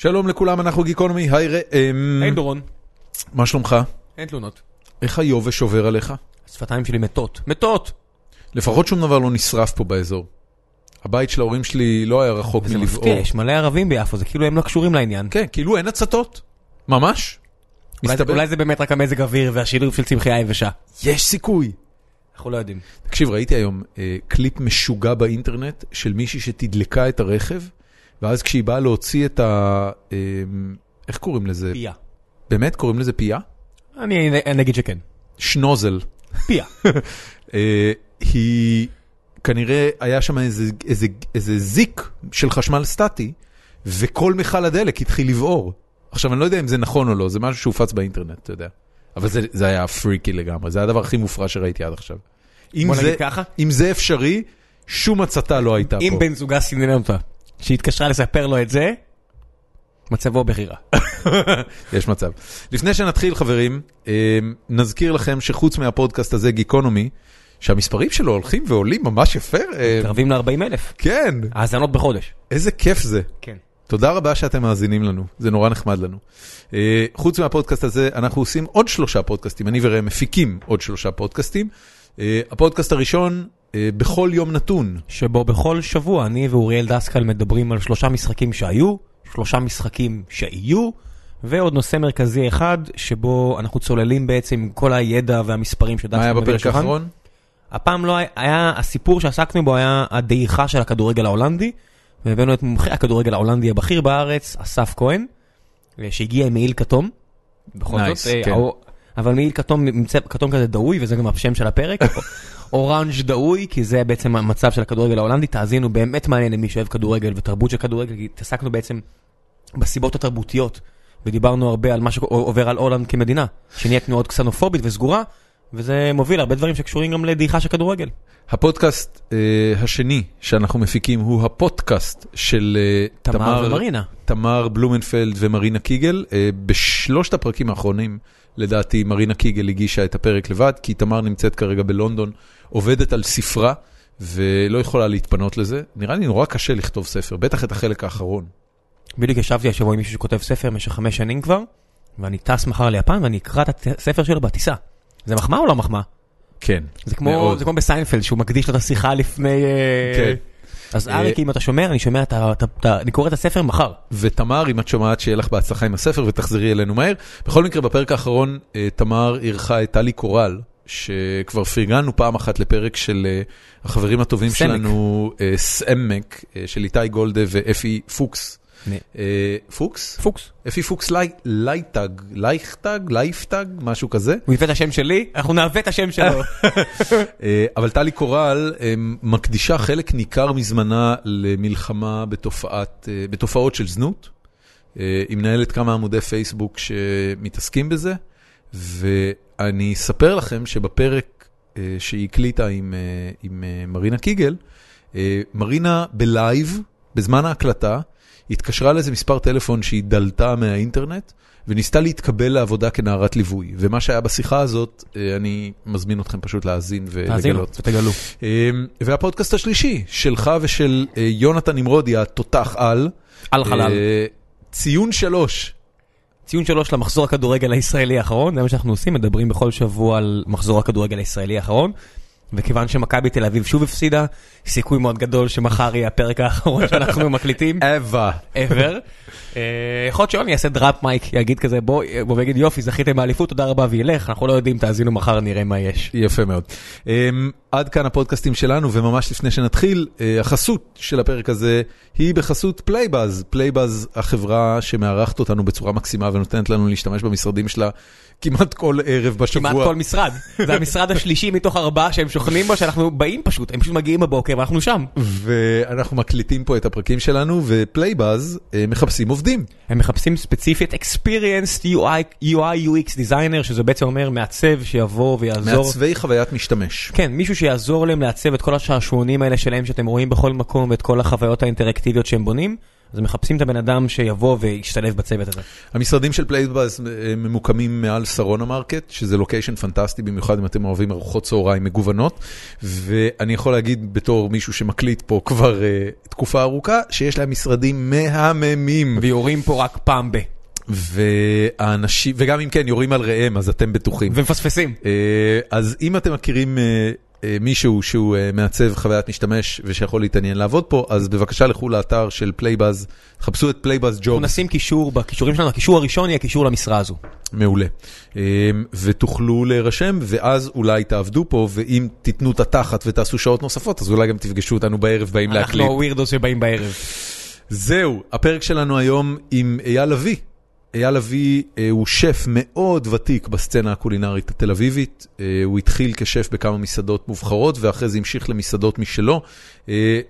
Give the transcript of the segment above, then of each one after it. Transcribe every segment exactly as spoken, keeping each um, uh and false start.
שלום לכולם, אנחנו גיקונומי, היי ראם. היי דורון. מה שלומך? אין תלונות. איך היובש עובר עליך? השפתיים שלי מתות. מתות! לפחות שום דבר לא נשרף פה באזור. הבית של ההורים שלי לא היה רחוק מלבעור. זה מפתיע, יש מלא ערבים ביפו, זה כאילו הם לא קשורים לעניין. כן, כאילו אין הצתות. ממש. אולי זה באמת רק המזג אוויר והשילוב של צמחי היבשה. יש סיכוי. אנחנו לא יודעים. תקשיב, ראיתי היום קליפ משוגע באינטרנט של מישהי שתדלקה את הרכב, ואז כשהיא באה להוציא את ה... איך קוראים לזה? פיה. באמת? קוראים לזה פיה? אני נגיד שכן. שנוזל. פיה. היא... כנראה היה שם איזה, איזה, איזה זיק של חשמל סטטי, וכל מיכל הדלק התחיל לבעור. עכשיו, אני לא יודע אם זה נכון או לא, זה משהו שהופץ באינטרנט, אתה יודע. אבל זה, זה היה פריקי לגמרי, זה היה הדבר הכי מופרע שראיתי עד עכשיו. אם זה, אם זה אפשרי, שום הצתה לא הייתה פה. אם בן זוגה סיננה אותה, שהתקשרה לספר לו את זה, מצבו בחירה. יש מצב. לפני שנתחיל, חברים, נזכיר לכם שחוץ מהפודקאסט הזה, גיקונומי, שהמספרים שלו הולכים ועולים ממש יפה. מתקרבים ל-ארבעים אלף. כן. האזנות בחודש. איזה כיף זה. כן. תודה רבה שאתם מאזינים לנו. זה נורא נחמד לנו. חוץ מהפודקאסט הזה, אנחנו עושים עוד שלושה פודקאסטים. אני וראה מפיקים עוד שלושה פודקאסטים. הפודקאסט הראשון, בכל יום נתון. שבו בכל שבוע אני ואוריאל דסקל מדברים על שלושה משחקים שהיו, שלושה משחקים שיהיו, ועוד נושא מרכזי אחד, שבו אנחנו צוללים בעצם כל הידע והמספרים שדסקל מדבר. מה היה בפרק האחרון? הפעם לא היה, הסיפור שעסקנו בו היה הדעיכה של הכדורגל ההולנדי, והבאנו את מומחי הכדורגל ההולנדי הבכיר בארץ, אסף כהן, שהגיע עם מעיל כתום. בכל זאת, אבל מעיל כתום, כתום כזה דאוי, וזה גם השם של הפרק, אורנג' דאוי, כי זה בעצם המצב של הכדורגל ההולנדי. תאזינו, באמת מעניין למי שאוהב כדורגל ותרבות של כדורגל, כי התעסקנו בעצם בסיבות התרבותיות, ודיברנו הרבה על מה שעובר על הולנד כמדינה, שנהיית מאוד קסנופובית וסגורה, וזה מוביל הרבה דברים שקשורים גם לדעיכה של כדורגל. הפודקאסט אה, השני שאנחנו מפיקים הוא הפודקאסט של אה, תמר, תמר ומרינה. תמר בלומנפלד ומרינה קיגל. אה, בשלושת הפרקים האחרונים, לדעתי, מרינה קיגל הגישה את הפרק לבד, כי תמר נמצאת כרגע בלונדון, עובדת על ספרה, ולא יכולה להתפנות לזה. נראה לי נורא קשה לכתוב ספר, בטח את החלק האחרון. בדיוק ישבתי השבוע עם מישהו שכותב ספר משך חמש שנים כבר, ואני טס מחר ליפן, ואני אקרא את הספר שלו בטיסה. זה מחמא או לא מחמא? כן. זה כמו בסיינפלד, שהוא מקדיש לו את השיחה לפני... כן. אז אריק, אם אתה שומע, אני שומע, אני קורא את הספר מחר. ותמר, אם את שומעת שיהיה לך בהצלחה עם הספר, ותחזרי אלינו מהר. בכל מקרה, בפרק האחרון, תמר ערכה את טלי קורל, שכבר פרגנו פעם אחת לפרק של החברים הטובים שלנו, סמק, של איתי גולדה ואפי פוקס. פוקס? פוקס. אפי פוקס לייטג, לייכטג, לייפטג, משהו כזה. הוא הבא את השם שלי, אנחנו נעווה את השם שלו. אבל טלי קורל מקדישה חלק ניכר מזמנה למלחמה בתופעות של זנות. היא מנהלת כמה עמודי פייסבוק שמתעסקים בזה, ואני אספר לכם שבפרק שהיא הקליטה עם מרינה קיגל, מרינה בלייב, בזמן ההקלטה, התקשרה לאיזה מספר טלפון שהיא דלתה מהאינטרנט, וניסתה להתקבל לעבודה כנערת ליווי. ומה שהיה בשיחה הזאת, אני מזמין אתכם פשוט להאזין ולגלות. ותגלו. והפודקאסט השלישי, שלך ושל יונתן נמרודי, התותח על. על חלל. ציון שלוש. ציון שלוש למחזור הכדורגל הישראלי האחרון. זה מה שאנחנו עושים, מדברים בכל שבוע על מחזור הכדורגל הישראלי האחרון. וכיוון שמכבי תל אביב שוב הפסידה, סיכוי מאוד גדול שמחר יהיה הפרק האחרון שאנחנו מקליטים. אבא. אבר. יכול להיות שיוני יעשה דראפ מייק, יגיד כזה, בוא ויגיד יופי, זכיתם באליפות, תודה רבה וילך, אנחנו לא יודעים, תאזינו מחר, נראה מה יש. יפה מאוד. עד כאן הפודקאסטים שלנו, וממש לפני שנתחיל, החסות של הפרק הזה היא בחסות פלייבאז. פלייבאז, החברה שמארחת אותנו בצורה מקסימה ונותנת לנו להשתמש במשרדים שלה כמעט כל ערב בשבוע. כמעט כל משרד. זה המשרד השלישי מתוך ארבעה שהם שוכנים בו, שאנחנו באים פשוט. הם פשוט מגיעים בבוקר, ואנחנו שם. ואנחנו מקליטים פה את הפרקים שלנו, ופלייבאז מחפשים עובדים. הם מחפשים ספציפית experienced יו איי יו אקס designer, שזה בעצם אומר מעצב שיבוא ויעזור. מעצבי חוויית משתמש. כן, מישהו שיעזור להם לעצב את כל השעשועונים האלה שלהם שאתם רואים בכל מקום, ואת כל החוויות האינטראקטיביות שהם בונים. אז מחפשים את הבן אדם שיבוא וישתלב בצוות הזה. המשרדים של פלייבאז ממוקמים מעל סרון המרקט, שזה לוקיישן פנטסטי, במיוחד אם אתם אוהבים ארוחות צהריים מגוונות, ואני יכול להגיד בתור מישהו שמקליט פה כבר uh, תקופה ארוכה, שיש להם משרדים מהממים. ויורים פה רק פעם ב... והאנשים, וגם אם כן, יורים על ראם, אז אתם בטוחים. ומפספסים. Uh, אז אם אתם מכירים... Uh, מישהו שהוא מעצב חוויית משתמש ושיכול להתעניין לעבוד פה, אז בבקשה לכו לאתר של פלייבאז, חפשו את פלייבאז ג'וב. אנחנו נשים קישור בקישורים שלנו, הקישור הראשון יהיה קישור למשרה הזו. מעולה. ותוכלו להירשם, ואז אולי תעבדו פה, ואם תיתנו את התחת ותעשו שעות נוספות, אז אולי גם תפגשו אותנו בערב, באים להקליט. אנחנו הווירדוס שבאים בערב. זהו, הפרק שלנו היום עם אייל אבי. אייל אבי הוא שף מאוד ותיק בסצנה הקולינרית התל אביבית, הוא התחיל כשף בכמה מסעדות מובחרות ואחרי זה המשיך למסעדות משלו.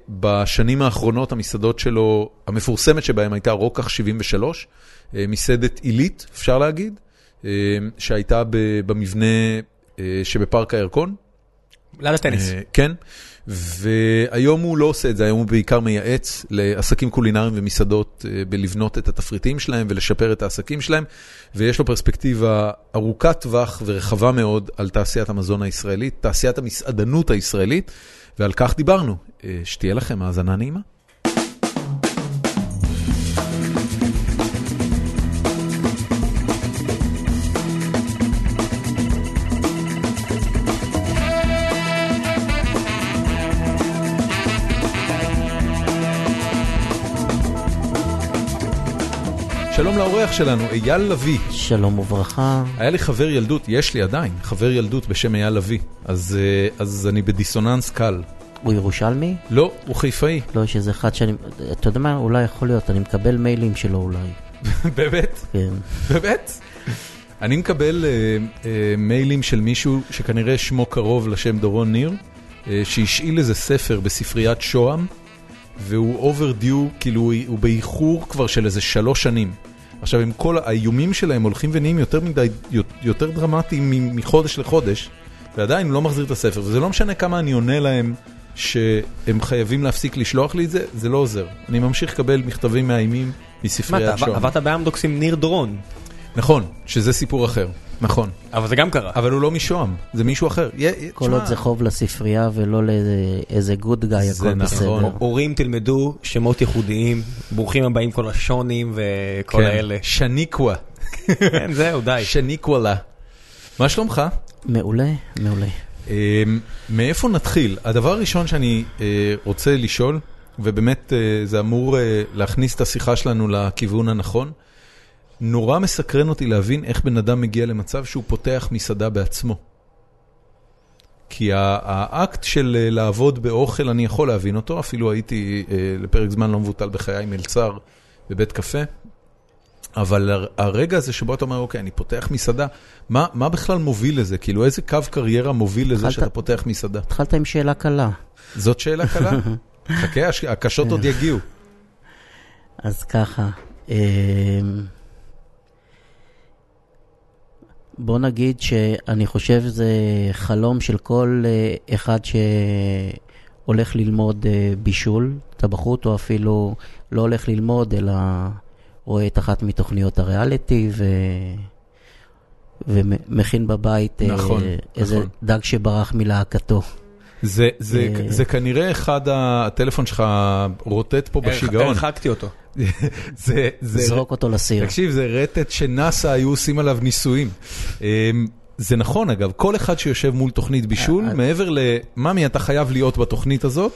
בשנים האחרונות המסעדות שלו, המפורסמת שבהם הייתה רוקח שבעים ושלוש, מסעדת עילית אפשר להגיד, שהייתה במבנה שבפארק הירקון. ליד הטניס. כן, והיום הוא לא עושה את זה, היום הוא בעיקר מייעץ לעסקים קולינריים ומסעדות בלבנות את התפריטים שלהם ולשפר את העסקים שלהם, ויש לו פרספקטיבה ארוכת טווח ורחבה מאוד על תעשיית המזון הישראלית, תעשיית המסעדנות הישראלית, ועל כך דיברנו. שתהיה לכם האזנה נעימה. שלום לאורח שלנו, אייל אבי. שלום וברכה. היה לי חבר ילדות, יש לי עדיין, חבר ילדות בשם אייל אבי. אז, אז אני בדיסוננס קל. הוא ירושלמי? לא, הוא חיפאי. לא, יש איזה אחד שאני... אתה יודע מה, אולי יכול להיות, אני מקבל מיילים שלו אולי. באמת? כן. באמת? אני מקבל uh, uh, מיילים של מישהו שכנראה שמו קרוב לשם דורון ניר, uh, שהשאיל איזה ספר בספריית שוהם, והוא overdue, כאילו הוא באיחור כבר של איזה שלוש שנים. עכשיו, עם כל האיומים שלהם הולכים ונהיים יותר מדי, יותר דרמטיים מחודש לחודש, ועדיין הוא לא מחזיר את הספר, וזה לא משנה כמה אני עונה להם שהם חייבים להפסיק לשלוח לי את זה, זה לא עוזר. אני ממשיך לקבל מכתבים מאיימים מספרי עד שום. עבדת באמדוקסים ניר דרון. נכון, שזה סיפור אחר. נכון. אבל זה גם קרה. אבל הוא לא משוהם, זה מישהו אחר. כל עוד זה חוב לספרייה ולא לאיזה גוד גאי, הכל בסדר. הורים תלמדו שמות ייחודיים, ברוכים הבאים כל השונים וכל האלה. שניקווה. כן, זהו, די. שניקוולה. מה שלומך? מעולה, מעולה. מאיפה נתחיל? הדבר הראשון שאני רוצה לשאול, ובאמת זה אמור להכניס את השיחה שלנו לכיוון הנכון, נורא מסקרן אותי להבין איך בן אדם מגיע למצב שהוא פותח מסעדה בעצמו. כי האקט של לעבוד באוכל, אני יכול להבין אותו, אפילו הייתי לפרק זמן לא מבוטל בחיי מלצר בבית קפה, אבל הרגע הזה שבו אתה אומר, אוקיי, אני פותח מסעדה, מה, מה בכלל מוביל לזה? כאילו, איזה קו קריירה מוביל לזה שאתה פותח מסעדה? התחלת עם שאלה קלה. זאת שאלה קלה? חכה, הקשות עוד יגיעו. אז ככה, בוא נגיד שאני חושב זה חלום של כל אחד שהולך ללמוד בישול, טבחות, או אפילו לא הולך ללמוד, אלא רואה את אחת מתוכניות הריאליטי ו... ומכין בבית נכון, איזה נכון. דג שברח מלהקתו. זה, זה, זה כנראה אחד הטלפון שלך רוטט פה בשיגעון. הרחקתי אותו. זה, זה, זרוק אותו לסיר. תקשיב, זה רטט שנאסה היו עושים עליו ניסויים. זה נכון, אגב, כל אחד שיושב מול תוכנית בישול, מעבר למאמי, אתה חייב להיות בתוכנית הזאת,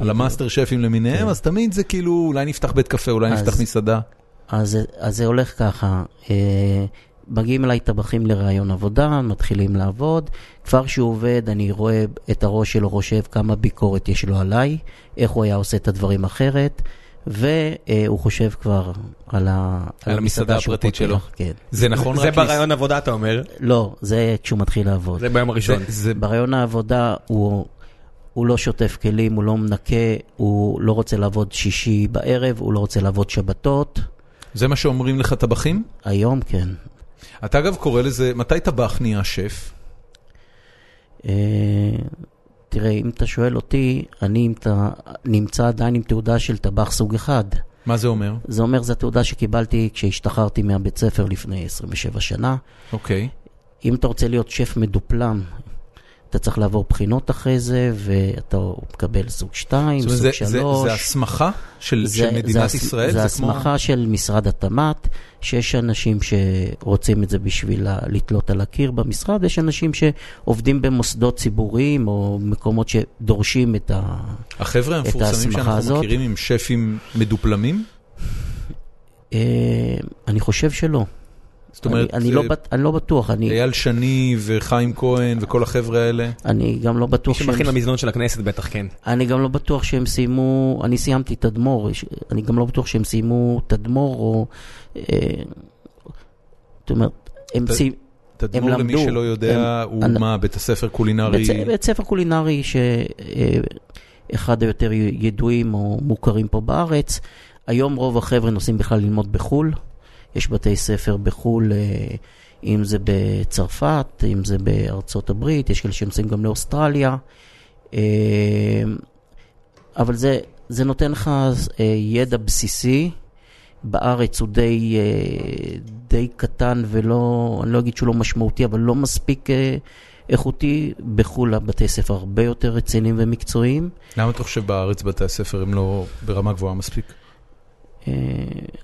על המאסטר שפים למיניהם, אז תמיד זה כאילו, אולי נפתח בית קפה, אולי נפתח מסעדה. אז זה הולך ככה. מגיעים אליי טבחים לרעיון עבודה, מתחילים לעבוד, כבר שהוא עובד, אני רואה את הראש שלו חושב כמה ביקורת יש לו עליי, איך הוא היה עושה את הדברים אחרת, והוא חושב כבר על המסעדה הפרטית שלו. זה נכון? זה ברעיון עבודה אתה אומר? לא, זה כשהוא מתחיל לעבוד. זה ביום הראשון. ברעיון העבודה הוא לא שוטף כלים, הוא לא מנקה, הוא לא רוצה לעבוד שישי בערב, הוא לא רוצה לעבוד שבתות. זה מה שאומרים לך טבחים? היום כן. אתה אגב קורא לזה, מתי טבח נהיה שף? תראה, אם אתה שואל אותי, אני נמצא עדיין עם תעודה של טבח סוג אחד. מה זה אומר? זה אומר, זו תעודה שקיבלתי כשהשתחררתי מהבית ספר לפני עשרים ושבע שנה. אוקיי. אם אתה רוצה להיות שף מדופלם, אתה צריך לעבור בחינות אחרי זה, ואתה מקבל סוג שתיים, סוג זה, שלוש. זה, זה הסמכה של, זה, של מדינת זה, ישראל? זה, זה הסמכה כמו... של משרד התמ"ת, שיש אנשים שרוצים את זה בשביל לתלות על הקיר במשרד, יש אנשים שעובדים במוסדות ציבוריים, או מקומות שדורשים את ההסמכה הזאת. החבר'ה המפורסמים שאנחנו מכירים עם שפים מדופלמים? אני חושב שלא. זאת אומרת, אני, אני, לא, אני לא בטוח. אני... אייל שני וחיים כהן וכל החבר'ה האלה. אני גם לא בטוח. מי שמכין למזנון של הכנסת בטח, כן. אני גם לא בטוח שהם סיימו, אני סיימתי תדמור, אני גם לא בטוח שהם סיימו תדמור או... אה, זאת אומרת, הם סיימו... תדמור למי למדו, שלא יודע הם, הוא אני, מה, בית הספר קולינרי? בית, בית ספר קולינרי שאחד היותר ידועים או מוכרים פה בארץ. היום רוב החבר'ה נוסעים בכלל ללמוד בחול. יש בתי ספר בחול, אם זה בצרפת, אם זה בארצות הברית, יש כאלה שנוסעים גם לאוסטרליה, אבל זה, זה נותן לך ידע בסיסי, בארץ הוא די, די קטן ולא, אני לא אגיד שהוא לא משמעותי, אבל לא מספיק איכותי. בחול הבתי ספר הרבה יותר רציניים ומקצועיים. למה אתה חושב בארץ בתי הספר הם לא ברמה גבוהה מספיק?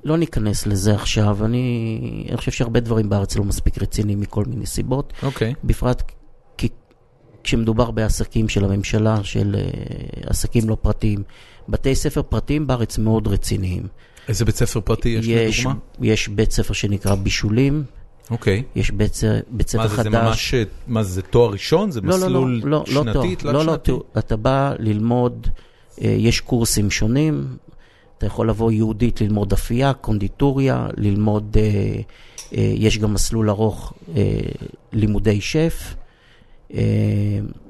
לא ניכנס לזה עכשיו. אני, אני חושב שהרבה דברים בארץ לא מספיק רציני מכל מיני סיבות. Okay. בפרט כי, כשמדובר בעסקים של הממשלה, של uh, עסקים לא פרטיים, בתי ספר פרטיים בארץ מאוד רציניים. איזה בית ספר פרטי יש, יש לדוגמה? יש בית ספר שנקרא בישולים. אוקיי. Okay. יש בית, בית ספר מה זה, חדש. זה ממש, מה זה, תואר ראשון? זה לא, מסלול לא, לא, שנתית? לא, לא, לא, לא, אתה בא ללמוד, uh, יש קורסים שונים, אתה יכול לבוא יהודית, ללמוד אפייה, קונדיטוריה, ללמוד, אה, אה, יש גם מסלול ארוך, אה, לימודי שף, אה,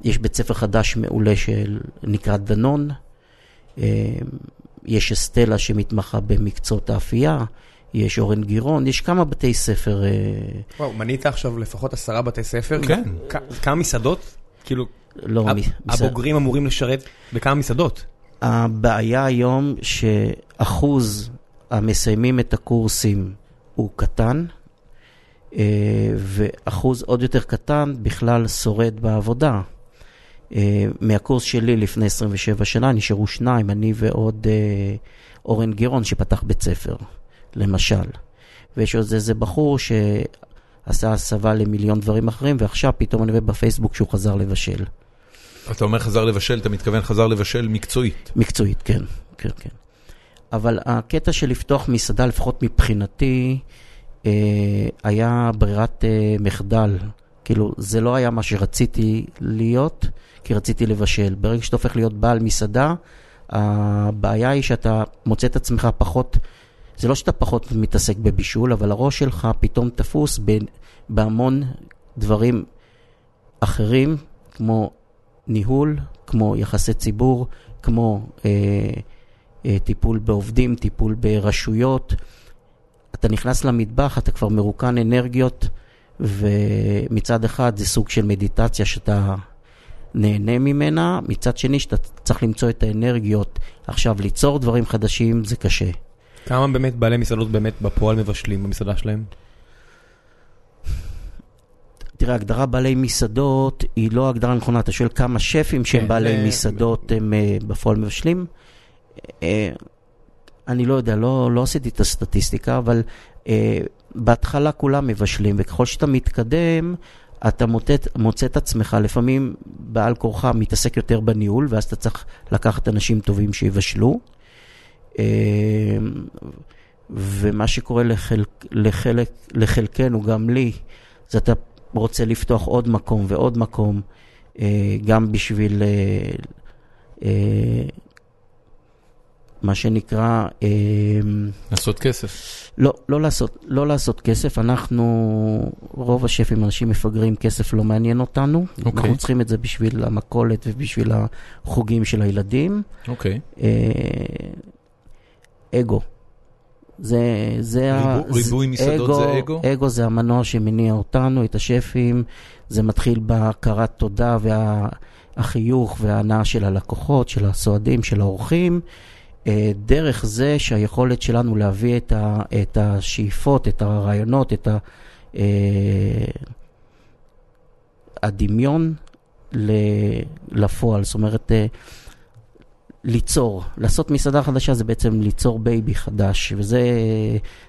יש בית ספר חדש מעולה שנקרא דנון, אה, יש אסטלה שמתמחה במקצועות האפייה, יש אורן גירון, יש כמה בתי ספר. אה... וואו, מנית עכשיו לפחות עשרה בתי ספר? כן. כ- כמה מסעדות? כאילו, לא, הב- מסע... הבוגרים אמורים לשרת בכמה מסעדות? הבעיה היום שאחוז המסיימים את הקורסים הוא קטן, ואחוז עוד יותר קטן בכלל שורד בעבודה. מהקורס שלי לפני עשרים ושבע שנה נשארו שניים, אני ועוד אורן גירון שפתח בית ספר, למשל. ויש עוד איזה בחור שעשה הסבה למיליון דברים אחרים, ועכשיו פתאום אני רואה בפייסבוק שהוא חזר לבשל. אתה אומר חזר לבשל, אתה מתכוון חזר לבשל מקצועית. מקצועית, כן. כן, כן. אבל הקטע של לפתוח מסעדה, לפחות מבחינתי, היה ברירת מחדל. כאילו, זה לא היה מה שרציתי להיות, כי רציתי לבשל. ברגע שאתה הופך להיות בעל מסעדה, הבעיה היא שאתה מוצא את עצמך פחות, זה לא שאתה פחות מתעסק בבישול, אבל הראש שלך פתאום תפוס בהמון דברים אחרים, כמו ניהול, כמו יחסי ציבור, כמו אה, אה, טיפול בעובדים, טיפול ברשויות. אתה נכנס למטבח, אתה כבר מרוקן אנרגיות, ומצד אחד זה סוג של מדיטציה שאתה נהנה ממנה, מצד שני שאתה צריך למצוא את האנרגיות. עכשיו ליצור דברים חדשים זה קשה. כמה באמת בעלי מסעדות באמת בפועל מבשלים במסעדה שלהם? תראה, הגדרה בעלי מסעדות היא לא הגדרה נכונה. אתה שואל כמה שפים שהם בעלי מסעדות הם בפועל מבשלים? אני לא יודע, לא עשיתי את הסטטיסטיקה, אבל בהתחלה כולם מבשלים, וככל שאתה מתקדם, אתה מוצא את עצמך. לפעמים בעל כורחה מתעסק יותר בניהול, ואז אתה צריך לקחת אנשים טובים שיבשלו. ומה שקורה לחלקנו, גם לי, זה אתה רוצה לפתוח עוד מקום ועוד מקום, גם בשביל מה שנקרא... לעשות כסף. לא, לא לעשות, לא לעשות כסף. אנחנו, רוב השפים, אנשים מפגרים, כסף לא מעניין אותנו. אוקיי. אנחנו צריכים את זה בשביל המקולת ובשביל החוגים של הילדים. אוקיי. אגו. זה, זה ריבו, ה... ריבוי מסעדות אגו, זה אגו? אגו זה המנוע שמניע אותנו, את השפים. זה מתחיל בהכרת תודה והחיוך וההנאה של הלקוחות, של הסועדים, של האורחים. דרך זה שהיכולת שלנו להביא את, ה, את השאיפות, את הרעיונות, את ה, הדמיון לפועל. זאת אומרת, ליצור, לעשות מסעדה חדשה זה בעצם ליצור בייבי חדש, וזה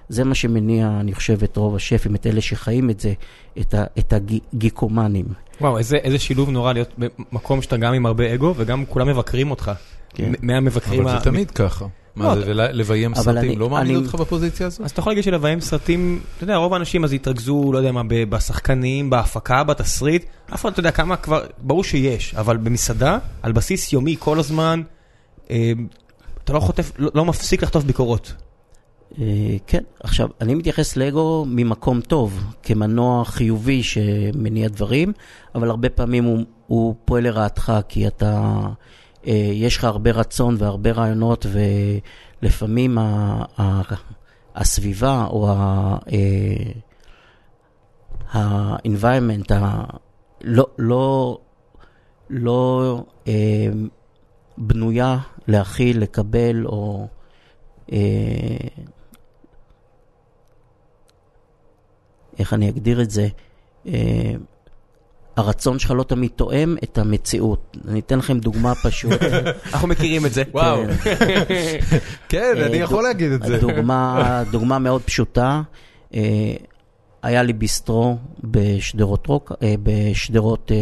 זה מה שמניע, אני חושב, את רוב השפים, את אלה שחיים את זה, את, ה, את הגיקומנים. וואו, איזה, איזה שילוב נורא להיות במקום שאתה גם עם הרבה אגו, וגם כולם מבקרים אותך. כן. מהמבקרים... אבל ה... זה תמיד ככה. מה, זה לביים סרטים, לא מעמיד אותך בפוזיציה הזו? אז אתה יכול להגיד שלביים סרטים, אתה יודע, רוב האנשים אז יתרכזו, לא יודע מה, בשחקנים, בהפקה, בתסריט, אף אחד, אתה יודע, כמה כבר, ברור שיש, אבל במסעדה, על בסיס יומי, כל הזמן, אתה לא חוטף, לא מפסיק לחטוף ביקורות. כן, עכשיו, אני מתייחס לאגו ממקום טוב, כמנוע חיובי שמניע דברים, אבל הרבה פעמים הוא פועל לרעתך, כי אתה... יש לך הרבה רצון והרבה רעיונות, ולפעמים הסביבה או ה-environment לא בנויה להכיל, לקבל או איך אני אגדיר את זה? הרצון שלך לא תמיד תואם את המציאות. אני אתן לכם דוגמה פשוט. אנחנו מכירים את זה. וואו. כן, אני יכול להגיד את זה. דוגמה מאוד פשוטה. היה לי ביסטרו בשדרות בשדרות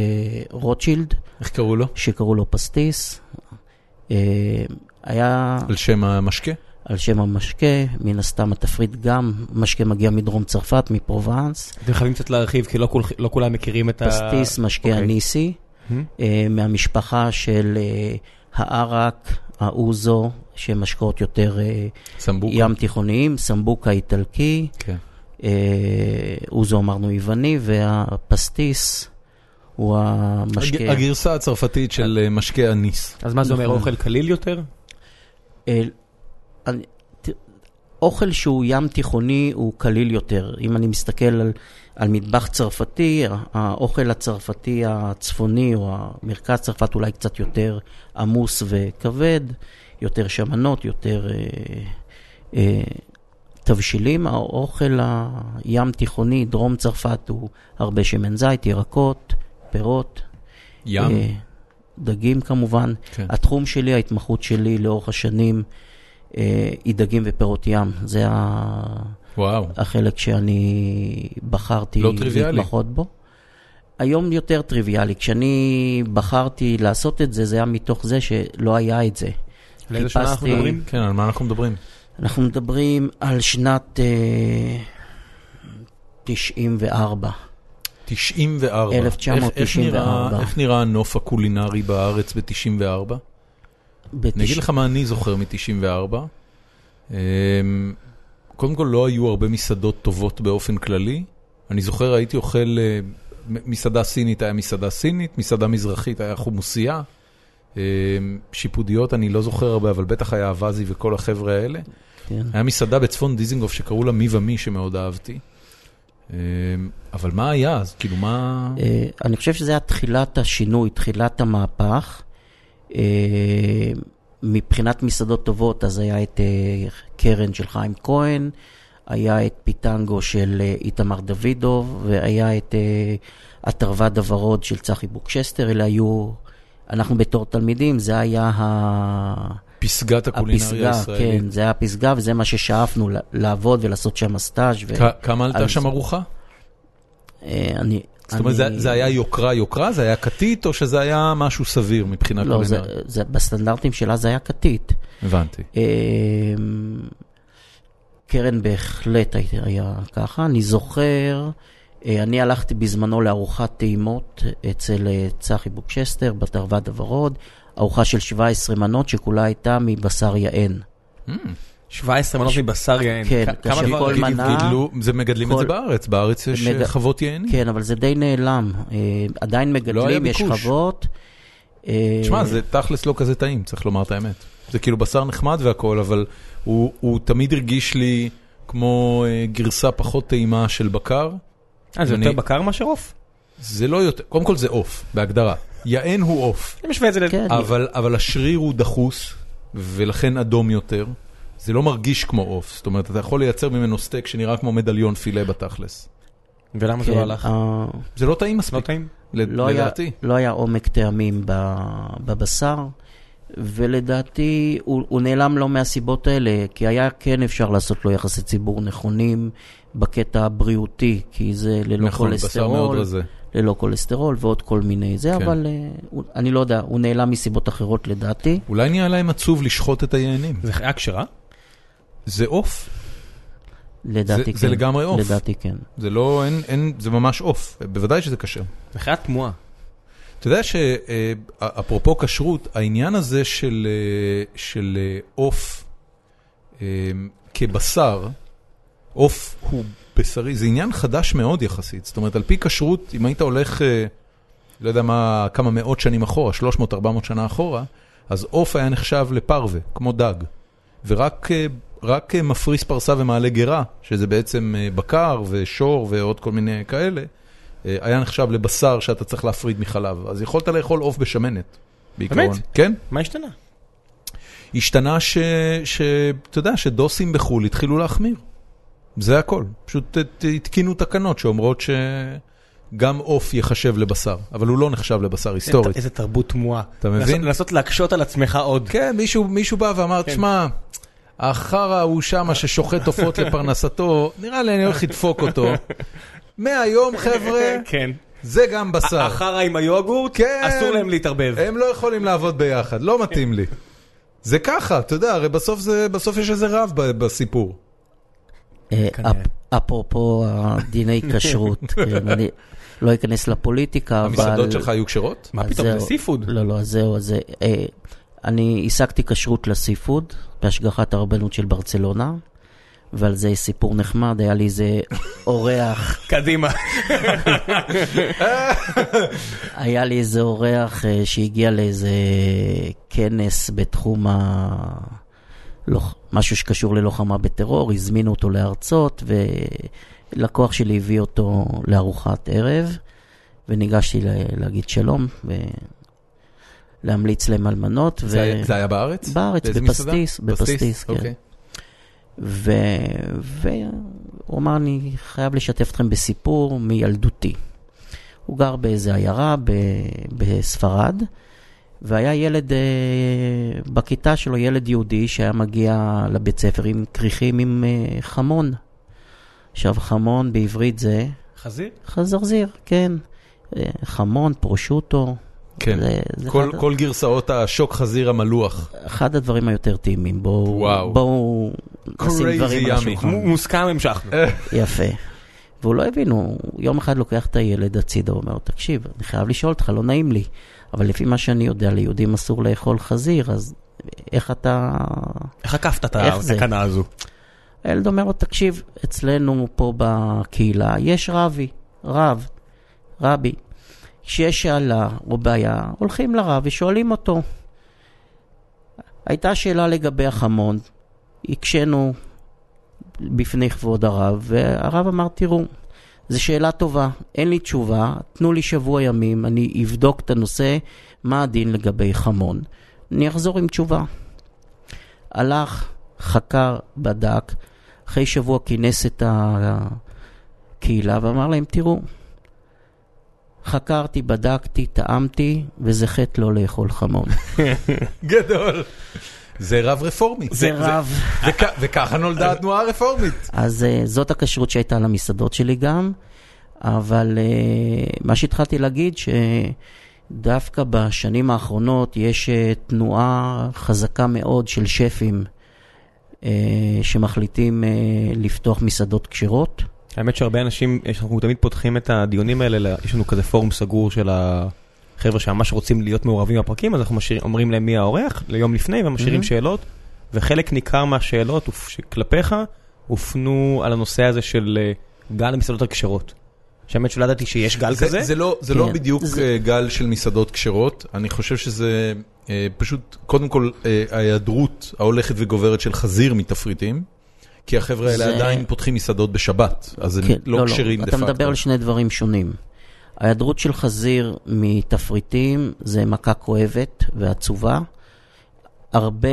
רוטשילד. איך קראו לו? שקראו לו פסטיס. היה... על שם המשקה? על שם המשקה, מן הסתם התפריט גם, משקה מגיע מדרום צרפת, מפרובנס. אתם חייבים קצת להרחיב, כי לא, כול, לא כולם מכירים את פסטיס, ה... פסטיס, משקה okay. הניסי, mm-hmm. uh, מהמשפחה של uh, הערק, האוזו, שמשקות יותר uh, ים תיכוניים, סמבוקה איטלקי, okay. uh, אוזו אמרנו יווני, והפסטיס... הוא המשקה... הגרסה הצרפתית של משקה הניס. אז מה זה אומר, אוכל קליל יותר? אוכל שהוא ים תיכוני הוא קליל יותר. אם אני מסתכל על מטבח צרפתי, האוכל הצרפתי הצפוני או המרכז צרפת אולי קצת יותר עמוס וכבד, יותר שמנות, יותר תבשילים. האוכל הים תיכוני, דרום צרפת, הוא הרבה שמן זית, ירקות, פירות, ים. דגים כמובן. כן. התחום שלי, ההתמחות שלי לאורך השנים, היא דגים ופירות ים. זה וואו. החלק שאני בחרתי לא להתמחות בו. היום יותר טריוויאלי. כשאני בחרתי לעשות את זה, זה היה מתוך זה שלא היה את זה. לאיזה שנה אנחנו מדברים? כן, על מה אנחנו מדברים? אנחנו מדברים על שנת תשעים וארבע. תשעים וארבע. אלף תשע מאות תשעים וארבע. איך נראה הנוף הקולינרי בארץ ב-תשעים וארבע? אני אגיד לך מה אני זוכר מ-תשעים וארבע. קודם כל לא היו הרבה מסעדות טובות באופן כללי. אני זוכר הייתי אוכל, מסעדה סינית היה מסעדה סינית, מסעדה מזרחית היה חומוסייה, שיפודיות אני לא זוכר הרבה, אבל בטח היה אבזי וכל החבר'ה האלה. היה מסעדה בצפון דיזינגוף שקראו לה מי ומי שמאוד אהבתי. אבל מה היה אז? כאילו מה... אני חושב שזה היה תחילת השינוי, תחילת המהפך. מבחינת מסעדות טובות, אז היה את קרן של חיים כהן, היה את פיטנגו של איתמר דוידוב, והיה את התרווד הוורוד של צחי בוקשסטר, אלה היו... אנחנו בתור תלמידים, זה היה הפסגת הקולינריה הישראלית. כן, זה היה הפסגה, וזה מה ששאפנו, לעבוד ולעשות שם סטאז'. כמה עלתה שם ארוחה? אני... זאת אומרת, זה היה יוקרה יוקרה? זה היה קטית, או שזה היה משהו סביר מבחינה קולינריה? לא, בסטנדרטים שלה זה היה קטית. הבנתי. קרן בהחלט היה ככה. אני זוכר... אני הלכתי בזמנו לארוחת טעימות אצל צחי בוקשסטר, בתרווד הוורוד, ארוחה של שבע עשרה מנות שכולה הייתה מבשר יען. שבע עשרה מנות מבשר יען. כן, כאשר כל מנה... זה מגדלים את זה בארץ, בארץ יש חוות יעני. כן, אבל זה די נעלם. עדיין מגדלים, יש חוות. תשמע, זה תכלס לא כזה טעים, צריך לומר את האמת. זה כאילו בשר נחמד והכל, אבל הוא תמיד הרגיש לי כמו גרסה פחות טעימה של בקר. אה, זה יותר בקר מאשר עוף? זה לא יותר, קודם כל זה עוף, בהגדרה. יען הוא עוף. אני משווה את זה. אבל השריר הוא דחוס, ולכן אדום יותר. זה לא מרגיש כמו עוף. זאת אומרת, אתה יכול לייצר ממנו סטייק שנראה כמו מדליון פילה בתכלס. ולמה זה לא הלך? זה לא טעים מספיק. לא טעים? לדעתי. לא היה עומק טעמים בבשר, ולדעתי הוא נעלם לו מהסיבות האלה, כי היה כן אפשר לעשות לו יחסי ציבור נכונים בקטע הבריאותי, כי זה ללא קולסטרול, ללא קולסטרול ועוד כל מיני זה, אבל אני לא יודע, הוא נעלם מסיבות אחרות לדעתי. אולי נהיה להם עצוב לשחוט את היענים. זה היה כשרה? זה עוף. לדעתי כן. זה לגמרי עוף. לדעתי כן. זה לא, אין, אין, זה ממש עוף. בוודאי שזה קשר. אחרי התמועה. אתה יודע שאפרופו כשרות, העניין הזה של, של עוף כבשר, עוף הוא בשרי, זה עניין חדש מאוד יחסית. זאת אומרת, על פי כשרות, אם היית הולך, לא יודע מה, כמה מאות שנים אחורה, שלוש מאות ארבע מאות שנה אחורה, אז עוף היה נחשב לפרווה, כמו דג. ורק... רק מפריס פרסה ומעלה גרה, שזה בעצם בקר ושור ועוד כל מיני כאלה, היה נחשב לבשר שאתה צריך להפריד מחלב. אז יכולת לאכול עוף בשמנת, בעיקרון. באמת? כן. מה השתנה? השתנה ש... ש... אתה יודע, שדוסים בחול התחילו להחמיר. זה הכל. פשוט התקינו תקנות שאומרות ש... גם עוף יחשב לבשר, אבל הוא לא נחשב לבשר היסטורית. איזה תרבות תמוהה. אתה מבין? לנסות להקשות על עצמך עוד. כן, מישהו, מישהו בא ואמר, תשמע... אחרה הוא שמה ששוחט עופות לפרנסתו, נראה לי אני הולך לדפוק אותו. מהיום חבר'ה, זה גם בשר. אחרה עם היוגורט, אסור להם להתערבב. הם לא יכולים לעבוד ביחד, לא מתאים לי. זה ככה, אתה יודע, הרי בסוף יש איזה רב בסיפור. אפרופו דיני כשרות, אני לא אכנס לפוליטיקה. המסעדות שלך היו כשרות? מה פתאום, זה סיפוד? לא, לא, זהו, זה... אני עסקתי כשרות לסיפוד, בהשגחת הרבנות של ברצלונה, ועל זה סיפור נחמד, היה לי איזה אורח... קדימה. היה לי איזה אורח שהגיע לאיזה כנס בתחום ה... משהו שקשור ללוחמה בטרור, הזמינו אותו לארצות, ולקוח שלי הביא אותו לארוחת ערב, וניגשתי להגיד שלום, ו... להמליץ להם על מנות. זה, ו... היה, זה היה בארץ? בארץ, בפסטיס, בפסטיס, כן. אוקיי. ו... והוא אמר, אני חייב לשתף אתכם בסיפור מילדותי. הוא גר באיזה עיירה ב... בספרד, והיה ילד, בכיתה שלו ילד יהודי, שהיה מגיע לבית ספר עם כריכים עם חמון. עכשיו, חמון בעברית זה... חזיר? חזרזיר, כן. חמון, פרושוטו. כן, זה, זה כל, אחד... כל גרסאות השוק חזיר המלוח. אחד הדברים היותר טעימים, בואו, בואו נשים דברים על השולחן. מוסכם המשכנו. יפה. והוא לא הבינו, יום אחד לוקח את הילד הצידה, הוא אומר, תקשיב, אני חייב לשאול אותך, לא נעים לי, אבל לפי מה שאני יודע, ליהודים אסור לאכול חזיר, אז איך אתה... איך עקפת את התקנה הזו? הילד אומר לו, תקשיב, אצלנו פה בקהילה יש רבי, רב, רבי. כשיש שאלה או בעיה, הולכים לרב ושואלים אותו. הייתה שאלה לגבי החמון, הקשנו בפני כבוד הרב, והרב אמר, תראו, זו שאלה טובה, אין לי תשובה, תנו לי שבוע ימים, אני אבדוק את הנושא, מה הדין לגבי חמון. אני אחזור עם תשובה. הלך, חקר, בדק, אחרי שבוע כינס את הקהילה, ואמר להם, תראו, חקרתי, בדקתי, טעמתי, וזה חטא לא לאכול חמון. גדול. זה רב רפורמי. זה רב. וככה נולדה התנועה הרפורמית. אז זאת הכשרות שהייתה על המסעדות שלי גם, אבל מה שהתחלתי להגיד, שדווקא בשנים האחרונות יש תנועה חזקה מאוד של שפים, שמחליטים לפתוח מסעדות כשרות, האמת שהרבה אנשים, אנחנו תמיד פותחים את הדיונים האלה, יש לנו כזה פורום סגור של החבר'ה שממש רוצים להיות מעורבים בפרקים, אז אנחנו אומרים להם מי האורח ליום לפני, ומשאירים שאלות, וחלק ניכר מהשאלות כלפיך הופנו על הנושא הזה של גל המסעדות הכשרות. שהאמת שלא ידעתי שיש גל כזה. זה לא בדיוק גל של מסעדות כשרות, אני חושב שזה פשוט, קודם כל, ההיעדרות ההולכת וגוברת של חזיר מתפריטים, כי החבר'ה האלה זה... עדיין פותחים מסעדות בשבת, אז כן, הם לא, לא קשרים לא. דה פקטו. אתה מדבר על שני דברים שונים. ההיעדרות של חזיר מתפריטים, זה מכה כואבת ועצובה. הרבה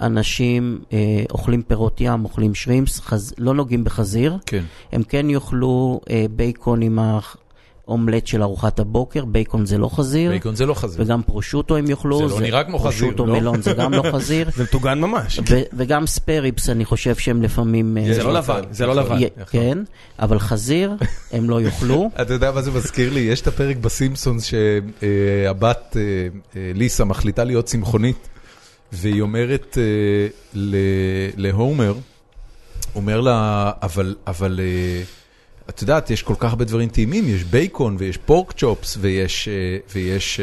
אנשים אה, אוכלים פירות ים, אוכלים שרימפס, חז... לא נוגעים בחזיר. כן. הם כן יאכלו אה, בייקון עם האומלט של ארוחת הבוקר, בייקון זה לא חזיר. בייקון זה לא חזיר. וגם פרושוטו הם יאכלו. זה, זה לא נראה כמו חזיר. פרושוטו לא? מלון זה גם לא חזיר. זה מטוגן ממש. ו- וגם ספריפס אני חושב שהם לפעמים... זה, זה לא לבן, זה לא לבן. כן, אבל חזיר הם לא יאכלו. אתה יודע מה זה מזכיר לי? יש את הפרק בסימפסונס שהבת ליסה מחליטה להיות צמחונית. והיא אומרת להומר, אומר לה, אבל, אבל, את יודעת, יש כל כך הרבה דברים טעימים, יש בייקון ויש פורק צ'ופס ויש, ויש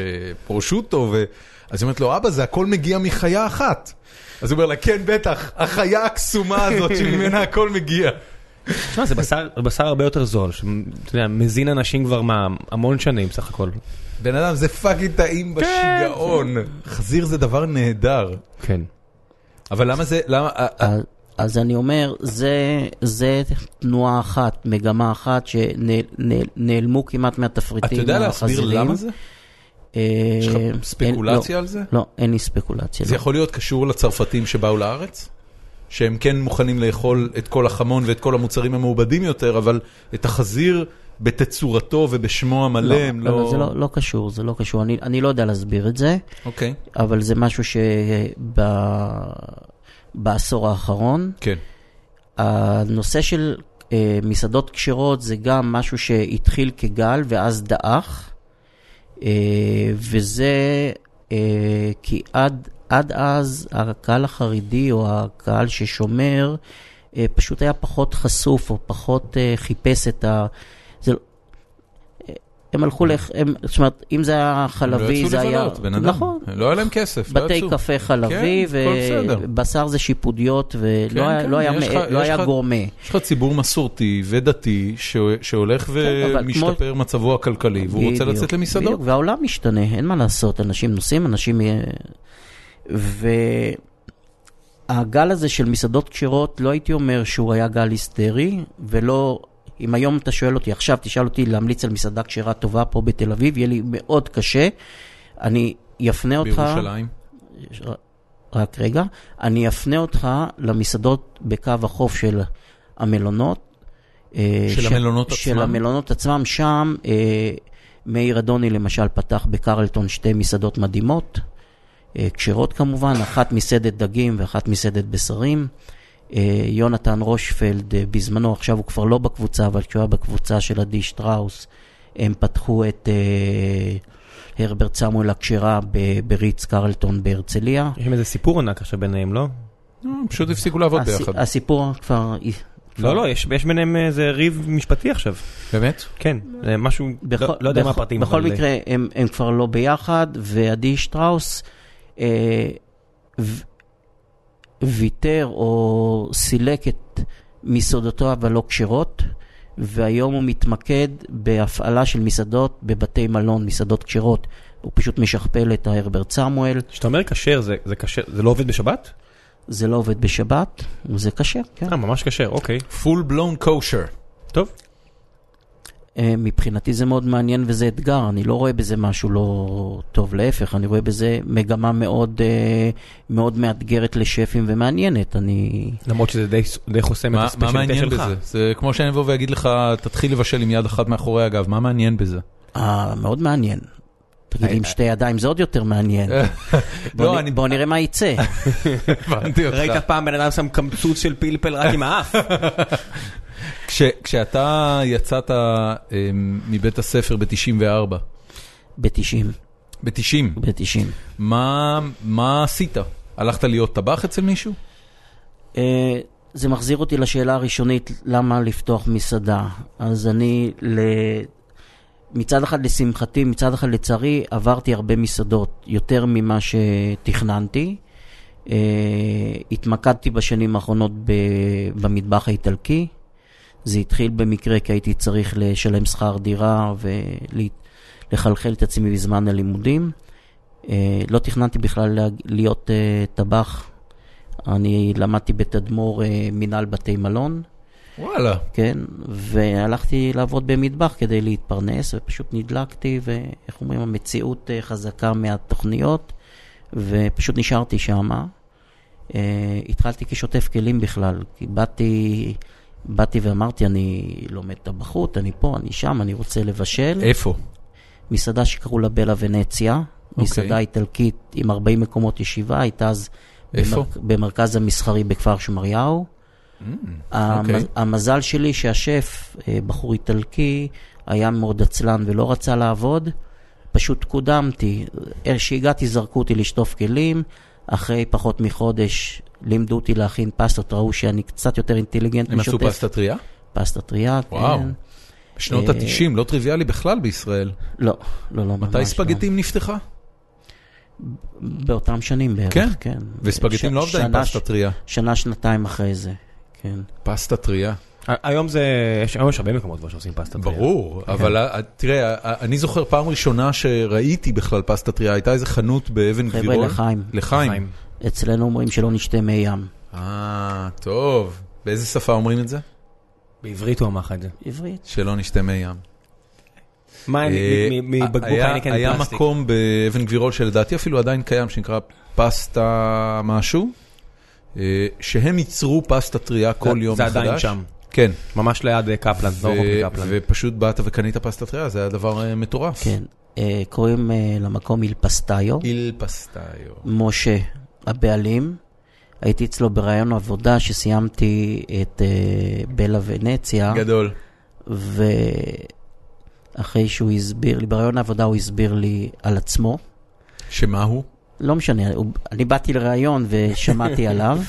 פרושוטו, ו... אז היא אומרת לו, אבא, זה הכל מגיע מחיה אחת. אז הוא אומר לה, כן, בטח, החיה הקסומה הזאת שממנה הכל מגיע. תשמע, זה בשר, בשר הרבה יותר זול, שמזין אנשים כבר מה, המון שנים סך הכל. בן אדם, זה פאקי טעים בשיגעון. חזיר זה דבר נהדר. כן. אבל למה זה... אז אני אומר, זה תנועה אחת, מגמה אחת, שנעלמו כמעט מהתפריטים. אתה יודע להסביר למה זה? יש לך ספקולציה על זה? לא, אין לי ספקולציה. זה יכול להיות קשור לצרפתים שבאו לארץ? שהם כן מוכנים לאכול את כל החמון ואת כל המוצרים המעובדים יותר, אבל את החזיר... בתצורתו ובשמו המלא הם לא... זה לא קשור, זה לא קשור. אני לא יודע להסביר את זה. אוקיי. אבל זה משהו שבעשור האחרון, כן. הנושא של מסעדות כשרות זה גם משהו שהתחיל כגל ואז דאח, וזה כי עד אז הקהל החרדי או הקהל ששומר פשוט היה פחות חשוף או פחות חיפש את ה... הם הלכו לך, זאת אומרת, אם זה היה חלבי, זה היה... נכון. לא היה להם כסף, לא יצאו. בתי קפה חלבי, ובשר זה שיפודיות, ולא היה גורמה. יש לך ציבור מסורתי ודתי, שהולך ומשתפר מצבו הכלכלי, והוא רוצה לצאת למסעדות. והעולם משתנה, אין מה לעשות, אנשים נוסעים, אנשים... והגל הזה של מסעדות כשרות, לא הייתי אומר שהוא היה גל היסטרי, ולא... אם היום אתה שואל אותי, עכשיו תשאל אותי להמליץ על מסעדה כשרה טובה פה בתל אביב, יהיה לי מאוד קשה, אני יפנה אותך... בירושלים? רק רגע. אני יפנה אותך למסעדות בקו החוף של המלונות. של המלונות עצמם? של המלונות עצמם. שם מאיר אדוני למשל פתח בקרלטון שתי מסעדות מדהימות, כשרות כמובן, אחת מסעדת דגים ואחת מסעדת בשרים. יונתן רושפלד בזמנו, עכשיו הוא כבר לא בקבוצה, אבל כשהוא היה בקבוצה של עדי שטראוס, הם פתחו את הרברט סמואל הקשרה בריץ קרלטון בהרצליה. יש עם איזה סיפור ענק עכשיו ביניהם, לא? פשוט הפסיקו לעבוד ביחד. הסיפור כבר... לא, לא, יש ביניהם איזה ריב משפטי עכשיו. באמת? כן, משהו, לא יודע מה הפרטים. בכל מקרה, הם כבר לא ביחד, ועדי שטראוס... ויתר או סילק את מסעדותו אבל לא כשרות, והיום הוא מתמקד בהפעלה של מסעדות בבתי מלון, מסעדות כשרות. הוא פשוט משכפל את הרברט סמואל. כשאתה אומר כשר, זה, זה כשר, זה לא עובד בשבת? זה לא עובד בשבת, וזה כשר, כן. אה, ממש כשר, אוקיי. Full blown kosher. טוב. מבחינתי זה מאוד מעניין וזה אתגר, אני לא רואה בזה משהו לא טוב, להפך, אני רואה בזה מגמה מאוד מאוד מאתגרת לשפים ומעניינת. אני... למרות שזה די, די חוסם את הספשייליטה שלך. מה מעניין בזה? זה כמו שאני אבוא ואגיד לך, תתחיל לבשל עם יד אחת מאחורי הגב, מה מעניין בזה? אה, מאוד מעניין. תגיד עם שתי ידיים, זה עוד יותר מעניין. בואו נראה מה יצא. ראית פעם בן אדם שם קמצוץ של פלפל רק עם האף. כשאתה יצאת מבית הספר ב-תשעים וארבע? ב-תשעים. ב-תשעים? ב-תשעים. מה עשית? הלכת להיות טבח אצל מישהו? זה מחזיר אותי לשאלה הראשונית, למה לפתוח מסעדה. אז אני מצד אחד לשמחתי, מצד אחד לצערי, עברתי הרבה מסעדות, יותר ממה שתכננתי. התמקדתי בשנים האחרונות במטבח האיטלקי. זה התחיל במקרה כי הייתי צריך לשלם שכר דירה ולחלחל את עצמי בזמן הלימודים. לא תכננתי בכלל להיות טבח. אני למדתי בתדמור מנהל בתי מלון. וואלה. כן, והלכתי לעבוד במטבח כדי להתפרנס, ופשוט נדלקתי, ואיך אומרים, המציאות חזקה מהתוכניות, ופשוט נשארתי שם. התחלתי כשוטף כלים בכלל, כי באתי, באתי ואמרתי, אני לומד טבחות, אני פה, אני שם, אני רוצה לבשל. איפה? מסעדה שקראו לה בלה ונציה, מסעדה איטלקית עם ארבעים מקומות ישיבה, הייתה אז במרכז המסחרי בכפר שמריהו. המזל שלי שהשף, בחור איטלקי, היה מאוד עצלן ולא רצה לעבוד, פשוט קודמתי. כשהגעתי זרקו אותי לשטוף כלים, אחרי פחות מחודש לימדו אותי להכין פסטות, ראו שאני קצת יותר אינטליגנט משוטף. הם עשו פסטה טריה? פסטה טריה, כן. וואו, בשנות ה-תשעים, לא טריוויאלי בכלל בישראל. לא, לא, לא. מתי ספגטים נפתחה? באותם שנים בערך, כן. וספגטים לא עובדה עם פסטה טריה? שנה, שנתיים אחרי זה, כן. פסטה טריה. היום זה, היום יש הרבה מקומות כבר שעושים פסטה טריה. ברור, אבל תראה, אני זוכר פעם ראשונה שראיתי בכלל פסטה טריה, הייתה איזה חנות באבן גבירול. חבר'ה, לחיים. לחיים. אצלנו אומרים שלא נשתה מי ים. אה, טוב. באיזה שפה אומרים את זה? בעברית הוא אמר לך את זה. עברית. שלא נשתה מי ים. מה, מבקבוק הייניקן פלסטיק? היה מקום באבן גבירול שלדעתי אפילו עדיין קיים, שנקרא פסטה משהו, שהם ייצרו פסטה טריה כל יום מחדש. זה עדיין שם. כן. ממש ליד קפלן, לא רוב לקפלן. ופשוט באת וקנית פסטה טריה, זה היה דבר מטורף. כן. קוראים למקום איל פסטאיו. איל פסטאיו. משה, הבעלים. הייתי אצלו ברעיון עבודה שסיימתי את בלה ונציה. גדול. ואחרי שהוא הסביר לי, ברעיון העבודה הוא הסביר לי על עצמו. שמה הוא? לא משנה, אני באתי לרעיון ושמעתי עליו.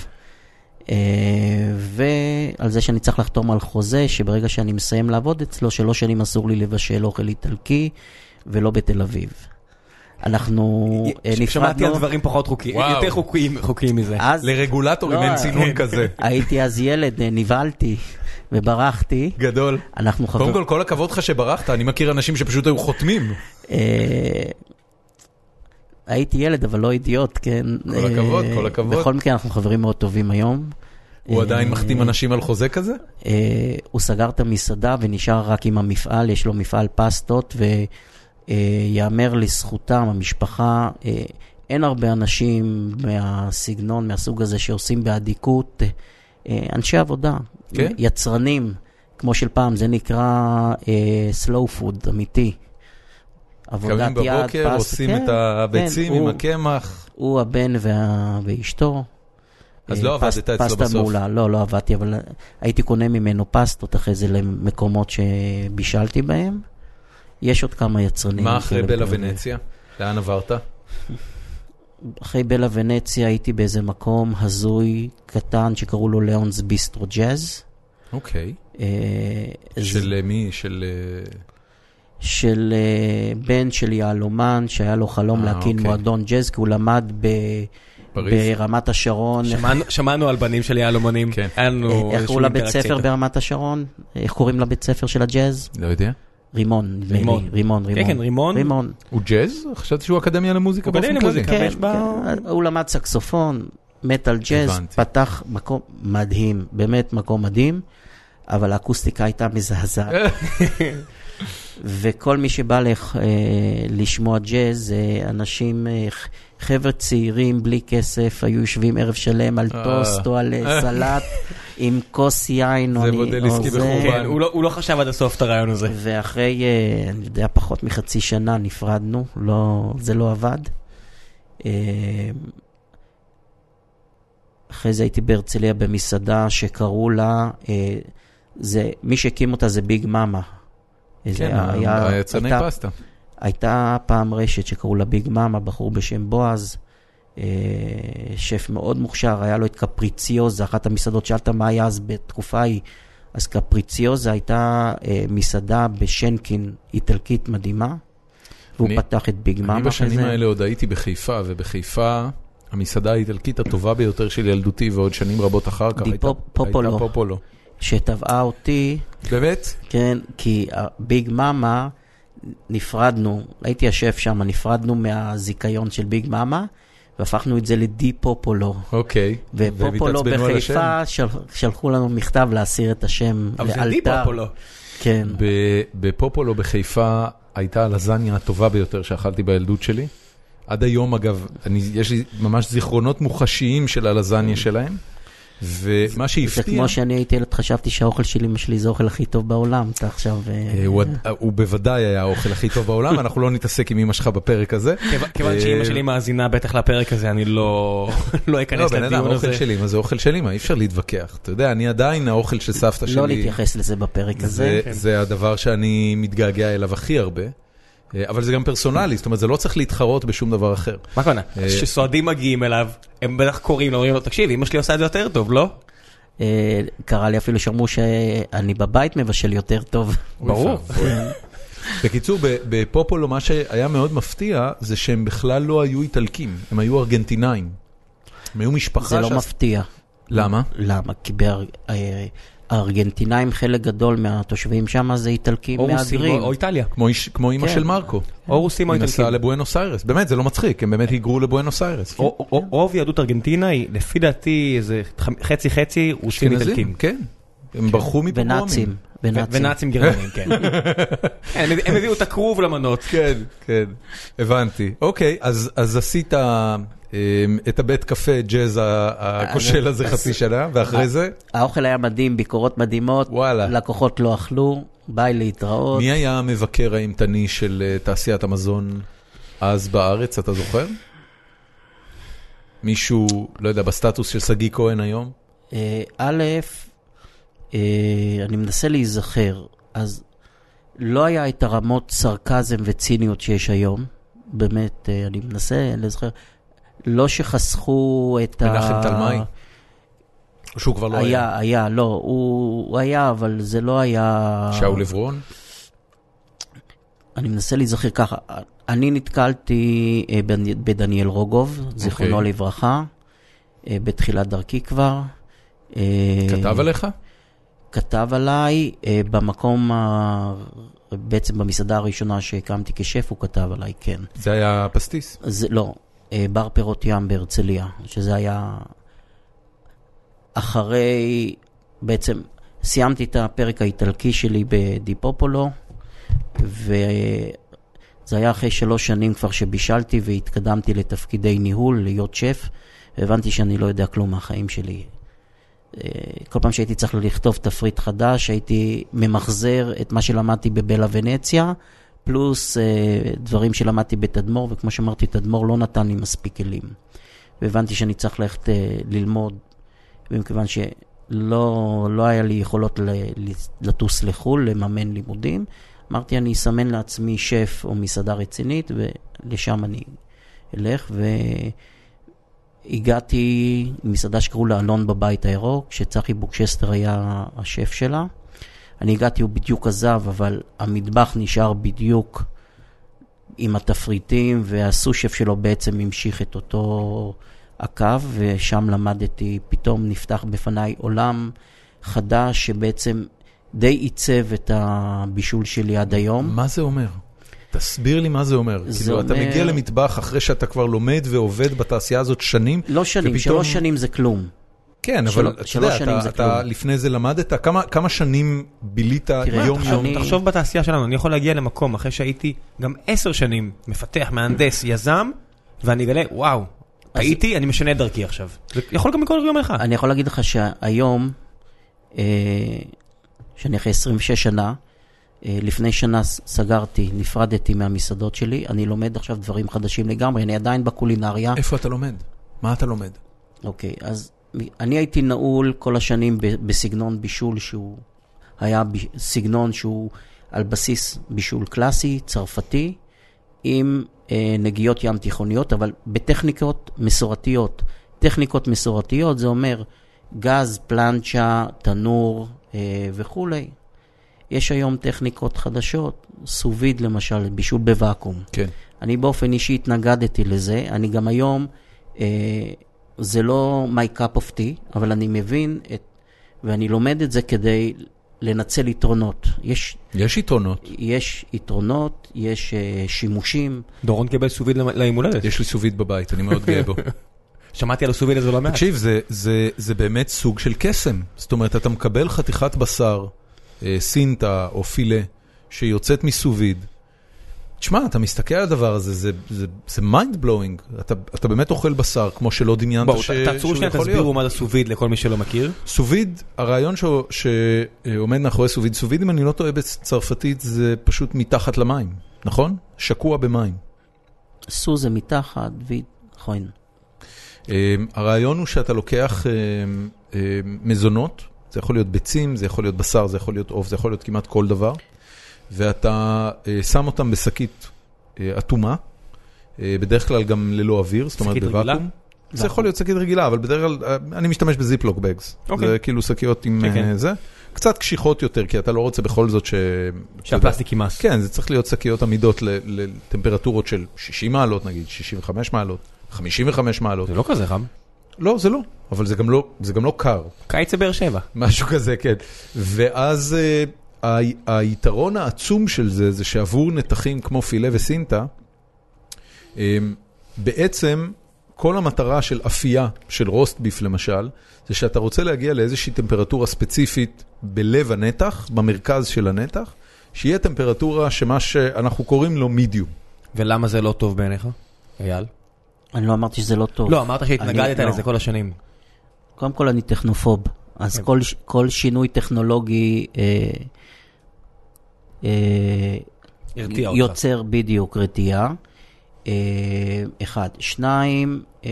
ועל זה שאני צריך לחתום על חוזה שברגע שאני מסיים לעבוד אצלו שלוש שנים אסור לי לבשל אוכל איטלקי ולא בתל אביב. אנחנו נפרדנו. שמעתי על דברים פחות חוקיים, יותר חוקיים מזה. לרגולטורים אין סינון כזה. הייתי אז ילד, נבהלתי וברחתי. גדול. קודם כל, כל הכבוד לך שברחת, אני מכיר אנשים שפשוט היו חותמים. הייתי ילד, אבל לא אידיוט, כן. כל הכבוד, כל הכבוד. בכל מקרה, אנחנו חברים מאוד טובים היום. הוא עדיין מחתים אנשים על חוזה כזה? הוא סגר את המסעדה ונשאר רק עם המפעל, יש לו מפעל פסטות ו... יאמר לזכותם, המשפחה, אין הרבה אנשים מהסגנון, מהסוג הזה שעושים באדיקות, אנשי עבודה, יצרנים, כמו של פעם, זה נקרא slow food, אמיתי. קמים בבוקר, עושים את הביצים עם הקמח. הוא הבן ואשתו. אז לא עבדת אצלו בסוף? לא, לא עבדתי, אבל הייתי קונה ממנו פסטות אחרי זה למקומות שבישלתי בהם. יש עוד כמה יצרנים. מה אחרי בלה ונציה? לאן עברת? אחרי בלה ונציה הייתי באיזה מקום הזוי קטן שקראו לו ליאונס ביסטרו ג'אז. אוקיי. של מי? של... של בן של יעלומן שהיה לו חלום להקין מועדון ג'אז כי הוא למד ב... ברמת השרון. שמענו על בנים של יעלומנים. איך קוראים לבית ספר ברמת השרון? איך קוראים לבית ספר של הג'אז? לא יודע. רימון, רימון, רימון, רימון, רימון. הוא ג'אז? חשבתי שהוא אקדמיה למוזיקה באופן כזה. כן, הוא למד סקסופון, מטל ג'אז, פתח מקום מדהים, באמת מקום מדהים, אבל האקוסטיקה הייתה מזעזעת. וכל מי שבא לשמוע ג'אז, אנשים, חבר'ה צעירים בלי כסף, היו יושבים ערב שלם על טוסט או על סלט, עם כוס יין. זה מודל עסקי בחורבן. הוא לא חשב עד הסוף את הרעיון הזה. ואחרי, אני יודע, פחות מחצי שנה נפרדנו, זה לא עבד. אחרי זה הייתי בהרצליה במסעדה שקראו לה, מי שהקים אותה זה ביג מאמה. כן, היצרני פסטה. הייתה פעם רשת שקראו לה ביג מאמה, בחור בשם בועז, שף מאוד מוכשר, היה לו את קפריציוזה, אחת המסעדות, שאלת מה היה אז בתקופה ההיא, אז קפריציוזה הייתה מסעדה בשנקין איטלקית מדהימה, והוא פתח את ביג מאמה. אני בשנים האלה עוד הייתי בחיפה, ובחיפה המסעדה האיטלקית הטובה ביותר של ילדותי, ועוד שנים רבות אחר כך הייתה פופולו. שטבעה אותי. באמת? כן, כי ביג מאמה נפרדנו, הייתי השף שם, נפרדנו מהזיקיון של ביג מאמה, והפכנו את זה לדי פופולו. אוקיי. ופופולו בחיפה שלחו לנו מכתב להסיר את השם לאלתר. אבל זה די פופולו. כן. בפופולו בחיפה הייתה הלזניה הטובה ביותר שאכלתי בילדות שלי. עד היום אגב, אני, יש לי ממש זיכרונות מוחשיים של הלזניה שלהם, ומה שהפתיע... זה כמו שאני הייתי ילד, חשבתי שהאוכל שלי משלי זה אוכל הכי טוב בעולם, אתה עכשיו... הוא בוודאי היה האוכל הכי טוב בעולם, אנחנו לא נתעסק עם אמא שלך בפרק הזה. כיוון שאמא שלי מאזינה בטח לפרק הזה, אני לא אכנס לדיון הזה. לא, האוכל שלי, מה זה אוכל שלי? מה, אי אפשר להתווכח. אתה יודע, אני עדיין האוכל של סבתא שלי... לא להתייחס לזה בפרק הזה. זה הדבר שאני מתגעגע אליו הכי הרבה. אבל זה גם פרסונלי, זאת אומרת, זה לא צריך להתחרות בשום דבר אחר. מה קונה? כשסועדים מגיעים אליו, הם בטח קוראים, אומרים לו, תקשיב, אמא שלי עושה את זה יותר טוב, לא? קרה לי אפילו שאמרו שאני בבית מבשל יותר טוב. ברור. בקיצור, בפופולו מה שהיה מאוד מפתיע, זה שהם בכלל לא היו איטלקים, הם היו ארגנטינאים. הם היו משפחה... זה לא מפתיע. למה? למה? כי בארגנטינאים... הארגנטינאים, חלק גדול מהתושבים שם, זה איטלקים מהגרים. או איטליה. כמו אמא של מרקו. או רוסים או איטלקים. נסע לבואנוס איירס. באמת, זה לא מצחיק. הם באמת היגרו לבואנוס איירס. רוב יהדות ארגנטינה היא, לפי דעתי, חצי-חצי רוסים איטלקים. כן. הם ברחו מפוגרומים. ונאצים. ונאצים גרמנים, כן. הם הביאו את הכרוב למנות. כן, כן. הבנתי. אוקיי, אז עשית... את הבית קפה ג'אז הכושל הזה חצי שנה, ואחרי זה? האוכל היה מדהים, ביקורות מדהימות, לקוחות לא אכלו, ביי להתראות. מי היה המבקר האימתני של תעשיית המזון אז בארץ, אתה זוכר? מישהו, לא יודע, בסטטוס של סגי כהן היום? א', אני מנסה להיזכר, אז לא היה את הרמות סרקזם וציניות שיש היום, באמת, אני מנסה להיזכר, לא שחסכו את ה... מנחם תלמי? או שהוא כבר לא היה? היה, היה, לא. הוא היה, אבל זה לא היה... שאול לברון? אני מנסה להיזכר ככה. אני נתקלתי בדניאל רוגוב, זיכרונו לברכה, בתחילת דרכי כבר. כתב עליך? כתב עליי, במקום ה... בעצם במסעדה הראשונה שהקמתי כשף, הוא כתב עליי, כן. זה היה פסטיס? לא. בר פירות ים בהרצליה, שזה היה אחרי, בעצם סיימתי את הפרק האיטלקי שלי בדיפופולו, וזה היה אחרי שלוש שנים כבר שבישלתי והתקדמתי לתפקידי ניהול, להיות שף, והבנתי שאני לא יודע כלום מהחיים שלי. כל פעם שהייתי צריך לכתוב תפריט חדש, הייתי ממחזר את מה שלמדתי בבלה ונציה, פלוס דברים שלמדתי בתדמור, וכמו שאמרתי, תדמור לא נתן לי מספיק כלים. והבנתי שאני צריך ללכת ללמוד, ומכיוון שלא לא היה לי יכולות לטוס לחול, לממן לימודים, אמרתי, אני אסמן לעצמי שף או מסעדה רצינית, ולשם אני אלך, והגעתי מסעדה שקראו לה אלון בבית הירוק, שצחי בוקשסטר היה השף שלה, אני הגעתי, הוא בדיוק עזב, אבל המטבח נשאר בדיוק עם התפריטים, והסושף שלו בעצם המשיך את אותו הקו, ושם למדתי, פתאום נפתח בפניי עולם חדש, שבעצם די עיצב את הבישול שלי עד היום. מה זה אומר? תסביר לי מה זה אומר. זה כאילו, אומר... אתה מגיע למטבח אחרי שאתה כבר לומד ועובד בתעשייה הזאת שנים. לא שנים, ופתאום... שלוש שנים זה כלום. כן, אבל אתה לפני זה למדת, כמה שנים בילית יום יום? תחשוב בתעשייה שלנו, אני יכול להגיע למקום אחרי שהייתי גם עשר שנים מפתח, מהנדס, יזם, ואני אגלה, וואו, הייתי, אני משנה את דרכי עכשיו. יכול גם מכל יום לך. אני יכול להגיד לך שהיום, שאני אחרי עשרים ושש שנה, לפני שנה סגרתי, נפרדתי מהמסעדות שלי, אני לומד עכשיו דברים חדשים לגמרי, אני עדיין בקולינריה. איפה אתה לומד? מה אתה לומד? אוקיי, אז... אני הייתי נעול כל השנים בסגנון בישול שהוא היה סגנון שהוא על בסיס בישול קלאסי, צרפתי, עם נגיעות ים תיכוניות, אבל בטכניקות מסורתיות. טכניקות מסורתיות זה אומר גז, פלנצ'ה, תנור וכו'. יש היום טכניקות חדשות, סוביד למשל, בישול בוואקום. כן. אני באופן אישי התנגדתי לזה, אני גם היום... זה לא my cup of tea, אבל אני מבין את, ואני לומד את זה כדי לנצל יתרונות. יש, יש יתרונות. יש יתרונות, יש uh, שימושים. דורון קיבל סוביד להימולדת. יש לי סוביד בבית, אני מאוד גאה בו. שמעתי על הסוביד הזה לא מעט. תקשיב, זה, זה, זה באמת סוג של קסם. זאת אומרת, אתה מקבל חתיכת בשר, סינטה או פילה, שיוצאת מסוביד, תשמע, אתה מסתכל על הדבר הזה, זה מיינד בלואינג, אתה באמת אוכל בשר, כמו שלא דמיינת שהוא יכול להיות. תעצרו שנייה, תסבירו מה זה סוביד לכל מי שלא מכיר. סוביד, הרעיון שעומד מאחורי סוביד, סוביד אם אני לא טועה בצרפתית, זה פשוט מתחת למים, נכון? שקוע במים. סו זה מתחת, ויד, נכון. הרעיון הוא שאתה לוקח מזונות, זה יכול להיות ביצים, זה יכול להיות בשר, זה יכול להיות עוף, זה יכול להיות כמעט כל דבר. ואתה שם אותם בשקית אטומה, בדרך כלל גם ללא אוויר, זאת אומרת בוואקום. זה יכול להיות שקית רגילה, אבל בדרך כלל אני משתמש בזיפלוק בגס. זה כאילו שקיות עם זה. קצת קשיחות יותר, כי אתה לא רוצה בכל זאת ש... שהפלסטיק יימס. כן, זה צריך להיות שקיות עמידות לטמפרטורות של שישים מעלות, נגיד, שישים וחמש מעלות, חמישים וחמש מעלות. זה לא כזה חם. לא, זה לא, אבל זה גם לא, זה גם לא קר. קיץ בבאר שבע. משהו כזה, כן. ואז היתרון העצום של זה, זה שעבור נתחים כמו פילה וסינטה, בעצם כל המטרה של אפייה, של רוסט ביף למשל, זה שאתה רוצה להגיע לאיזושהי טמפרטורה ספציפית בלב הנתח, במרכז של הנתח, שיהיה טמפרטורה שמה שאנחנו קוראים לו מידיום. ולמה זה לא טוב בעיניך, אייל? אני לא אמרתי שזה לא טוב. לא, אמרת שהתנגדת לזה כל השנים. קודם כל אני טכנופוב. אז כל, כל שינוי טכנולוגי אה, אה, יוצר אותך. בדיוק רתיעה. אה, אחד. שניים, אה,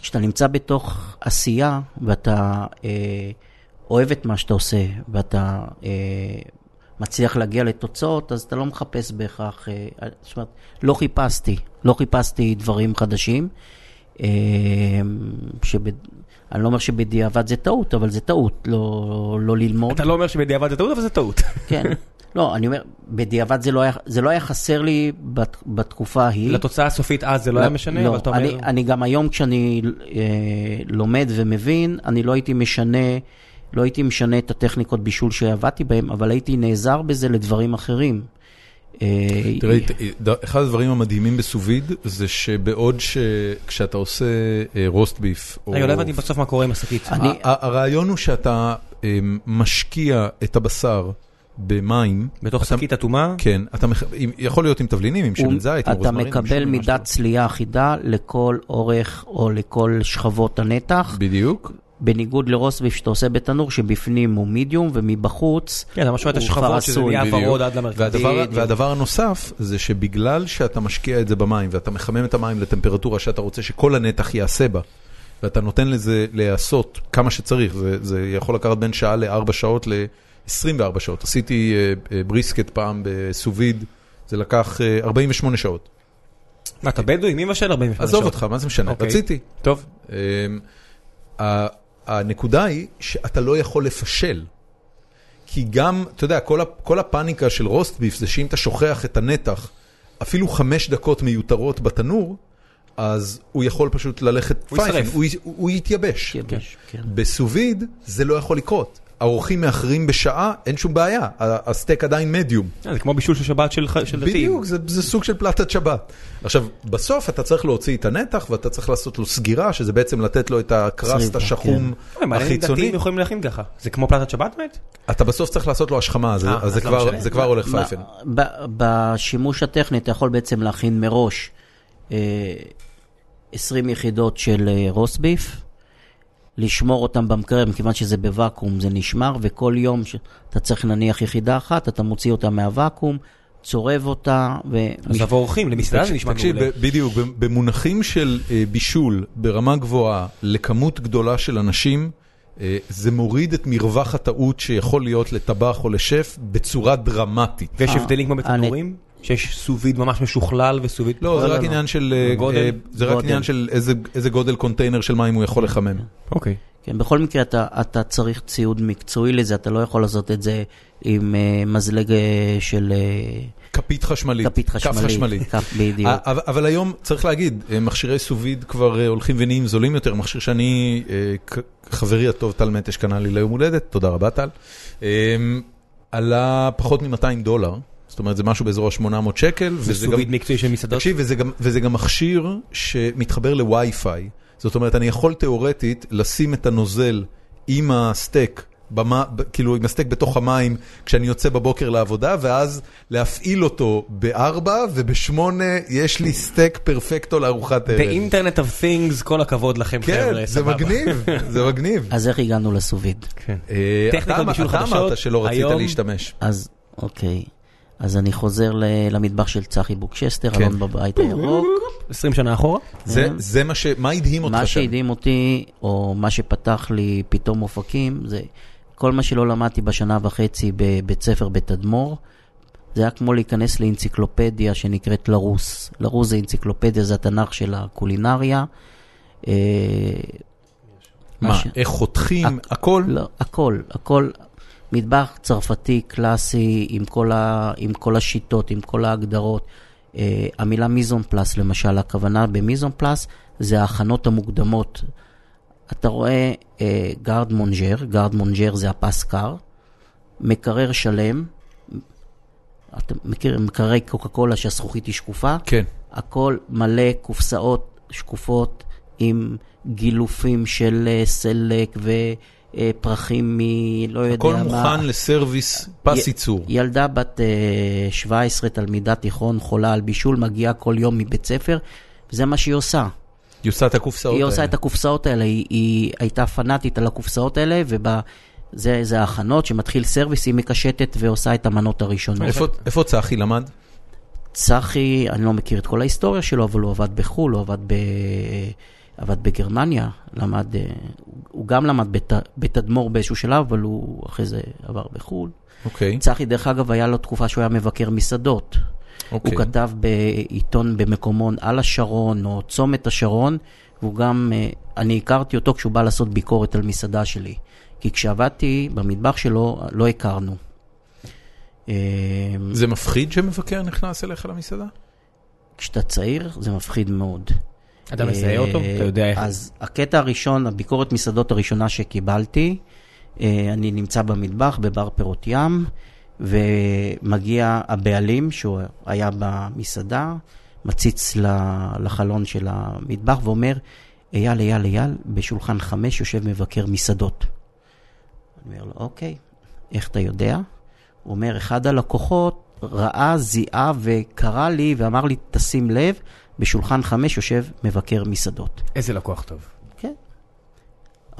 כשאתה נמצא בתוך עשייה, ואתה אה, אוהב את מה שאתה עושה, ואתה אה, מצליח להגיע לתוצאות, אז אתה לא מחפש בהכרח, אה, זאת אומרת, לא חיפשתי, לא חיפשתי דברים חדשים, אה, שבד... אני לא אומר שבדיעבד זה טעות, אבל זה טעות, לא, לא ללמוד. אתה לא אומר שבדיעבד זה טעות, אבל זה טעות. כן. לא, אני אומר, בדיעבד זה לא היה, זה לא היה חסר לי בת, בתקופה ההיא. לתוצאה הסופית אז זה לא, לא היה משנה? לא, אבל אתה אני, אומר... אני גם היום כשאני אה, לומד ומבין, אני לא הייתי משנה, לא הייתי משנה את הטכניקות בישול שעבדתי בהם, אבל הייתי נעזר בזה לדברים אחרים. תראי, אחד הדברים המדהימים בסוביד זה שבעוד שכשאתה עושה רוסט ביף אני לא הבנתי בסוף מה קורה עם השקית. הרעיון הוא שאתה משקיע את הבשר במים בתוך שקית אטומה. כן, יכול להיות עם תבלינים, עם שמן זית, אתה מקבל מידת צלייה אחידה לכל אורך או לכל שכבות הנתח. בדיוק בניגוד לרוסט ביף שאתה עושה בתנור, שבפנים הוא מידיום ומבחוץ כן, למשהו את השכבות שזה נהיה ורוד עד למרכזית. והדבר הנוסף זה שבגלל שאתה משקיע את זה במים, ואתה מחמם את המים לטמפרטורה שאתה רוצה שכל הנתח יעשה בה, ואתה נותן לזה לעשות כמה שצריך, זה יכול לקחת בין שעה לארבע שעות ל-עשרים וארבע שעות. עשיתי בריסקט פעם בסוביד, זה לקח ארבעים ושמונה שעות. אתה בדואי? מי משל ארבעים ושמונה שעות? עזוב אותך, מה זה משנה? רציתי. טוב. הנקודה היא שאתה לא יכול לפשל, כי גם, אתה יודע, כל, כל הפאניקה של רוסט ביף זה שאם אתה שוכח את הנתח, אפילו חמש דקות מיותרות בתנור, אז הוא יכול פשוט ללכת פייפן, הוא, הוא, הוא יתייבש. יתייבש כן. בסוביד זה לא יכול לקרות. האורחים מאחרים בשעה, אין שום בעיה. הסטייק עדיין מדיום. זה כמו בישול של שבת של דתיים. בדיוק, זה סוג של פלטת שבת. עכשיו, בסוף אתה צריך להוציא את הנתח, ואתה צריך לעשות לו סגירה, שזה בעצם לתת לו את הקרסט השחום החיצוני. דתיים יכולים להכין ככה. זה כמו פלטת שבת, באמת? אתה בסוף צריך לעשות לו השחמה, אז זה כבר הולך פייפן. בשימוש הטכני, אתה יכול בעצם להכין מראש עשרים יחידות של רוסט ביף, לשמור אותם במקרר, מכיוון שזה בוואקום, זה נשמר, וכל יום שאתה צריך נניח יחידה אחת, אתה מוציא אותה מהוואקום, צורב אותה, ו... אז עבור אורחים, למסעדה זה נשמע מעולה. בדיוק, במונחים של בישול, ברמה גבוהה, לכמות גדולה של אנשים, זה מוריד את מרווח הטעות שיכול להיות לטבח או לשף, בצורה דרמטית. ויש הבדלים כמו בתנורים? שיש סוביד ממש משוכלל וסוביד... לא, זה רק עניין של... גודל? זה רק עניין של איזה גודל קונטיינר של מים הוא יכול לחמם. אוקיי. כן, בכל מקרה אתה צריך ציוד מקצועי לזה, אתה לא יכול לעשות את זה עם מזלג של... כפית חשמלית. כפית חשמלית. כף בדיוק. אבל היום צריך להגיד, מכשירי סוביד כבר הולכים ונהיים זולים יותר, מכשיר שאני, חברי הטוב טל מטש קנה לי ליום הולדת, תודה רבה טל, עלה פחות מ-מאתיים דולר, זאת אומרת, זה משהו באזור שמונה מאות שקל, וסוביד מקצועי של מסעדות. תקשיב, וזה גם, וזה גם מכשיר שמתחבר לווי-פיי. זאת אומרת, אני יכול תיאורטית לשים את הנוזל עם הסטייק במה, כאילו, מסתק בתוך המים כשאני יוצא בבוקר לעבודה, ואז להפעיל אותו בארבע, ובשמונה יש לי סטייק פרפקטו לארוחת ערב. The Internet of Things, כל הכבוד לכם, חבר'ה. כן, זה מגניב, זה מגניב. אז איך הגענו לסוביד? אתה אמרת שלא רצית להשתמש. אז, אוקיי. אז אני חוזר למטבח של צחי בוקשסטר, אלון בבית הירוק. עשרים שנה אחורה? זה מה הדהים אותך? מה שהדהים אותי, או מה שפתח לי פתאום אופקים, זה... כל מה שלא למדתי בשנה וחצי בבית ספר בתדמור, זה היה כמו להיכנס לאנציקלופדיה שנקראת לרוס. לרוס זה אנציקלופדיה, זה התנ"ך של הקולינריה. מה, איך חותכים? הכל? הכל, הכל. מטבח צרפתי, קלאסי, עם כל השיטות, עם כל ההגדרות. המילה מיזון פלס, למשל, הכוונה במיזון פלס, זה ההכנות המוקדמות. אתה רואה גארד מונג'ר, גארד מונג'ר זה הפסקר, מקרר שלם, אתה מכיר, מקררי קוקה קולה שהזכוכית היא שקופה, כן. הכל מלא קופסאות שקופות עם גילופים של סלק ופרחים מ... לא יודע מה. הכל מוכן לסרוויס פס ייצור. ילדה בת שבע עשרה, תלמידת תיכון, חולה על בישול, מגיעה כל יום מבית ספר, וזה מה שהיא עושה. היא עושה את הקופסאות האלה. היא עושה את הקופסאות האלה, היא, היא הייתה פנאטית על הקופסאות האלה, וזה ההכנות שמתחיל סרוויס, היא מקשטת ועושה את המנות הראשונות. איפה, איפה צחי למד? צחי, אני לא מכיר את כל ההיסטוריה שלו, אבל הוא עבד בחול, הוא עבד, ב, עבד בגרמניה, למד, הוא גם למד בת, בתדמור באיזשהו שלב, אבל הוא אחרי זה עבר בחול. אוקיי. צחי, דרך אגב, היה לו תקופה שהוא היה מבקר מסעדות. Okay. הוא כתב בעיתון במקומון על השרון או צומת השרון, והוא גם, אני הכרתי אותו כשהוא בא לעשות ביקורת על מסעדה שלי, כי כשעבדתי במטבח שלו לא הכרנו. זה מפחיד שמבקר נכנס אליך למסעדה? כשאתה צעיר זה מפחיד מאוד. אתה מזהה אותו? אתה יודע איך? אז הקטע הראשון, הביקורת מסעדות הראשונה שקיבלתי, אני נמצא במטבח בבר פירות ים, ומגיע הבעלים שהוא היה במסעדה, מציץ לחלון של המטבח ואומר, אייל, אייל, אייל, בשולחן חמש יושב מבקר מסעדות. אני אומר לו, אוקיי, איך אתה יודע? הוא אומר, אחד הלקוחות ראה, זיהה וקרא לי ואמר לי, תשים לב, בשולחן חמש יושב מבקר מסעדות. איזה לקוח טוב. כן.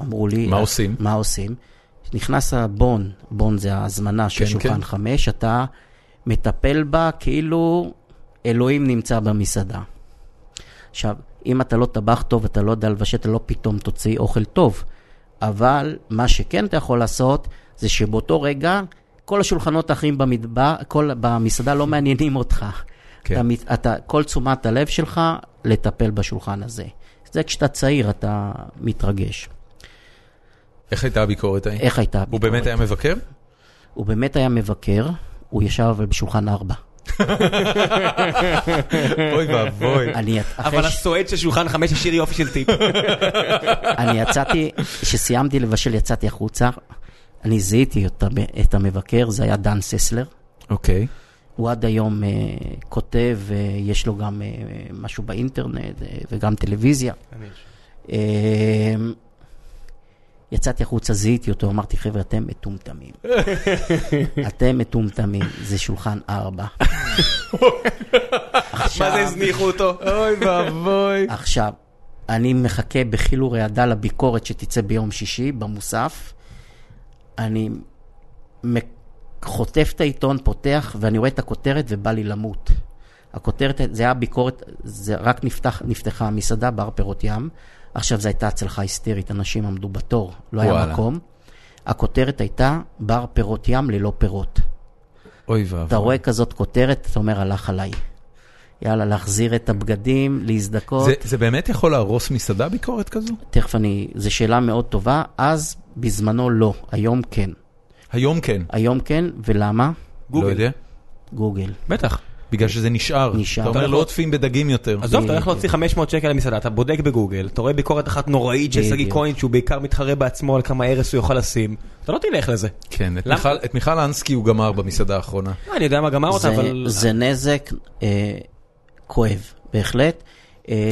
אמרו לי, מה עושים? מה עושים? נכנס הבון, בון זה ההזמנה של שולחן חמש, אתה מטפל בה כאילו אלוהים נמצא במסעדה. עכשיו, אם אתה לא טבח טוב, אתה לא יודע לבשל, אתה לא פתאום תוציא אוכל טוב, אבל מה שכן אתה יכול לעשות, זה שבאותו רגע, כל השולחנות האחרים במסעדה לא מעניינים אותך. כל תשומת הלב שלך, לטפל בשולחן הזה. זה כשאתה צעיר, אתה מתרגש. איך הייתה הביקורת? איך הייתה הביקורת? הוא באמת היה מבקר? הוא באמת היה מבקר, הוא ישב בשולחן ארבע. בואי בואי. אבל הסועד של שולחן חמש השאיר יופי של טיפ. אני יצאתי, כשסיימתי לבשל יצאתי החוצה, אני זיהיתי את המבקר, זה היה דן ססלר. אוקיי. הוא עד היום כותב, יש לו גם משהו באינטרנט וגם טלוויזיה. יצאתי החוצה, זיהיתי אותו, אמרתי, חבר'ה, אתם מטומטמים. אתם מטומטמים, זה שולחן ארבע. מה זה הזניחו אותו? אוי ואבוי. עכשיו, אני מחכה בחילו רעדה לביקורת שתצא ביום שישי, במוסף. אני חוטף את העיתון, פותח, ואני רואה את הכותרת ובא לי למות. הכותרת, זה היה ביקורת, זה רק נפתחה המסעדה, בר פירות ים. עכשיו זו הייתה הצלחה היסטרית, אנשים עמדו בתור, לא היה מקום. הכותרת הייתה, בר פירות ים ללא פירות. אוי ואבוי. אתה רואה כזאת כותרת, אתה אומר, הלך עליי. יאללה, להחזיר את הבגדים, להזדקות. זה באמת יכול להרוס מסעדה ביקורת כזו? תכף אני, זו שאלה מאוד טובה, אז בזמנו לא, היום כן. היום כן? היום כן, ולמה? גוגל. גוגל. בטח. בגלל שזה נשאר, אתה אומר לא עוטפים בדגים יותר. עזוב, אתה הולך להוציא חמש מאות שקל למסעדה, אתה בודק בגוגל, אתה רואה ביקורת אחת נוראית של סגי כהן, שהוא בעיקר מתחרה בעצמו על כמה ערס הוא יוכל לשים, אתה לא תלך לזה. כן, את מיכל אנסקי הוא גמר במסעדה האחרונה. אני יודע מה גמר אותה, אבל... זה נזק כואב, בהחלט.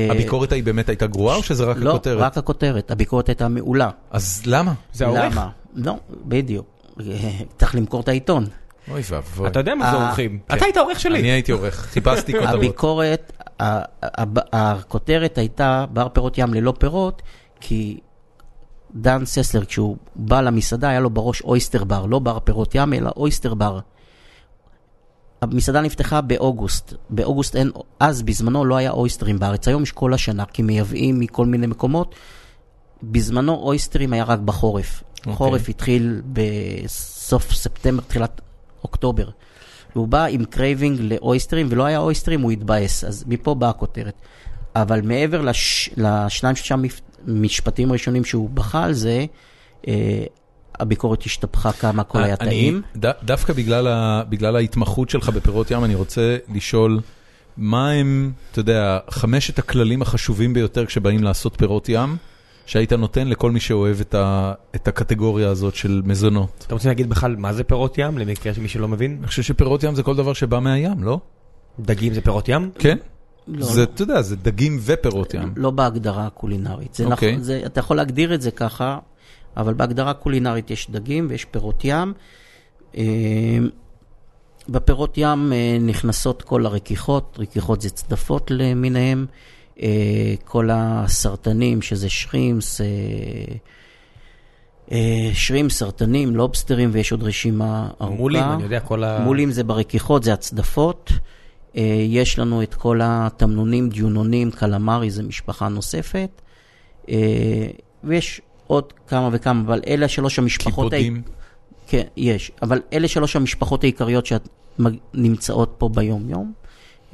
הביקורת היא באמת הייתה גרועה או שזה רק הכותרת? לא, רק הכותרת. הביקורת הייתה מעולה. אז למה? זה העורך? לא, בדיוק. צריך למכור את העיתון. אוי ואבוי. אתה יודע מה זה עורכים? אתה היית עורך שלי. אני הייתי עורך. חיפשתי כותרות. הביקורת, הכותרת הייתה בר פירות ים ללא פירות, כי דן ססלר, כשהוא בא למסעדה, היה לו בראש אויסטר בר. לא בר פירות ים, אלא אויסטר בר. המסעדה נפתחה באוגוסט. באוגוסט אין, אז בזמנו לא היה אויסטרים בארץ. היום יש כל השנה, כי מייבאים מכל מיני מקומות. בזמנו אויסטרים היה רק בחורף. Okay. חורף התחיל בסוף ספטמבר, תחילת אוקטובר. והוא בא עם קרייבינג לאויסטרים, ולא היה אויסטרים, הוא התבאס. אז מפה באה הכותרת. אבל מעבר לש... לשניים ששם משפטים ראשונים שהוא בכה על זה, אה... הביקורת השתפכה כמה כל היה טעים. דווקא בגלל ההתמחות שלך בפירות ים, אני רוצה לשאול, מה הם, אתה יודע, חמשת הכללים החשובים ביותר כשבאים לעשות פירות ים, שהיית נותן לכל מי שאוהב את הקטגוריה הזאת של מזונות? אתה רוצה להגיד בכלל מה זה פירות ים, למקרה שמי שלא מבין? אני חושב שפירות ים זה כל דבר שבא מהים, לא? דגים זה פירות ים? כן. זה, אתה יודע, זה דגים ופירות ים. לא בהגדרה הקולינרית. אתה יכול להגדיר את זה ככה, אבל בהגדרה קולינרית יש דגים ויש פירות ים. בפירות ים נכנסות כל הרכיחות, רכיחות זה צדפות למיניהם, כל הסרטנים שזה שרימס, שרים, סרטנים, לובסטרים, ויש עוד רשימה ארוכה. מולים, אני יודע, כל ה... מולים זה ברכיחות, זה הצדפות. יש לנו את כל התמנונים, דיונונים, קלמרי, זה משפחה נוספת. ויש... עוד כמה וכמה, אבל אלה שלוש המשפחות... כיבודים. הי... כן, יש. אבל אלה שלוש המשפחות העיקריות שנמצאות פה ביום-יום.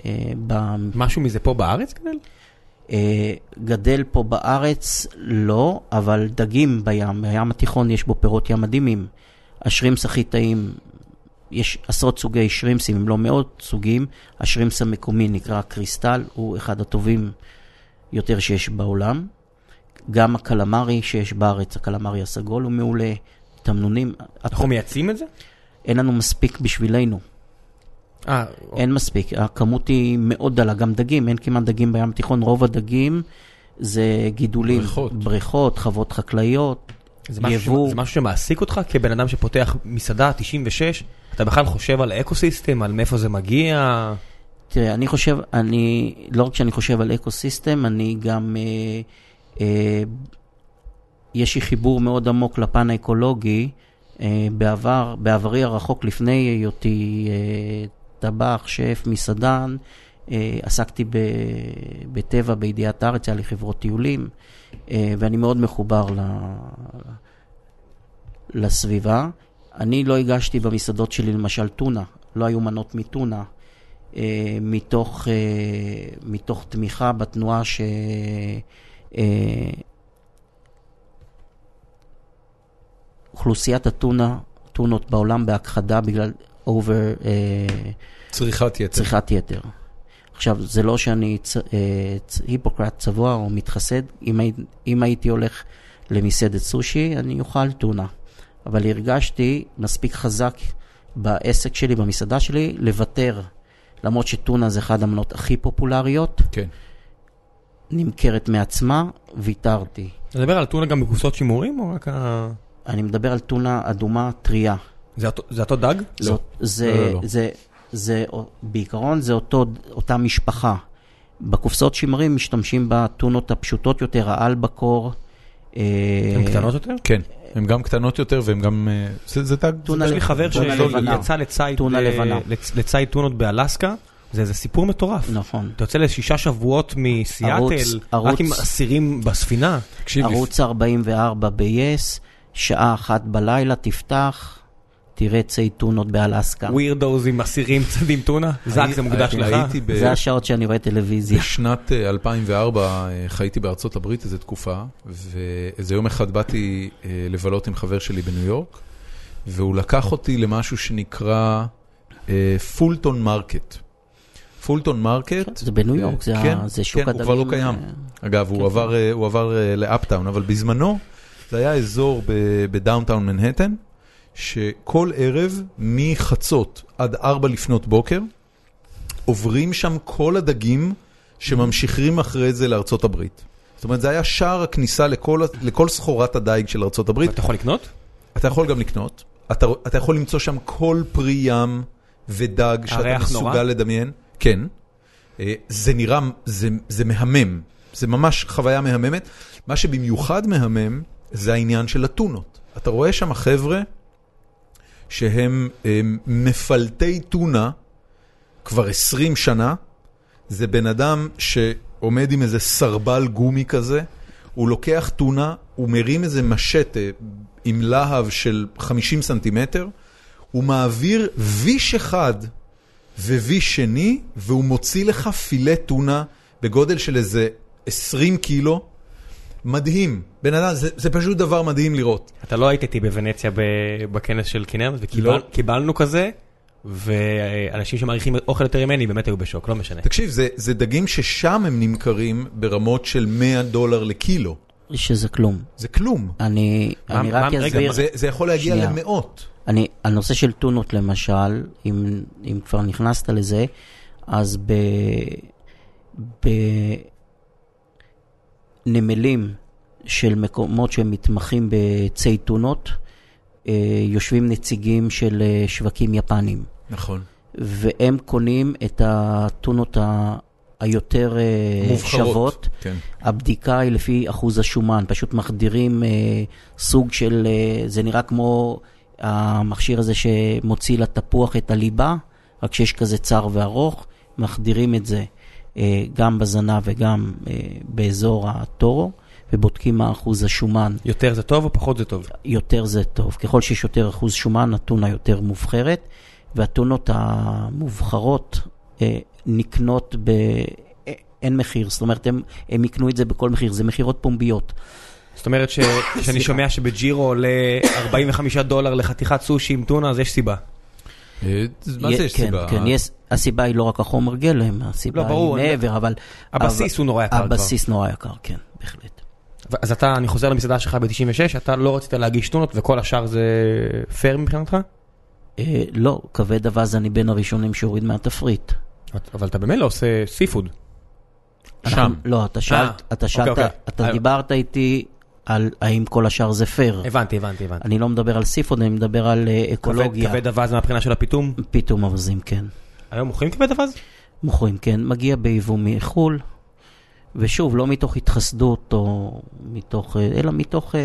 אה, ב... משהו מזה פה בארץ גדל? אה, גדל פה בארץ לא, אבל דגים בים. בים התיכון יש בו פירות ים מדהימים. השרימס הכי טעים, יש עשרות סוגי שרימסים, אם לא מאות סוגים. השרימס המקומי נקרא קריסטל, הוא אחד הטובים יותר שיש בעולם. גם הקלמרי שיש בארץ, הקלמרי הסגול הוא מעולה, תמנונים. אנחנו מייצאים את זה? אין לנו מספיק בשבילנו. אה, אין מספיק. הכמות היא מאוד דלה, גם דגים, אין כמעט דגים בים התיכון. רוב הדגים זה גידולים, בריכות, חוות חקלאיות, יבוא. זה משהו שמעסיק אותך כבן אדם שפותח מסעדה תשעים ושש, אתה בכלל חושב על האקוסיסטם, על מאיפה זה מגיע? תראה, אני חושב, אני, לא רק שאני חושב על אקוסיסטם, אני גם... יש לי חיבור מאוד עמוק לפן האקולוגי. בעבר, בעברי הרחוק, לפני היותי טבח, שף, מסעדן, עסקתי בטבע, בידיעת הארץ, היה לי חברות טיולים, ואני מאוד מחובר לסביבה. אני לא הגשתי במסעדות שלי, למשל, טונה. לא היו מנות מטונה, מתוך, מתוך תמיכה בתנועה ש... אוכלוסיית הטונה, טונות בעולם בהכחדה בגלל אובר צריכת יתר. צריכת יתר. עכשיו, זה לא שאני היפוקרט צבוע או מתחסד. אם הייתי הולך למסעדת סושי, אני אוכל טונה. אבל הרגשתי מספיק חזק בעסק שלי, במסעדה שלי, לוותר. למרות שטונה זה אחד המנות הכי פופולריות. כן. נמכרת מעצמה, ויתרתי. אתה מדבר על טונה גם בקופסות שימורים, או רק ה... אני מדבר על טונה אדומה טריה. זה אותו דג? לא. בעיקרון זה אותה משפחה. בקופסות שימורים משתמשים בטונות הפשוטות יותר, האלבקור. הן קטנות יותר? כן. הן גם קטנות יותר, והן גם... זה דג... יש לי חבר שיצא לצייד טונות באלסקה, זה, זה סיפור מטורף. נכון. אתה יוצא לשישה שבועות מסיאטל, רק עם אסירים בספינה. ערוץ ארבעים וארבע ב-יס, שעה אחת בלילה, תפתח, תראה צייד טונות באלסקה. ווירדוז עם אסירים צדים טונה? זק, זה מוקדש לך. זה השעות שאני רואה טלוויזיה. בשנת אלפיים וארבע חייתי בארצות הברית איזו תקופה, ואיזה יום אחד באתי לבלות עם חבר שלי בניו יורק, והוא לקח אותי למשהו שנקרא פולטון מרקט. פולטון מרקט. זה בניו יורק, זה שוק הדגים. כן, הוא כבר לא קיים. אגב, הוא עבר לאפטאון, אבל בזמנו זה היה אזור בדאונטאון מנהטן, שכל ערב מחצות עד ארבע לפנות בוקר, עוברים שם כל הדגים שממשיכים אחרי זה לארצות הברית. זאת אומרת, זה היה שער הכניסה לכל, לכל סחורת הדייג של ארצות הברית. אתה יכול לקנות? אתה יכול גם לקנות. אתה, אתה יכול למצוא שם כל פרי ים ודג שאתה מסוגל לדמיין. כן. זה נראה, זה, זה מהמם. זה ממש חוויה מהממת. מה שבמיוחד מהמם, זה העניין של הטונות. אתה רואה שם החבר'ה שהם הם, מפלטי טונה כבר עשרים שנה. זה בן אדם שעומד עם איזה סרבל גומי כזה, הוא לוקח טונה, הוא מרים איזה משטה עם להב של חמישים סנטימטר, הוא מעביר ויש אחד וויש שני, והוא מוציא לך פילה טונה בגודל של איזה עשרים קילו. מדהים. בן אדם, זה, זה פשוט דבר מדהים לראות. אתה לא היית איתי בוונציה בכנס של כינרס, וקיבלנו כזה, ואנשים שמעריכים אוכל יותר ממני באמת היו בשוק, לא משנה. תקשיב, זה, זה דגים ששם הם נמכרים ברמות של מאה דולר לקילו. שזה כלום. זה כלום. אני, אני רק אסביר. זה, זה יכול להגיע שנייה. למאות. אני, הנושא של טונות למשל, אם, אם כבר נכנסת לזה, אז ב... ב... נמלים של מקומות שמתמחים בצי טונות, יושבים נציגים של שווקים יפנים. נכון. והם קונים את הטונות היותר שוות. כן. הבדיקה היא לפי אחוז השומן. פשוט מחדירים סוג של, זה נראה כמו המכשיר הזה שמוציא לתפוח את הליבה, רק שיש כזה צר וארוך, מחדירים את זה. גם בזנה וגם באזור הטורו, ובודקים מה אחוז השומן. יותר זה טוב או פחות זה טוב? יותר זה טוב. ככל שיש יותר אחוז שומן, הטונה יותר מובחרת, והטונות המובחרות נקנות ב... אין מחיר. זאת אומרת, הם, הם יקנו את זה בכל מחיר. זה מחירות פומביות. זאת אומרת ש... שאני שומע שבג'ירו עולה ארבעים וחמישה דולר לחתיכת סושי עם טונה, אז יש סיבה. מה זה יש סיבה? כן, כן, הסיבה היא לא רק החומר גלם, הסיבה היא מעבר, אבל... הבסיס הוא נורא יקר כבר. הבסיס נורא יקר, כן, בהחלט. אז אתה, אני חוזר למסעדה שלך ב-תשעים ושש, אתה לא רצית להגיש טונות, וכל השאר זה פייר מבחינתך? לא, כבד אבז אני בין הראשונים שהוריד מהתפריט. אבל אתה באמת לא עושה סיפוד. שם. לא, אתה דיברת איתי... על האם כל השאר זה פייר. הבנתי, הבנתי, הבנתי. אני לא מדבר על סיפון, אני מדבר על אקולוגיה. כבד אבז מהבחינה של הפיתום? פיתום אבזים, כן. היום מוכרים כבד אבז? מוכרים, כן. מגיע ביבוא מחול, ושוב, לא מתוך התחסדות, אלא מתוך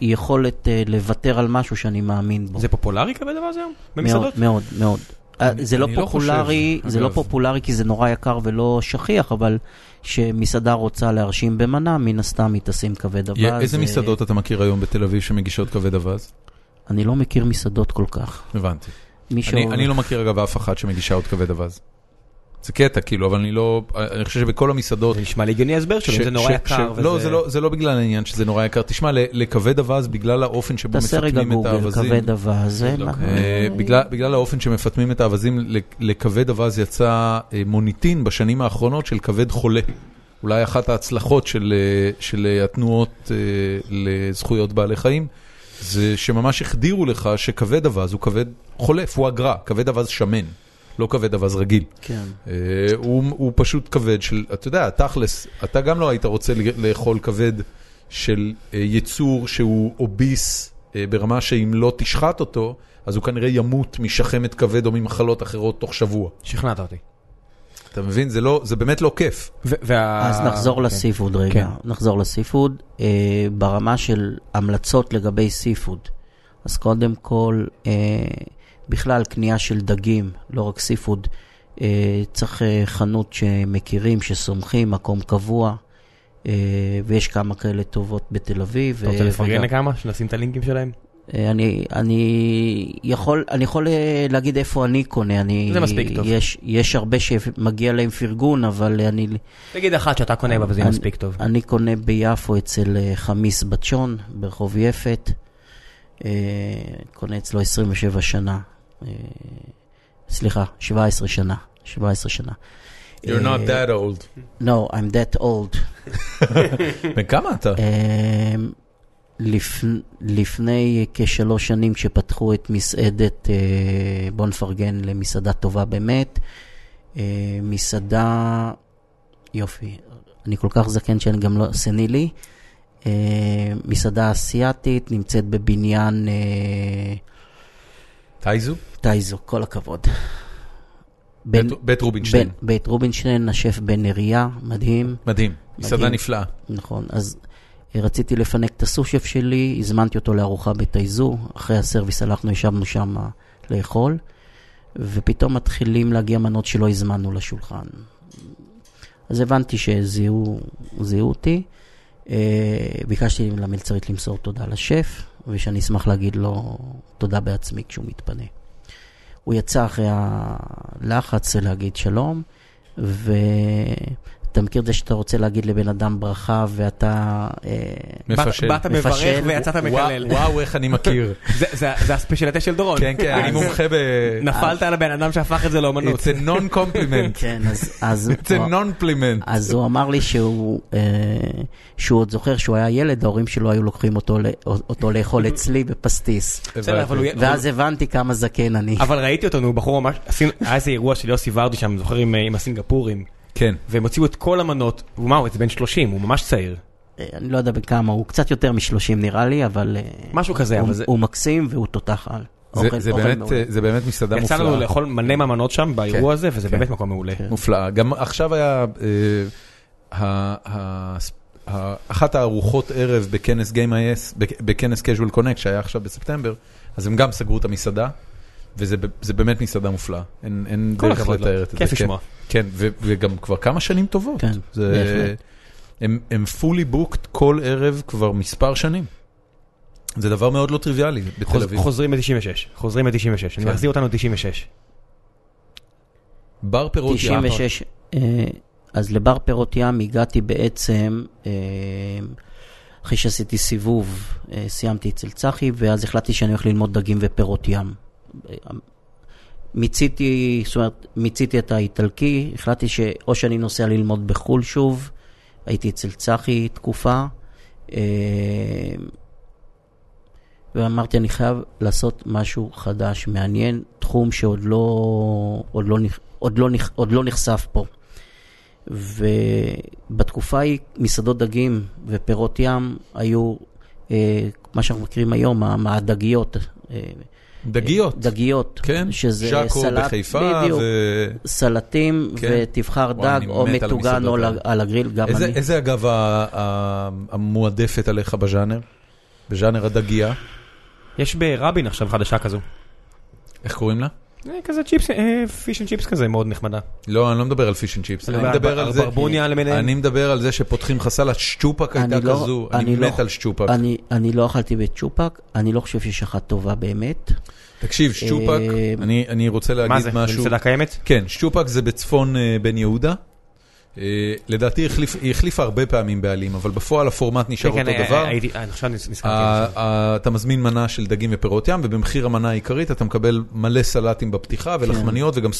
יכולת לוותר על משהו שאני מאמין בו. זה פופולרי כבד אבז היום? במסעדות? מאוד, מאוד. זה לא פופולרי, זה לא פופולרי כי זה נורא יקר ולא שכיח, אבל שמסעדה רוצה להרשים במנה, מן הסתם היא תשים כבד אבז. איזה מסעדות אתה מכיר היום בתל אביב שמגישות כבד אבז? אני לא מכיר מסעדות כל כך. הבנתי. אני לא מכיר אגב אף אחת שמגישה עוד כבד אבז. זה קטע, כאילו, אבל אני לא... אני חושב שבכל המסעדות... זה נשמע לי גני הסבר שלו, זה נורא יקר. לא, זה לא בגלל העניין שזה נורא יקר. תשמע, לכבד אבז, בגלל האופן שבו מפתמים את האבזים... כבד אבז, בגלל האופן שמפתמים את האבזים, לכבד אבז יצא מוניטין בשנים האחרונות של כבד חולה. אולי אחת ההצלחות של התנועות לזכויות בעלי חיים, זה שממש החדירו לך שכבד אבז הוא כבד חולף, הוא אגרה, כבד אבז שמן. לא כבד אבז רגיל. כן. הוא פשוט כבד של, אתה יודע, תכלס, אתה גם לא היית רוצה לאכול כבד של יצור שהוא אוביס ברמה שאם לא תשחט אותו, אז הוא כנראה ימות משחמת כבד או ממחלות אחרות תוך שבוע. שכנעת אותי. אתה מבין? זה באמת לא כיף. אז נחזור לסיפוד רגע. נחזור לסיפוד ברמה של המלצות לגבי סיפוד. אז קודם כל... בכלל, קנייה של דגים, לא רק סיפוד, צריך חנות שמכירים, שסומכים, מקום קבוע, ויש כמה כאלה טובות בתל אביב. אתה רוצה לפרגן לכמה? שנשים את הלינקים שלהם? אני, אני יכול, אני יכול להגיד איפה אני קונה. אני, זה מספיק טוב. יש, יש הרבה שמגיע להם פרגון, אבל אני... תגיד אחת שאתה קונה בה, וזה מספיק טוב. אני קונה ביפו אצל חמיס בצ'ון, ברחוב יפת. קונה אצלו עשרים ושבע שנה, סליחה, שבע עשרה שנה, שבע עשרה שנה. You're not that old. No, I'm that old. וכמה אתה? לפני כשלוש שנים שפתחו את מסעדת, בוא נפרגן למסעדה טובה באמת, מסעדה יופי. אני כל כך זקן שאני גם לא סנילי. מסעדה אסיאתית, נמצאת בבניין... טייזו? טייזו, כל הכבוד. בית רובינשטיין. בית רובינשטיין, השף בן אריה, מדהים. מדהים, מסעדה נפלאה. נכון, אז רציתי לפנק את הסושף שלי, הזמנתי אותו לארוחה בטייזו, אחרי הסרוויס הלכנו, ישבנו שם לאכול, ופתאום מתחילים להגיע מנות שלא הזמנו לשולחן. אז הבנתי שזיהו אותי, ביקשתי למלצרית למסור תודה לשף, ושאני אשמח להגיד לו תודה בעצמי כשהוא מתפנה. הוא יצא אחרי הלחץ להגיד שלום, ואתה מכיר את זה שאתה רוצה להגיד לבן אדם ברכה, ואתה מפשל. באת מברך ויצאת מקלל. וואו, איך אני מכיר. זה הספשייליטה של דורון. כן, כן, אני מומחה ב... נפלת על הבן אדם שהפך את זה לאומנות. It's a non-compliment. It's a non-compliment. אז הוא אמר לי שהוא עוד זוכר שהוא היה ילד, ההורים שלו היו לוקחים אותו לאכול אצלי בפסטיס. ואז הבנתי כמה זקן אני. אבל ראיתי אותנו, הוא בחור ממש... היה איזה אירוע של יוסי ורדי שם, זוכרים עם הסינגפורים. כן. והם הוציאו את כל המנות, ומה, זה בן שלושים, הוא ממש צעיר. אני לא יודע בכמה, הוא קצת יותר משלושים נראה לי, אבל... משהו כזה, אבל זה... הוא מקסים והוא תותח על. זה באמת מסעדה מופלאה. יצא לנו לאכול מלא מהמנות שם באירוע הזה, וזה באמת מקום מעולה. מופלאה. גם עכשיו היה... אחת הארוחות ערב בכנס Game I S, בכנס Casual Connect, שהיה עכשיו בספטמבר, אז הם גם סגרו את המסעדה, וזה באמת מסעדה מופלאה. אין דרך לתאר את זה. כיף לשמוע. כן, וגם כבר כמה שנים טובות. כן, בהחלט. הם fully booked כל ערב כבר מספר שנים. זה דבר מאוד לא טריוויאלי בתל אביב. חוזרים ב-תשעים ושש. חוזרים ב-תשעים ושש. אני מחזיר אותנו ב-תשעים ושש. בר פירות ים. תשעים ושש. אז לבר פירות ים הגעתי בעצם... אחרי שעשיתי סיבוב, סיימתי אצל צחי, ואז החלטתי שאני הולך ללמוד דגים ופירות ים. מיציתי, זאת אומרת, מיציתי את האיטלקי, החלטתי שאו שאני נוסע ללמוד בחול שוב, הייתי אצל צחי תקופה, ואמרתי, אני חייב לעשות משהו חדש, מעניין, תחום שעוד לא, עוד לא, עוד לא, עוד לא נחשף פה. ובתקופה היא, מסעדות דגים ופירות ים היו, מה שאנחנו מכירים היום, המעדגיות, דגיות. דגיות. כן. שזה ז'קו סלט, בחיפה. בדיוק. ו... סלטים, כן. ותבחר דג או מטוגן או על, על הגריל. גם איזה, אני. איזה אגב המועדפת עליך בז'אנר? בז'אנר הדגיה? יש ברבין עכשיו חדשה כזו. איך קוראים לה? כזה צ'יפס, פיש אנד צ'יפס כזה, מאוד נחמדה. לא, אני לא מדבר על פיש אנד צ'יפס. אני מדבר על זה שפותחים חסל, הצ'ופק הייתה כזו, אני מת על צ'ופק. אני לא אכלתי בצ'ופק, אני לא חושב שיש אחת טובה באמת. תקשיב, צ'ופק, אני רוצה להגיד משהו. מה זה, במסעדה קיימת? כן, צ'ופק זה בצפון בן יהודה. לדעתי היא החליפה הרבה פעמים בעלים, אבל בפועל הפורמט נשאר אותו דבר. אתה מזמין מנה של דגים ופירות ים, ובמחיר המנה העיקרית אתה מקבל מלא סלטים בפתיחה ולחמניות, וגם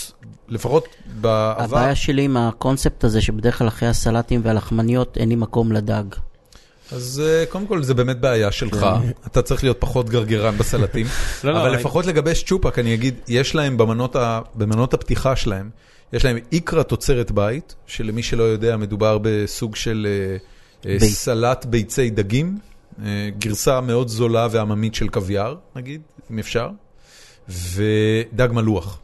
לפחות בעבר. הבעיה שלי עם הקונספט הזה שבדרך כלל אחרי הסלטים והלחמניות אין לי מקום לדג. אז קודם כל זה באמת בעיה שלך, אתה צריך להיות פחות גרגרן בסלטים, אבל לפחות לגבי שצ'ופק אני אגיד, יש להם במנות הפתיחה שלהם, יש להם איקרה תוצרת בית, שלמי שלא יודע מדובר בסוג של בית. סלט ביצי דגים, גרסה מאוד זולה ועממית של קוויאר, נגיד, אם אפשר, ודג מלוח.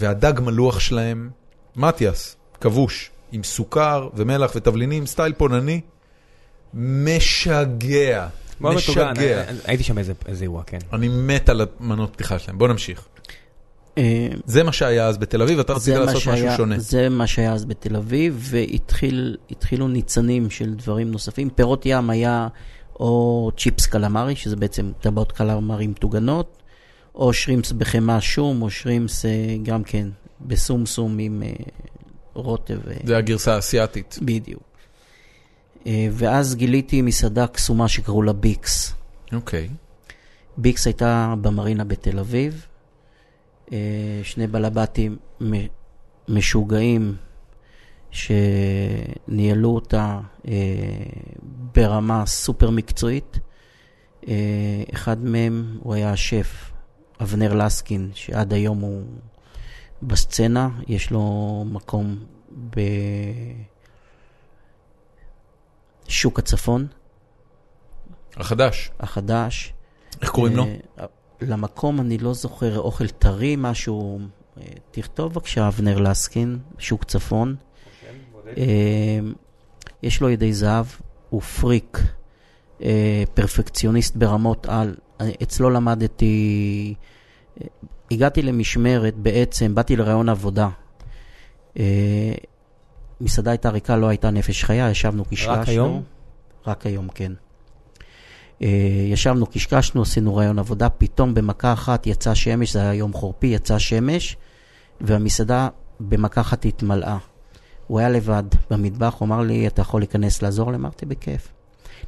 והדג מלוח שלהם, מטיאס, כבוש, עם סוכר ומלח ותבלינים, סטייל פונני, משגע. משגע. אני, הייתי שם איזה, איזה אירוע, כן. אני מת על המנות פתיחה שלהם, בוא נמשיך. זה מה שהיה אז בתל אביב, אתה רצית לעשות משהו שונה. זה מה שהיה אז בתל אביב, והתחילו ניצנים של דברים נוספים. פירות ים היה או צ'יפס קלמרי, שזה בעצם טבעות קלמרי עם תוגנות, או שרימס בחמה שום, או שרימס גם כן בסומסום עם רוטב. זה הגרסה האסיאתית. בדיוק. ואז גיליתי מסעדה קסומה שקראו לה ביקס. אוקיי. ביקס הייתה במרינה בתל אביב, שני בלבטים משוגעים שניהלו אותה ברמה סופר מקצועית. אחד מהם הוא היה השף אבנר לסקין, שעד היום הוא בסצנה, יש לו מקום שוק הצפון. החדש. החדש. איך קוראים לו? למקום אני לא זוכר, אוכל טרי, משהו, תכתוב בבקשה, אבנר לסקין, שוק צפון. יש לו ידי זהב, הוא פריק, פרפקציוניסט ברמות על. אצלו למדתי, הגעתי למשמרת בעצם, באתי לרעיון עבודה. מסעדה הייתה ריקה, לא הייתה נפש חיה, ישבנו כשקשנו. רק היום? רק היום, כן. ישבנו, קשקשנו, עשינו רעיון עבודה, פתאום במכה אחת יצא שמש, זה היה יום חורפי, יצא שמש, והמסעדה במכה אחת התמלאה. הוא היה לבד במטבח, הוא אמר לי, אתה יכול להיכנס לעזור? אמרתי, בכיף.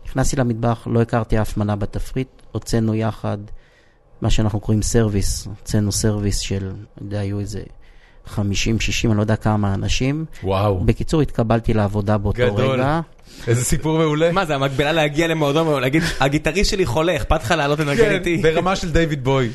נכנסתי למטבח, לא הכרתי אף מנה בתפריט, הוצאנו יחד, מה שאנחנו קוראים סרוויס, הוצאנו סרוויס של, יודע, היו איזה חמישים שישים, אני לא יודע כמה אנשים. וואו. בקיצור, התקבלתי לעבודה באותו גדול. רגע. איזה סיפור מעולה. מה זה, המקבילה להגיע למועדון ולהגיד, הגיטריסט שלי חולה, אכפת לך לעלות לנגן איתי. ברמה של דיוויד בוי.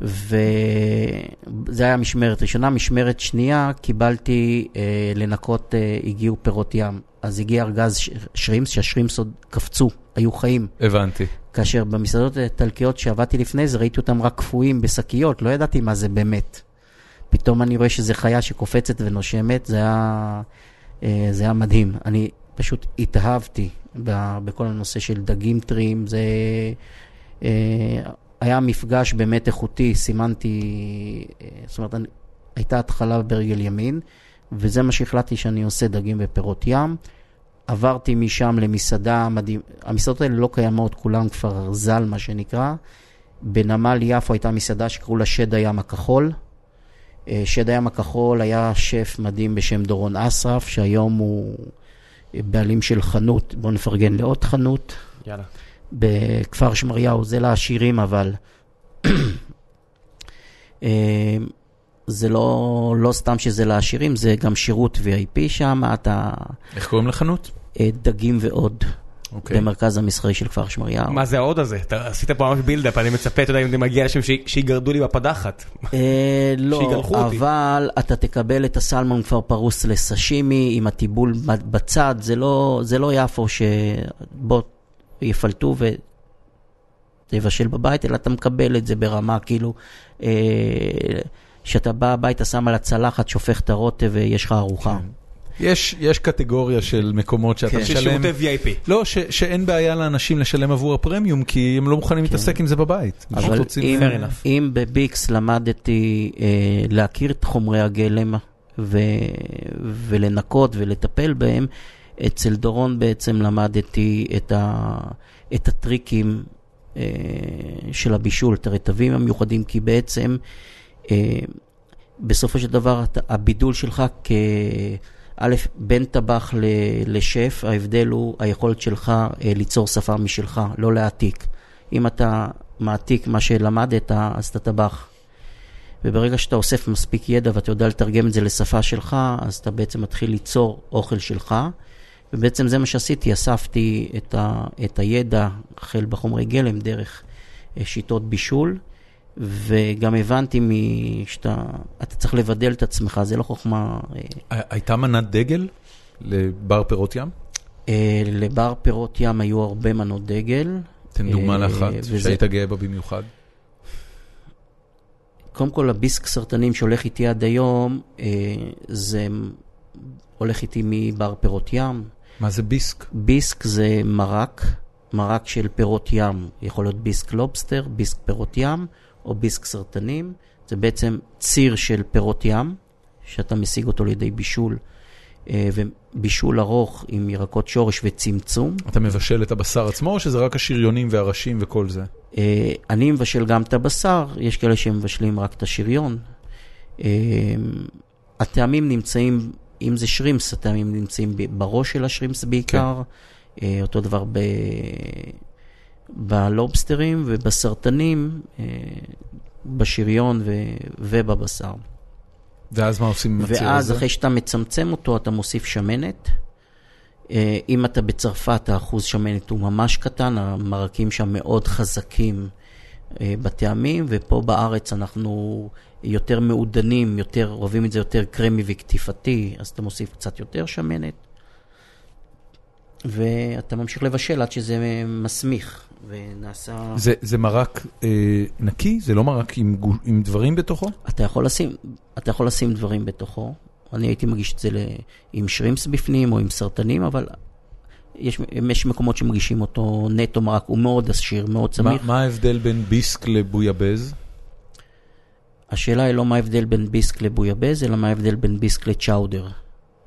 וזה היה משמרת ראשונה, משמרת שנייה, קיבלתי לנקות, הגיעו פירות ים. אז הגיע ארגז שרימס, שהשרימס עוד קפצו, היו חיים. הבנתי. כאשר במסעדות הטלקיות שעבדתי לפני זה, ראיתי אותם רק קפואים בסקיות, לא ידעתי מה זה באמת. פתאום אני רואה שזה חיה שקופצת ונושמת, זה היה, זה היה מדהים. אני פשוט התאהבתי בכל הנושא של דגים טריים, זה היה מפגש באמת איכותי, סימנתי, זאת אומרת, הייתה התחלה ברגל ימין, וזה מה שהחלטתי שאני עושה דגים ופירות ים. עברתי משם למסעדה מדהים, המסעדות האלה לא קיימות, כולם כבר ארזל מה שנקרא, בנמל יפו הייתה מסעדה שקראו לה שד הים הכחול, שד הים הכחול היה שף מדהים בשם דורון אסרף, שהיום הוא בעלים של חנות, בואו נפרגן לעוד חנות. יאללה. בכפר שמריהו, זה לעשירים, אבל זה לא, לא סתם שזה לעשירים, זה גם שירות וי איי פי שם, אתה... איך קוראים לחנות? דגים ועוד. Okay. במרכז המסחרי של כפר שמריהו. מה זה העוד הזה? אתה עשית פה ממש בילדאפ, אני מצפה, אתה יודע, אם זה מגיע לשם שיגרדו לי בפדחת. לא, אבל אותי. אתה תקבל את הסלמון כפר פרוס לסשימי, עם הטיבול בצד, זה לא, זה לא יפו שבו יפלטו ותבשל בבית, אלא אתה מקבל את זה ברמה, כאילו, שאתה בא הביתה, שם על הצלחת, שופך את הרוטב ויש לך ארוחה. Okay. יש, יש קטגוריה של מקומות שאתה משלם. של שירותי וי איי פי. לא, ש, שאין בעיה לאנשים לשלם עבור הפרמיום, כי הם לא מוכנים להתעסק עם זה בבית. אבל אם, אם בביקס למדתי אה, להכיר את חומרי הגלם ו, ולנקות ולטפל בהם, אצל דורון בעצם למדתי את, ה, את הטריקים אה, של הבישול, את הרטבים המיוחדים, כי בעצם אה, בסופו של דבר הבידול שלך כ... א', בין טבח לשף, ההבדל הוא היכולת שלך ליצור שפה משלך, לא להעתיק. אם אתה מעתיק מה שלמדת, אז אתה טבח. וברגע שאתה אוסף מספיק ידע ואתה יודע לתרגם את זה לשפה שלך, אז אתה בעצם מתחיל ליצור אוכל שלך. ובעצם זה מה שעשיתי, אספתי את, ה, את הידע, החל בחומרי גלם, דרך שיטות בישול. וגם הבנתי משתה, אתה צריך לבדל את עצמך, זה לא חוכמה. הייתה מנת דגל לבר פירות ים? לבר פירות ים היו הרבה מנות דגל. תן דוגמה לאחת, שהיית גאה בה במיוחד. קודם כל, הביסק סרטנים שהולך איתי עד היום, זה הולך איתי מבר פירות ים. מה זה ביסק? ביסק זה מרק, מרק של פירות ים. יכול להיות ביסק לובסטר, ביסק פירות ים, או ביסק סרטנים, זה בעצם ציר של פירות ים, שאתה משיג אותו לידי בישול, ובישול ארוך עם ירקות שורש וצמצום. אתה מבשל את הבשר עצמו, או שזה רק השריונים והראשים וכל זה? אני מבשל גם את הבשר, יש כאלה שמבשלים רק את השריון. הטעמים נמצאים, אם זה שרימס, הטעמים נמצאים בראש של השרימס בעיקר, כן. אותו דבר ב... בלובסטרים ובסרטנים, בשריון ובבשר. ואז מה עושים עם הציר הזה? ואז אחרי שאתה מצמצם אותו, אתה מוסיף שמנת. אם אתה בצרפת, האחוז שמנת הוא ממש קטן, המרקים שם מאוד חזקים בטעמים, ופה בארץ אנחנו יותר מעודנים, יותר אוהבים את זה יותר קרמי וקטיפתי, אז אתה מוסיף קצת יותר שמנת, ואתה ממשיך לבשל עד שזה מסמיך, ונעשה... זה, זה מרק אה, נקי? זה לא מרק עם, עם דברים בתוכו? אתה יכול לשים, אתה יכול לשים דברים בתוכו, אני הייתי מגיש את זה עם שרימס בפנים או עם סרטנים, אבל... יש, יש מקומות שמרגישים אותו נטו מרק, הוא מאוד עשיר, מאוד צמיך. מה ההבדל בין ביסק לבויאבז? השאלה היא לא מה ההבדל בין ביסק לבויאבז, אלא מה ההבדל בין ביסק לצ'אודר.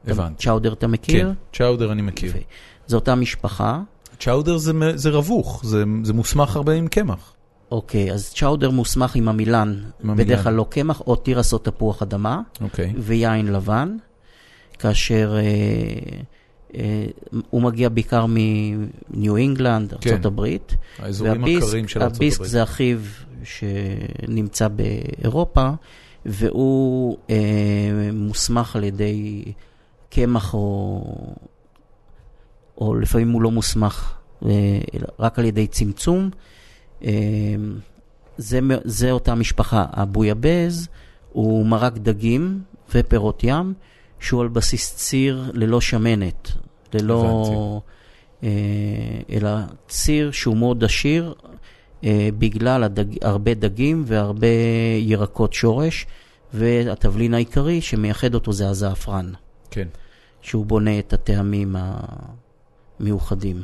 הבנתי. צ'אודר אתה מכיר? כן, צ'אודר אני מכיר. יפה. זו אותה משפחה. צ'אודר זה, זה רווח, זה, זה מוסמך הרבה עם קמח. אוקיי, אז צ'אודר מוסמך עם המילן, עם בדרך כלל לא קמח, או תירסות תפוח אדמה, אוקיי. ויין לבן, כאשר... הוא מגיע בעיקר מניו אינגלנד, ארצות הברית. האזורים הקרים של ארצות הברית. הביסק זה אחיו שנמצא באירופה, והוא מוסמך על ידי קמח, או לפעמים הוא לא מוסמך, רק על ידי צמצום. זה אותה משפחה. הבויאבז הוא מרק דגים ופירות ים, שהוא על בסיס ציר ללא שמנת, ללא, אלא ציר שהוא מאוד עשיר, בגלל הדג, הרבה דגים והרבה ירקות שורש, והתבלין העיקרי שמייחד אותו זה הזעפרן. כן. שהוא בונה את הטעמים המיוחדים.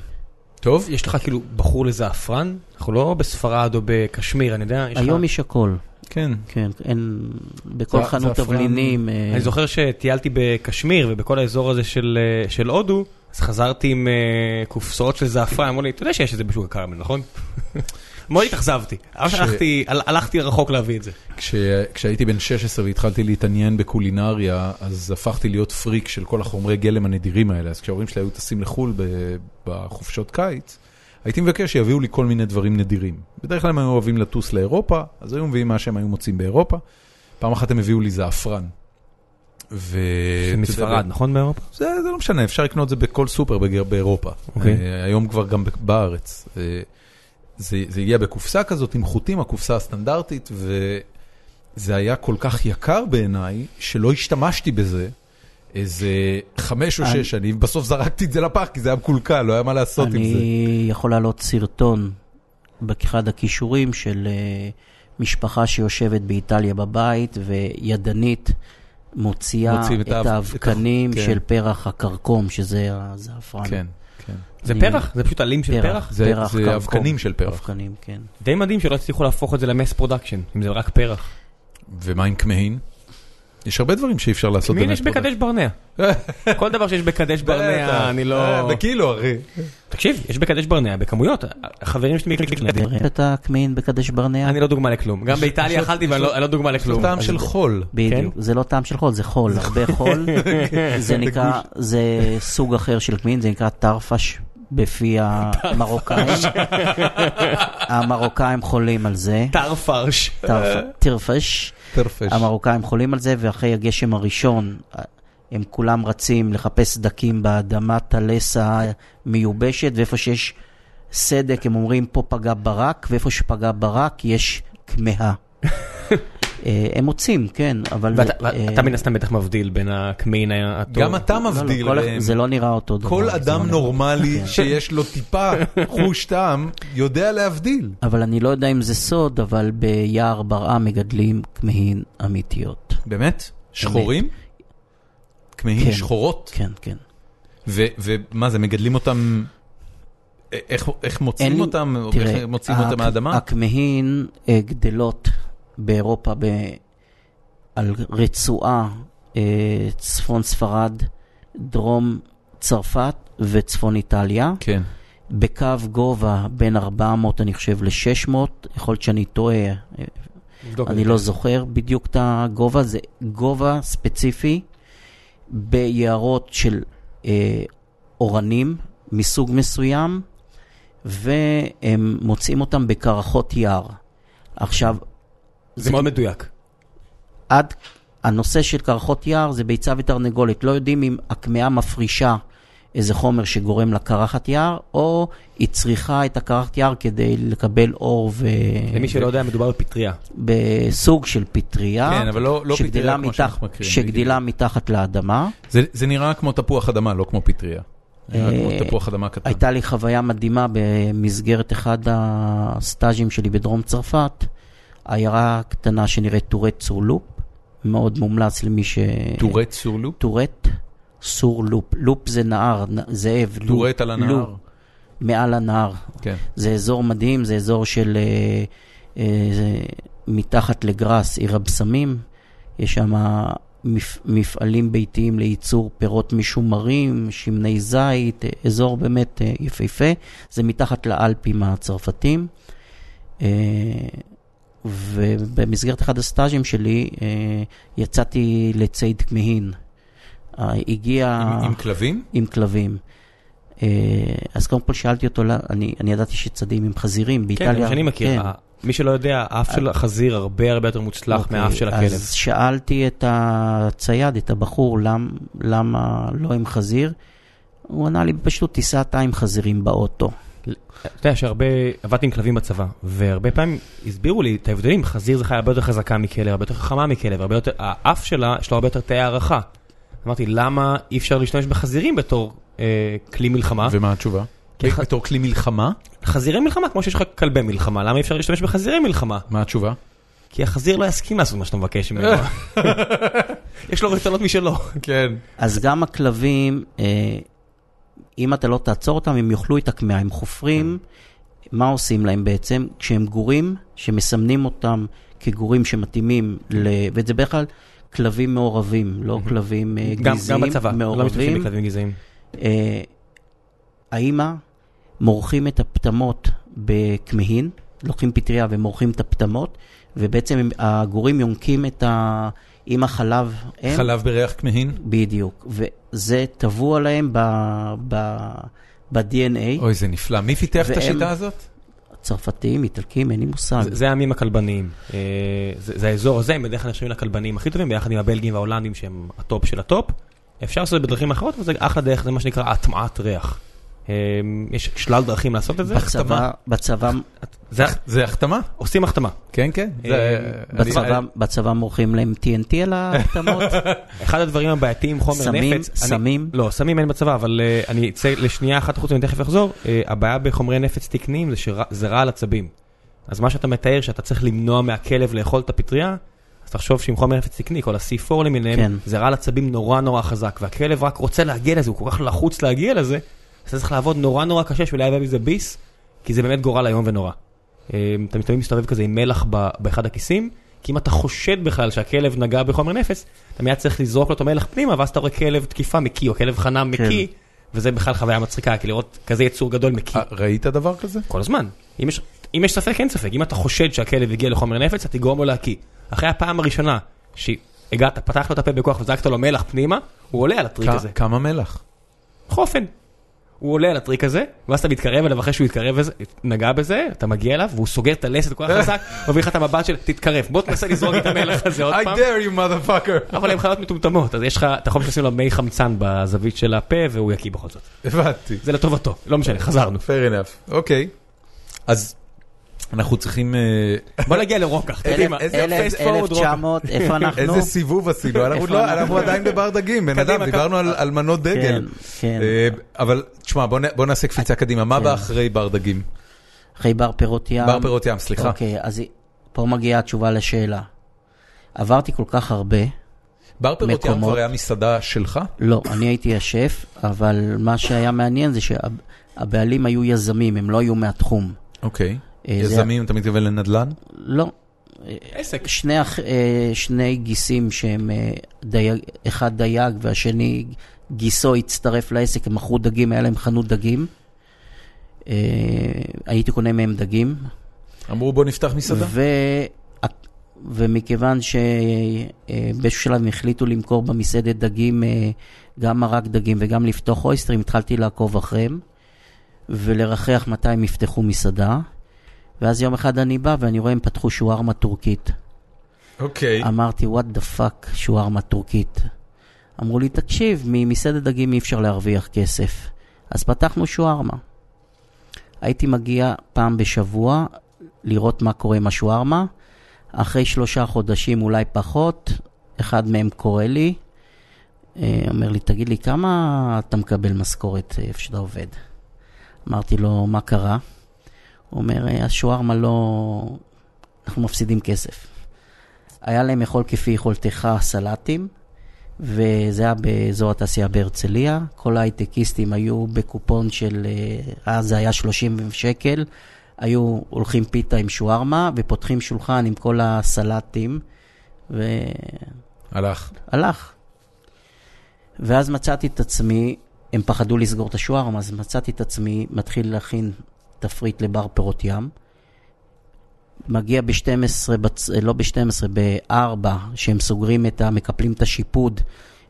טוב, יש לך כאילו בחור לזעפרן? אנחנו לא בספרד או בקשמיר, אני יודע. היום יש הכל. כן. כן, אין, בכל חנות תבלינים... אני זוכר שטיילתי בקשמיר, ובכל האזור הזה של הודו, אז חזרתי עם קופסאות של זעפרן, אמרו לי, אתה יודע שיש את זה בשוק הכרמל, נכון? מאוד התאכזבתי, הלכתי רחוק להביא את זה. כשהייתי בן שש עשרה והתחלתי להתעניין בקולינריה, אז הפכתי להיות פריק של כל החומרי גלם הנדירים האלה, אז כשההורים שלי היו טסים לחול בחופשות קיץ, הייתי מבקש שיביאו לי כל מיני דברים נדירים. בדרך כלל הם היו אוהבים לטוס לאירופה, אז היום מביאים מה שהם היו מוצאים באירופה. פעם אחת הם הביאו לי זעפרן. מספרד, נכון באירופה? זה לא משנה, אפשר לקנות את זה בכל סופר באירופה. היום כבר גם בארץ. זה הגיע בקופסה כזאת עם חוטים, הקופסה הסטנדרטית, וזה היה כל כך יקר בעיניי, שלא השתמשתי בזה, איזה חמש או שש שנים, בסוף זרקתי את זה לפח, כי זה היה מקולקל, לא היה מה לעשות עם זה. אני יכול לעלות סרטון, באחד הכישורים של משפחה שיושבת באיטליה בבית, וידנית מוציאה את האבקנים של פרח הקרקום, שזה הזעפרן. כן, כן. זה פרח? זה פשוט עלים של פרח? זה אבקנים של פרח. די מדהים שלא הצליחו להפוך את זה למס פרודקשן, אם זה רק פרח. ומה עם כמהין? יש הרבה דברים שאי אפשר לעשות. כמין יש בקדש ברנע. כל דבר שיש בקדש ברנע, אני לא... בקילו, אחי. תקשיב, יש בקדש ברנע, בכמויות. החברים שלי מקליק לקליק. אתה כמין בקדש ברנע? אני לא דוגמה לכלום. גם באיטליה אכלתי, ואני לא דוגמה לכלום. זה טעם של חול. בדיוק. זה לא טעם של חול, זה חול. הרבה חול. זה נקרא, זה סוג אחר של כמין, זה נקרא טרפש בפי המרוקאים. המרוקאים חולים על זה. טרפש. טרפש. המרוקאים חולים על זה, ואחרי הגשם הראשון, הם כולם רצים לחפש סדקים באדמת הלסה מיובשת, ואיפה שיש סדק, הם אומרים, פה פגע ברק, ואיפה שפגע ברק, יש כמהה. הם מוצאים, כן, אבל... אתה מן הסתם בטח מבדיל בין הכמהין הטוב. גם אתה מבדיל. זה לא נראה אותו דבר. כל אדם נורמלי שיש לו טיפה חוש טעם, יודע להבדיל. אבל אני לא יודע אם זה סוד, אבל ביער ברעה מגדלים כמהין אמיתיות. באמת? שחורים? כמהין שחורות? כן, כן. ומה זה, מגדלים אותם... איך מוצאים אותם? איך מוצאים אותם מהאדמה? הכמהין גדלות... באירופה, ב... על רצועה, אה, צפון ספרד, דרום צרפת וצפון איטליה. כן. בקו גובה בין ארבע מאות, אני חושב, ל-שש מאות. יכול להיות שאני טועה, אני לא זוכר בדיוק את הגובה. זה גובה ספציפי ביערות של אה, אורנים מסוג מסוים, והם מוצאים אותם בקרחות יער. עכשיו, זה מאוד מדויק. עד הנושא של קרחות יער זה ביצה ותרנגולת. לא יודעים אם הכמעה מפרישה איזה חומר שגורם לקרחת יער, או היא צריכה את הקרחת יער כדי לקבל אור ו... למי שלא יודע, מדובר בפטריה. בסוג של פטריה. כן, אבל לא, לא פטריה כמו שאנחנו מכירים. שגדילה מתחת לאדמה. זה, זה נראה כמו תפוח אדמה, לא כמו פטריה. הייתה לי חוויה מדהימה במסגרת אחד הסטאז'ים שלי בדרום צרפת, עיירה קטנה שנראית טורט סור לופ, מאוד מומלץ למי ש... טורט סור לופ? טורט סור לופ, לופ זה נהר, זאב, טורט על הנהר? מעל הנהר, זה אזור מדהים, זה אזור של מתחת לגרס, עיר הבשמים, יש שם... מפעלים ביתיים לייצור פירות משומרים, שמני זית, אזור באמת יפהפה. זה מתחת לאלפים הצרפתים. ובמסגרת אחד הסטאז'ים שלי יצאתי לצייד כמהין. הגיע... עם, עם כלבים? עם כלבים. אז קודם כל שאלתי אותו, אני, אני ידעתי שצדים עם חזירים. באיטליה, כן, אני מכיר. כן. מי שלא יודע, האף של החזיר הרבה הרבה יותר מוצלח מהאף של הכלב. אז שאלתי את הצייד, את הבחור, למה לא עם חזיר? הוא ענה לי, פשוט תיסע אתה עם חזירים באוטו. אתה יודע שהרבה, עבדתי עם כלבים בצבא, והרבה פעמים הסבירו לי את ההבדלים, חזיר זה חיה הרבה יותר חזקה מכלב, הרבה יותר חכמה מכלב, האף שלה, יש לו הרבה יותר תאי הערכה. אמרתי, למה אי אפשר להשתמש בחזירים בתור כלי מלחמה? ומה התשובה? בתור כלי מלחמה? חזירי מלחמה, כמו שיש לך כלבי מלחמה. למה אפשר להשתמש בחזירי מלחמה? מה התשובה? כי החזיר לא יסכים לעשות מה שאתה מבקש. יש לו רצונות משלו. כן. אז גם הכלבים, אם אתה לא תעצור אותם, הם יאכלו את הכמהה, הם חופרים. מה עושים להם בעצם? כשהם גורים, שמסמנים אותם כגורים שמתאימים, ואת זה בכלל כלבים מעורבים, לא כלבים גזעים. גם בצבא, לא משתמשים בכלבים גזעים. האמא, מורחים את הפטמות בכמהין, לוקחים פטריה ומורחים את הפטמות, ובעצם הגורים יונקים את ה... עם החלב... הם, חלב בריח כמהין? בדיוק. וזה טבוע להם ב... ב... ב-די אן איי. אוי, זה נפלא. מי פיתח והם, את השיטה הזאת? צרפתיים, איטלקים, אין לי מושג. זה, זה העמים הכלבניים. אה, זה, זה האזור הזה, הם בדרך כלל נחשבים לכלבניים הכי טובים, ביחד עם הבלגים וההולנדים שהם הטופ של הטופ. אפשר לעשות את זה בדרכים אחרות, וזה אחלה דרך, זה מה שנקרא הטמעת ריח. יש שלל דרכים לעשות את זה. בצבא, בצבא... זה החתמה? עושים החתמה. כן, כן. בצבא מורחים להם טי אן טי על ההחתמות. אחד הדברים הבעייתיים, חומר נפץ... סמים? לא, סמים אין בצבא, אבל אני אצא לשנייה אחת חוץ, אני תכף אחזור. הבעיה בחומרי נפץ תקניים זה רע על עצבים. אז מה שאתה מתאר, שאתה צריך למנוע מהכלב לאכול את הפטריה, אז תחשוב שעם חומר נפץ תקני, כל ה-סי פור למיניהם, זה רע על עצבים נורא נורא חזק, והכלב רק רוצה להגיע לזה, הוא כל כך לחוץ להגיע לזה, אז אתה צריך לעבוד נורא נורא קשה בשביל להיאבק בזה ביס, כי זה באמת גורל היום ונורא. אתה מתמיד מסתובב כזה עם מלח באחד הכיסים, כי אם אתה חושד בכלל שהכלב נגע בחומר נפץ, אתה מיד צריך לזרוק לו את המלח פנימה, ואז אתה רואה כלב תקיפה מקי, או כלב חנה מקי, וזה בכלל חוויה מצחיקה, כי לראות כזה יצור גדול מקי. ראית דבר כזה? כל הזמן. אם יש ספק, אין ספק. אם אתה חושד שהכלב הגיע לחומר נפץ, אתה תגרום לו להקיא. אחרי הפעם הראשונה שהגעת, פתחת לו את הפה בכוח וזרקת לו מלח פנימה, הוא עולה על הטריק הזה. כמה מלח? חופן. הוא עולה על הטריק הזה, ואז אתה מתקרב אליו, אחרי שהוא יתקרב נגע בזה, אתה מגיע אליו, והוא סוגר את הלסת כל כך חזק, מביא לך את המבט של, תתקרב, בוא תנסה לזרוק את המלח הזה עוד פעם. I dare you, motherfucker. אבל הם חיות מטומטמות, אז יש לך, אתה יכול לשים לו מי חמצן בזווית של הפה, והוא יקיא בכל זאת. הבנתי. זה לטובתו, לא משנה, חזרנו. Fair enough, אוקיי. אז אנחנו צריכים... בוא נגיע לרוקח, תגידים, אלף תשע מאות, איפה אנחנו? איזה סיבוב עשינו, אנחנו עדיין בבר דגים, בן אדם, דיברנו על מנות דגל. אבל תשמע, בוא נעשה קפיצה קדימה, מה בא אחרי בר דגים? אחרי בר פירות ים. בר פירות ים, סליחה. אוקיי, אז פה מגיעה התשובה לשאלה. עברתי כל כך הרבה מקומות. בר פירות ים כבר היה מסעדה שלך? לא, אני הייתי השף, אבל מה שהיה מעניין זה שהבעלים היו יזמים, הם לא היו מהתחום. אוקיי. יזמים, אתה מתכוון לנדל"ן? לא. עסק. שני גיסים שהם, אחד דייג והשני גיסו הצטרף לעסק, הם מכרו דגים, היה להם חנות דגים. הייתי קונה מהם דגים. אמרו בוא נפתח מסעדה. ומכיוון שבאיזשהו שלב החליטו למכור במסעדת דגים, גם מרק דגים וגם לפתוח אויסטרים, התחלתי לעקוב אחריהם, ולרחח מתי הם יפתחו מסעדה. ואז יום אחד אני בא, ואני רואה, הם פתחו שוארמה טורקית. אוקיי. אמרתי, what the fuck, שוארמה טורקית. אמרו לי, תקשיב, ממסעד הדגים אי אפשר להרוויח כסף. אז פתחנו שוארמה. הייתי מגיע פעם בשבוע לראות מה קורה עם השוארמה. אחרי שלושה חודשים, אולי פחות, אחד מהם קורא לי, אומר לי, תגיד לי, כמה אתה מקבל משכורת איפה שאתה עובד? אמרתי לו, מה קרה? הוא אומר, השוארמה לא... אנחנו מפסידים כסף. היה להם יכול כפי יכולתך סלטים, וזה היה באזור התעשייה בהרצליה. כל ההייטקיסטים היו בקופון של, אז זה היה שלושים שקל, היו הולכים פיתה עם שוארמה, ופותחים שולחן עם כל הסלטים, ו... הלך. הלך. ואז מצאתי את עצמי, הם פחדו לסגור את השוארמה, אז מצאתי את עצמי, מתחיל להכין תפריט לבר פירות ים, מגיע ב-שתים עשרה, לא ב-שתים עשרה, ב-ארבע, שהם סוגרים את ה... מקפלים את השיפוד,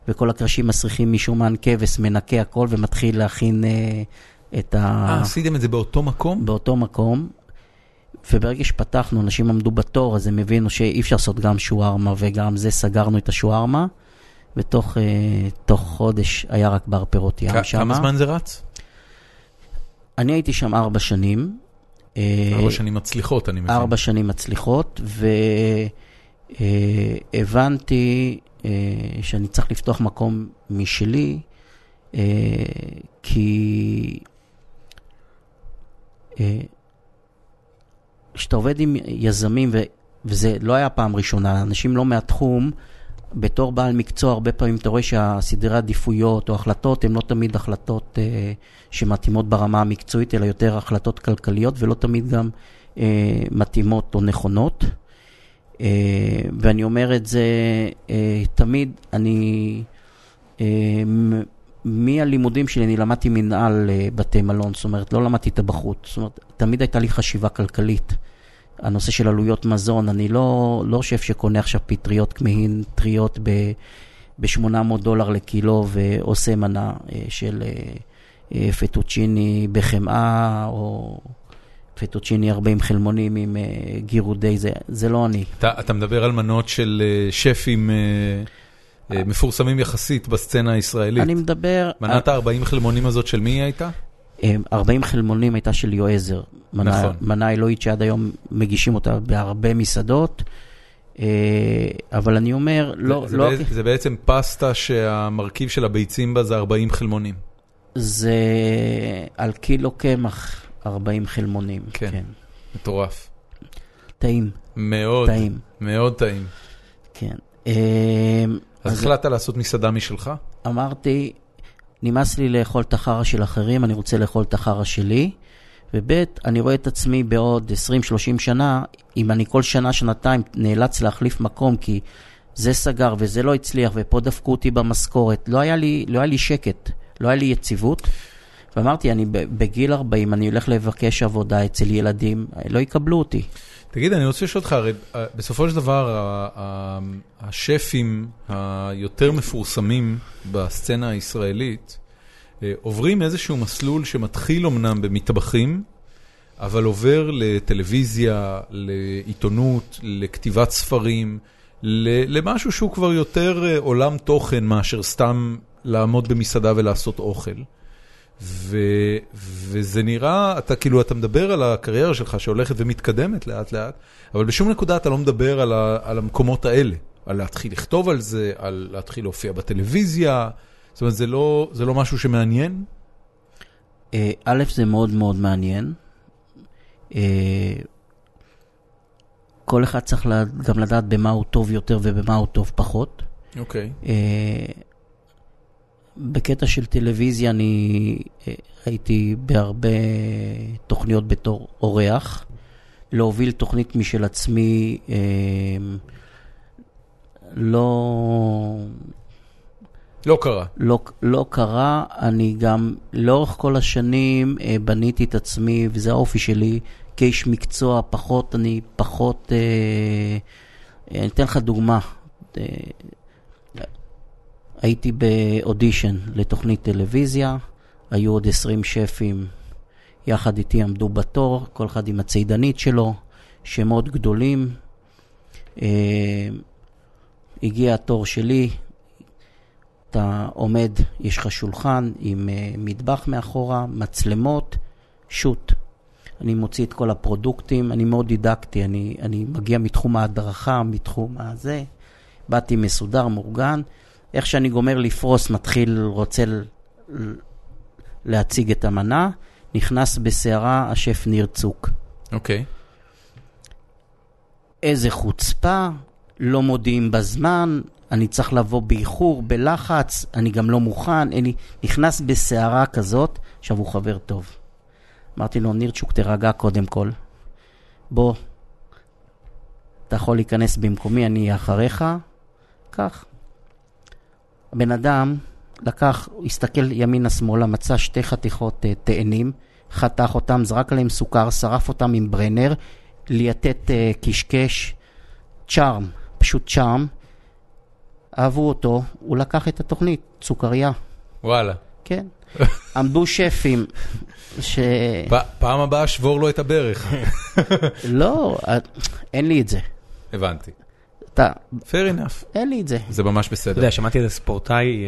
וכל הקרשים מסריחים משומן כבס, מנקה הכל, ומתחיל להכין uh, את ה... אה, עשיתם את זה באותו מקום? באותו מקום. וברגע שפתחנו, אנשים עמדו בתור, אז הם הבינו שאי אפשר לעשות גם שוארמה, וגם זה סגרנו את השוארמה, ותוך uh, תוך חודש היה רק בר פירות ים שם. כמה זמן זה רץ? אני הייתי שם ארבע שנים, ארבע שנים מצליחות, אני מבין. ארבע שנים מצליחות, והבנתי שאני צריך לפתוח מקום משלי, כי כשאתה עובד עם יזמים, וזה לא היה פעם ראשונה, אנשים לא מהתחום, בתור בעל מקצוע, הרבה פעמים אתה רואה שהסדרי עדיפויות או החלטות, הן לא תמיד החלטות אה, שמתאימות ברמה המקצועית, אלא יותר החלטות כלכליות, ולא תמיד גם אה, מתאימות או נכונות. אה, ואני אומר את זה, אה, תמיד אני, אה, מהלימודים שלי, אני למדתי מנהל אה, בתי מלון, זאת אומרת, לא למדתי טבחות, זאת אומרת, תמיד הייתה לי חשיבה כלכלית. הנושא של עלויות מזון, אני לא, לא חושב שקונה עכשיו פטריות כמהין, טריות ב-שמונה מאות דולר לקילו, ועושה מנה של פטוצ'יני בחמאה, או פטוצ'יני הרבה עם חלמונים, עם גירודי, זה, זה לא אני. אתה, אתה מדבר על מנות של שפים מפורסמים יחסית בסצנה הישראלית. אני מדבר... מנת ה-ארבעים חלמונים הזאת של מי הייתה? ארבעים חלמונים הייתה של יועזר. מנה, נכון. מנה אלוהית שעד היום מגישים אותה בהרבה מסעדות, אבל אני אומר, לא... זה, לא... זה, זה בעצם פסטה שהמרכיב של הביצים בה זה ארבעים חלמונים. זה על קילו קמח ארבעים חלמונים. כן, כן. מטורף. טעים. מאוד, טעים. מאוד טעים. כן. אז, אז החלטת לעשות מסעדה משלך? אמרתי... נמאס לי לאכול את החרה של אחרים, אני רוצה לאכול את החרה שלי, וב' אני רואה את עצמי בעוד עשרים שלושים שנה, אם אני כל שנה, שנתיים, נאלץ להחליף מקום, כי זה סגר וזה לא הצליח, ופה דפקו אותי במשכורת, לא היה לי, לא היה לי שקט, לא היה לי יציבות, ואמרתי, אני בגיל ארבעים, אני הולך לבקש עבודה אצל ילדים, לא יקבלו אותי. תגיד, אני רוצה לשאול אותך, הרי בסופו של דבר, השפים היותר מפורסמים בסצנה הישראלית, עוברים איזשהו מסלול שמתחיל אומנם במטבחים, אבל עובר לטלוויזיה, לעיתונות, לכתיבת ספרים, למשהו שהוא כבר יותר עולם תוכן מאשר סתם לעמוד במסעדה ולעשות אוכל. ו- וזה נראה, אתה, כאילו, אתה מדבר על הקריירה שלך שהולכת ומתקדמת לאט לאט, אבל בשום נקודה אתה לא מדבר על, ה- על המקומות האלה, על להתחיל לכתוב על זה, על להתחיל להופיע בטלוויזיה. זאת אומרת, זה לא, זה לא משהו שמעניין? א', זה מאוד מאוד מעניין. כל אחד צריך גם לדעת במה הוא טוב יותר ובמה הוא טוב פחות. אוקיי. בקטע של טלוויזיה אני הייתי בהרבה תוכניות בתור אורח, להוביל תוכנית משל עצמי, אה, לא... לא קרה. לא, לא קרה, אני גם לאורך כל השנים אה, בניתי את עצמי, וזה האופי שלי, כאיש מקצוע פחות, אני פחות... אה, אני אתן לך דוגמה, אה, הייתי באודישן לתוכנית טלוויזיה, היו עוד עשרים שפים, יחד איתי עמדו בתור, כל אחד עם הצעידנית שלו, שמות גדולים. אה, הגיע התור שלי, אתה עומד, יש לך שולחן עם מטבח מאחורה, מצלמות, שוט. אני מוציא את כל הפרודוקטים, אני מאוד דידקטי, אני, אני מגיע מתחום ההדרכה, מתחום הזה, באתי מסודר, מורגן, איך שאני גומר לפרוס, מתחיל, רוצה להציג את המנה, נכנס בסערה השף ניר צוק. אוקיי. Okay. איזה חוצפה, לא מודיעים בזמן, אני צריך לבוא באיחור, בלחץ, אני גם לא מוכן, אני נכנס בסערה כזאת, עכשיו הוא חבר טוב. אמרתי לו, נירצ'וק, תרגע קודם כל. בוא, אתה יכול להיכנס במקומי, אני אחריך. כך. הבן אדם לקח, הסתכל ימינה שמאלה, מצא שתי חתיכות uh, תאנים, חתך אותם, זרק להם סוכר, שרף אותם עם ברנר, ליתת uh, קשקש, צ'ארם, פשוט צ'ארם. אהבו אותו, הוא לקח את התוכנית, סוכריה. וואלה. כן. עמדו שפים ש... פעם הבאה שבור לו את הברך. לא, אין לי את זה. הבנתי. אתה... Fair enough. אין לי את זה. זה ממש בסדר. אתה יודע, שמעתי איזה ספורטאי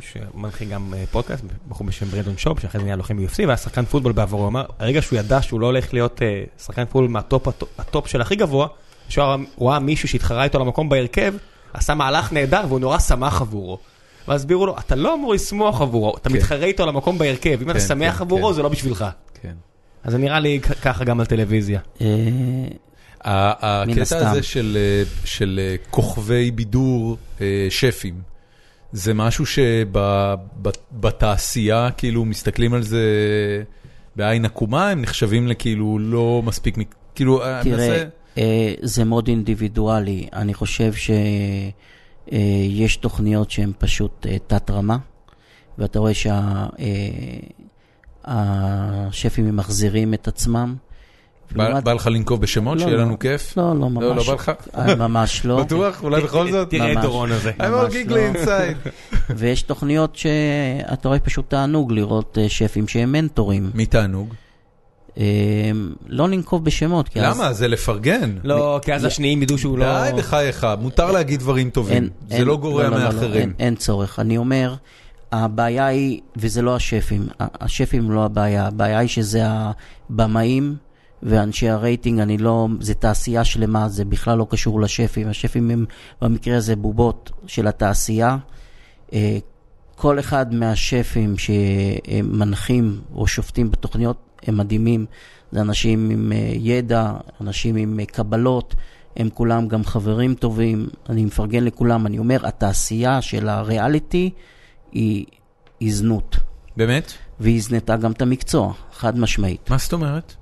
שמנחיל גם פודקאסט, בחור בשם ברנדון שוב, שאחרי זה נהיה לוחם יו אף סי, והיה שחקן פוטבול בעבורו. הוא אמר, הרגע שהוא ידע שהוא לא הולך להיות שחקן פוטבול מהטופ של הכי גבוה, שהוא היה מישהו שהתחרה איתו למקום בהרכב, עשה מהלך נהדר והוא נורא שמח עבורו. והסבירו לו, אתה לא אמור לשמוח עבורו, אתה מתחרה איתו על המקום בהרכב, אם אתה שמח עבורו, זה לא בשבילך. אז זה נראה לי ככה גם על טלוויזיה. הקטע הזה של כוכבי בידור שפים, זה משהו שבתעשייה, כאילו, מסתכלים על זה בעין עקומה, הם נחשבים לכאילו לא מספיק, כאילו, תראה, זה מאוד אינדיבידואלי, אני חושב ש... יש תוכניות שהן פשוט תת רמה, ואתה רואה שהשפים מחזירים את עצמם. בא לך לנקוב בשמות, שיהיה לנו כיף? לא, לא, ממש לא. ממש לא. בטוח? אולי בכל זאת? תראה את דורון הזה. I'm all giggling inside. ויש תוכניות שאתה רואה פשוט תענוג לראות שפים שהם מנטורים. מי תענוג? לא ננקוב בשמות. למה? זה לפרגן. לא, כי אז השניים ידעו שהוא לא... די בחייך, מותר להגיד דברים טובים. זה לא גורע מאחרים. אין צורך. אני אומר, הבעיה היא, וזה לא השפים, השפים לא הבעיה, הבעיה היא שזה הבמאים ואנשי הרייטינג, אני לא... זה תעשייה שלמה, זה בכלל לא קשור לשפים. השפים הם במקרה הזה בובות של התעשייה. כל אחד מהשפים שמנחים או שופטים בתוכניות, הם מדהימים, זה אנשים עם ידע, אנשים עם קבלות, הם כולם גם חברים טובים, אני מפרגן לכולם, אני אומר, התעשייה של הריאליטי היא הזנות. באמת? והיא הזנתה גם את המקצוע, חד משמעית. מה זאת אומרת?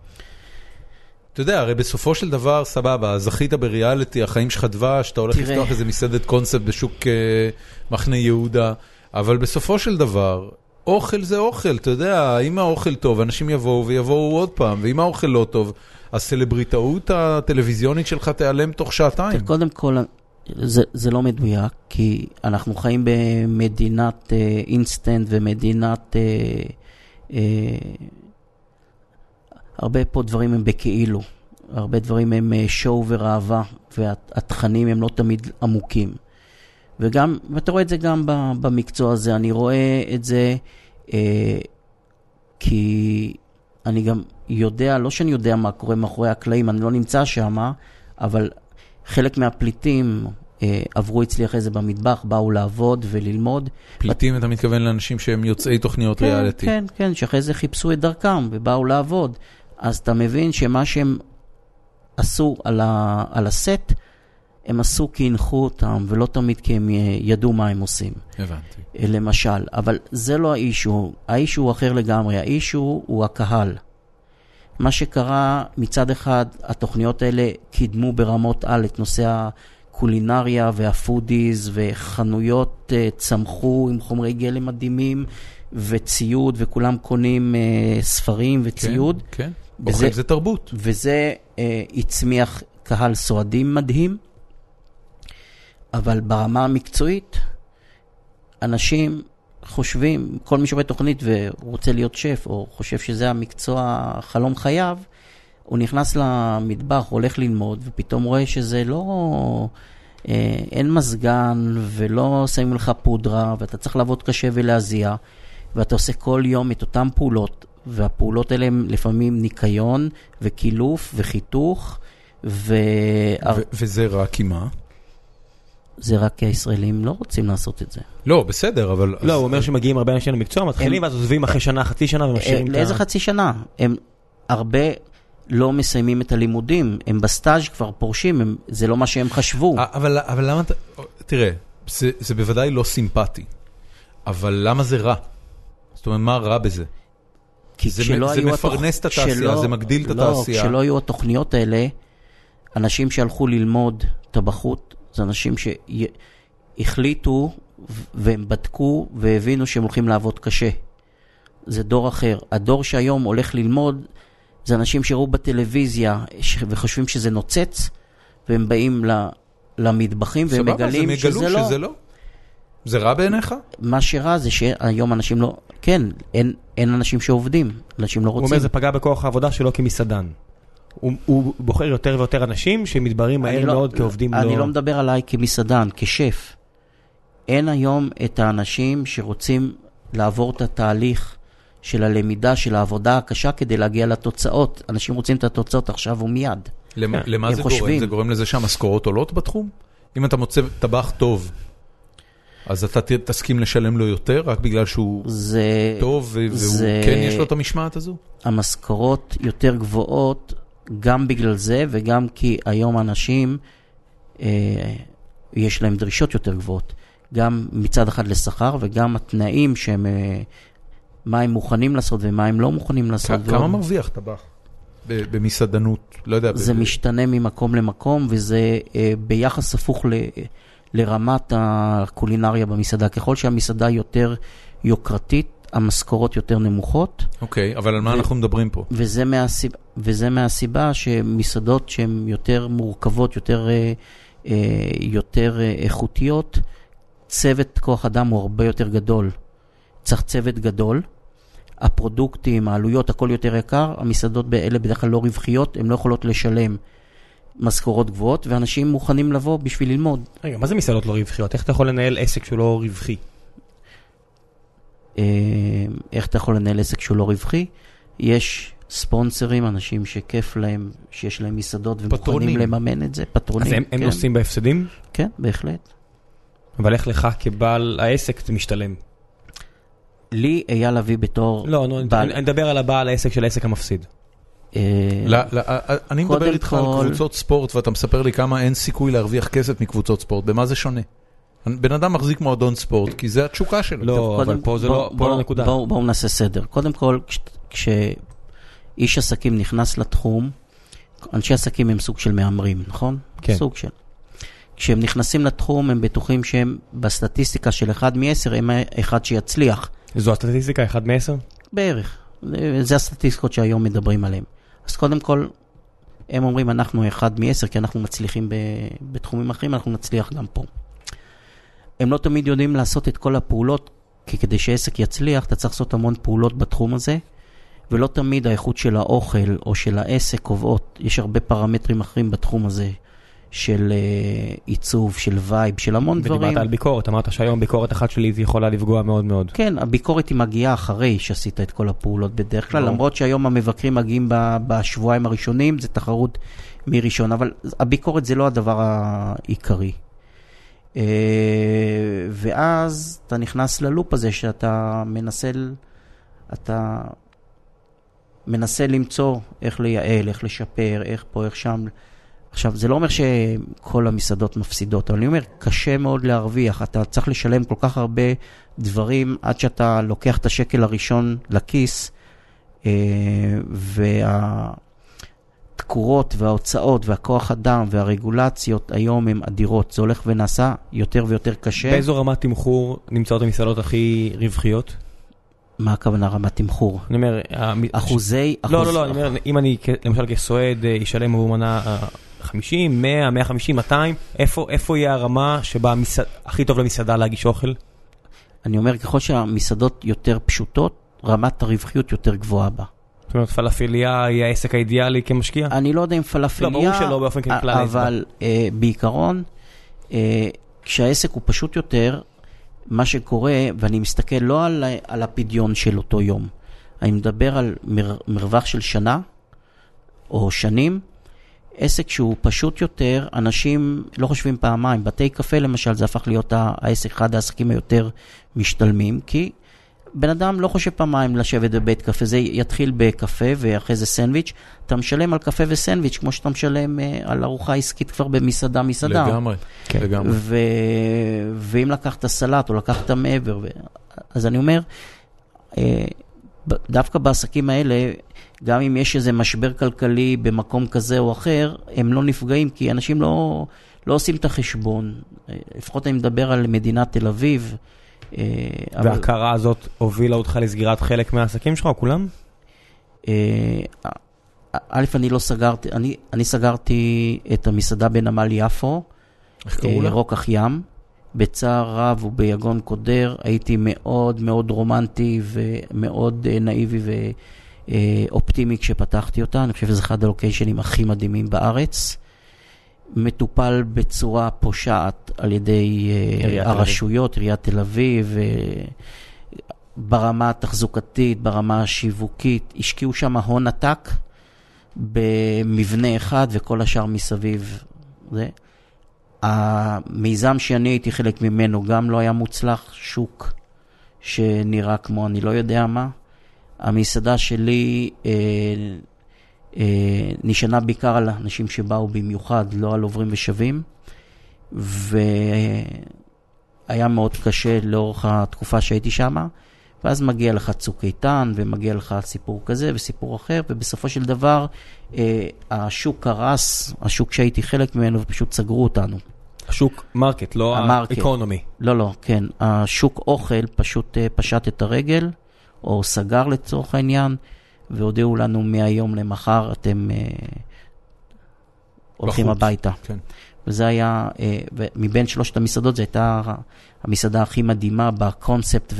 אתה יודע, הרי בסופו של דבר, סבבה, זכית בריאליטי, החיים שלך דבש, אתה הולך לפתוח איזה מסעדת קונספט בשוק מחנה יהודה, אבל בסופו של דבר... אוכל זה אוכל, אתה יודע, אם האוכל טוב, אנשים יבואו ויבואו עוד פעם, ואם האוכל לא טוב, הסלבריטאות הטלוויזיונית שלך תיעלם תוך שעתיים. קודם כל, זה, זה לא מדויק, כי אנחנו חיים במדינת אינסטנט ומדינת... הרבה פה דברים הם בכאילו, הרבה דברים הם שואו ורעבה, והתכנים הם לא תמיד עמוקים. וגם, ואתה רואה את זה גם במקצוע הזה, אני רואה את זה, אה, כי אני גם יודע, לא שאני יודע מה קורה מאחורי הקלעים, אני לא נמצא שם, אבל חלק מהפליטים אה, עברו אצלי אחרי זה במטבח, באו לעבוד וללמוד. פליטים, בת... אתה מתכוון לאנשים שהם יוצאי תוכניות כן, ריאליטי. כן, כן, שאחרי זה חיפשו את דרכם ובאו לעבוד. אז אתה מבין שמה שהם עשו על, ה... על הסט, הם עשו כי הנחו אותם, ולא תמיד כי הם ידעו מה הם עושים. הבנתי. למשל, אבל זה לא האישו. האישו הוא אחר לגמרי. האישו הוא הקהל. מה שקרה, מצד אחד, התוכניות האלה קידמו ברמות על את נושא הקולינריה והפודיז, וחנויות צמחו עם חומרי גלם מדהימים, וציוד, וכולם קונים ספרים וציוד. כן, כן. אוכל זה תרבות. וזה הצמיח קהל סועדים מדהים, אבל ברמה המקצועית, אנשים חושבים, כל מי שעובד תוכנית ורוצה להיות שף, או חושב שזה המקצוע חלום חייו, הוא נכנס למטבח, הולך ללמוד, ופתאום רואה שזה לא אין מזגן ולא שמים לך פודרה, ואתה צריך לעבוד קשה ולהזיע, ואתה עושה כל יום את אותם פעולות, והפעולות האלה הם לפעמים ניקיון וקילוף וחיתוך ו... ו- וזה רק עם מה? זה רק כי הישראלים לא רוצים לעשות את זה. לא, בסדר, אבל... לא, הוא אומר שמגיעים הרבה אנשים למקצוע, מתחילים, אז עוזבים אחרי שנה, חצי שנה, ומשאירים... לאיזה חצי שנה? הם הרבה לא מסיימים את הלימודים, הם בסטאז' כבר פורשים, זה לא מה שהם חשבו. אבל למה... תראה, זה בוודאי לא סימפטי, אבל למה זה רע? זאת אומרת, מה רע בזה? זה מפרנס את התעשייה, זה מגדיל את התעשייה. לא, כשלא היו התוכניות האלה, אנשים שהלכו ללמוד טבחות, זה אנשים שהחליטו והם בדקו והבינו שהם הולכים לעבוד קשה. זה דור אחר. הדור שהיום הולך ללמוד, זה אנשים שראו בטלוויזיה וחושבים שזה נוצץ, והם באים למטבחים והם מגלים שזה לא. שזה לא. זה רע בעיניך? מה שרע זה שהיום אנשים לא... כן, אין, אין אנשים שעובדים. אנשים לא רוצים. הוא אומר, זה פגע בכוח העבודה שלו כמסעדן. הוא, הוא בוחר יותר ויותר אנשים שמתבררים מהר לא, מאוד כעובדים. אני לא... לא מדבר עליי כמסעדן, כשף. אין היום את האנשים שרוצים לעבור את התהליך של הלמידה, של העבודה הקשה כדי להגיע לתוצאות. אנשים רוצים את התוצאות עכשיו ומיד. למה, למה זה חושבים... גורם? זה גורם לזה שהמשכורות עולות בתחום? אם אתה מוצא טבח טוב, אז אתה תסכים לשלם לו יותר רק בגלל שהוא זה, טוב והוא זה... כן יש לו את המשמעת הזו? המשכורות יותר גבוהות, גם בגלל זה, וגם כי היום אנשים, אה, יש להם דרישות יותר גבוהות. גם מצד אחד לשכר, וגם התנאים שהם, אה, מה הם מוכנים לעשות, ומה הם לא מוכנים לעשות. כ- כמה מרוויח טבח? ב- במסעדנות, לא יודע. זה ב- משתנה ממקום למקום, וזה, אה, ביחס הפוך ל- לרמת הקולינריה במסעדה. ככל שהמסעדה יותר יוקרתית, המשכורות יותר נמוכות. אוקיי, אבל על מה אנחנו מדברים פה? וזה מהסיבה, וזה מהסיבה שמסעדות שהן יותר מורכבות, יותר, יותר איכותיות, צוות כוח אדם הוא הרבה יותר גדול. צריך צוות גדול. הפרודוקטים, העלויות, הכל יותר יקר. המסעדות האלה בדרך כלל לא רווחיות, הן לא יכולות לשלם משכורות גבוהות, ואנשים מוכנים לבוא בשביל ללמוד. רגע, מה זה מסעדות לא רווחיות? איך אתה יכול לנהל עסק שהוא לא רווחי? איך אתה יכול לנהל עסק שהוא לא רווחי? יש ספונסרים, אנשים שכיף להם, שיש להם מסעדות ומוכנים לממן את זה, פטרונים. אז הם, כן. הם נוסעים בהפסדים? כן, בהחלט. אבל איך לך כבעל העסק זה משתלם? לי היה להביא בתור... לא, לא בעל... אני מדבר על הבעל העסק של העסק המפסיד. לא, לא, אני מדבר איתך כל... על קבוצות ספורט, ואתה מספר לי כמה אין סיכוי להרוויח כסף מקבוצות ספורט. במה זה שונה? בן אדם מחזיק מועדון ספורט, כי זה התשוקה שלו. לא, אבל פה זה לא, פה לא נקודה. בואו נעשה סדר. קודם כל, כשאיש עסקים נכנס לתחום, אנשי עסקים הם סוג של מאמרים, נכון? כן. סוג של. כשהם נכנסים לתחום, הם בטוחים שהם בסטטיסטיקה של אחד מ-עשר, הם אחד שיצליח. זו הסטטיסטיקה אחד מ-עשר? בערך. זה הסטטיסטיקות שהיום מדברים עליהם. אז קודם כל, הם אומרים, אנחנו אחד מ-עשר, כי אנחנו מצליחים בתחומים אחרים, אנחנו נצליח גם פה. הם לא תמיד יודעים לעשות את כל הפעולות, כי כדי שעסק יצליח, אתה צריך לעשות המון פעולות בתחום הזה, ולא תמיד האיכות של האוכל או של העסק קובעות. יש הרבה פרמטרים אחרים בתחום הזה, של uh, עיצוב, של וייב, של המון דברים. ודיברת על ביקורת, אמרת שהיום ביקורת אחת שלי זה יכולה לפגוע מאוד מאוד. כן, הביקורת היא מגיעה אחרי שעשית את כל הפעולות בדרך כלל, למרות שהיום המבקרים מגיעים בשבועיים הראשונים, זה תחרות מראשון, אבל הביקורת זה לא הדבר העיקרי. Uh, ואז אתה נכנס ללופ הזה שאתה מנסה, אתה מנסה למצוא איך לייעל, איך לשפר, איך פה, איך שם. עכשיו, זה לא אומר שכל המסעדות מפסידות, אבל אני אומר, קשה מאוד להרוויח. אתה צריך לשלם כל כך הרבה דברים עד שאתה לוקח את השקל הראשון לכיס, uh, וה... התקורות וההוצאות והכוח אדם והרגולציות היום הן אדירות. זה הולך ונעשה יותר ויותר קשה. באיזו רמת תמחור נמצאות המסעדות הכי רווחיות? מה הכוונה רמת תמחור? אני אומר... אחוזי... לא, לא, לא, אני אומר, אם אני למשל כסועד ישלם עבור מנה חמישים, מאה, מאה וחמישים, מאתיים, איפה יהיה הרמה שבה הכי טוב למסעדה להגיש אוכל? אני אומר, ככל שהמסעדות יותר פשוטות, רמת הרווחיות יותר גבוהה בה. זאת אומרת, פלאפליה היא העסק האידיאלי כמשקיע? אני לא יודע אם פלאפליה... לא, ברור שלא באופן ככלל. אבל בעיקרון, כשהעסק הוא פשוט יותר, מה שקורה, ואני מסתכל לא על, על הפדיון של אותו יום, אני מדבר על מר, מרווח של שנה או שנים, עסק שהוא פשוט יותר, אנשים לא חושבים פעמיים, בתי קפה למשל, זה הפך להיות העסק, אחד העסקים היותר משתלמים, כי בן אדם לא חושב פעמיים לשבת בבית קפה, זה יתחיל בקפה ואחרי זה סנדוויץ', אתה משלם על קפה וסנדוויץ', כמו שאתה משלם על ארוחה עסקית כבר במסעדה, מסעדה. לגמרי, כן. לגמרי. ו... ואם לקחת סלט או לקחת מעבר, ו... אז אני אומר, דווקא בעסקים האלה, גם אם יש איזה משבר כלכלי במקום כזה או אחר, הם לא נפגעים, כי אנשים לא, לא עושים את החשבון. לפחות אני מדבר על מדינת תל אביב, וההכרה הזאת הובילה אותך לסגירת חלק מהעסקים שלך, כולם? א', אני לא סגרתי, אני סגרתי את המסעדה בנמל יפו, רוקח ים, בצער רב וביגון קודר, הייתי מאוד מאוד רומנטי ומאוד נאיבי ואופטימי כשפתחתי אותה, אני חושב שזה אחד הלוקיישנים הכי מדהימים בארץ, מטופל בצורה פושעת על ידי הרשויות, עיריית תל אביב, ברמה התחזוקתית, ברמה השיווקית, השקיעו שם הון עתק במבנה אחד וכל השאר מסביב. זה. המיזם שאני הייתי חלק ממנו גם לא היה מוצלח, שוק שנראה כמו אני לא יודע מה. המסעדה שלי נשענה בעיקר על אנשים שבאו במיוחד, לא על עוברים ושווים, והיה מאוד קשה לאורך התקופה שהייתי שם, ואז מגיע לך צוק איתן, ומגיע לך סיפור כזה וסיפור אחר, ובסופו של דבר השוק קרס, השוק שהייתי חלק ממנו, ופשוט סגרו אותנו. השוק מרקט, לא האקונומי. לא, לא, כן. השוק אוכל פשוט פשט את הרגל, או סגר לצורך העניין, והודיעו לנו מהיום למחר, אתם אה, הולכים בחוץ, הביתה. כן. וזה היה, אה, מבין שלושת המסעדות, זו הייתה המסעדה הכי מדהימה בקונספט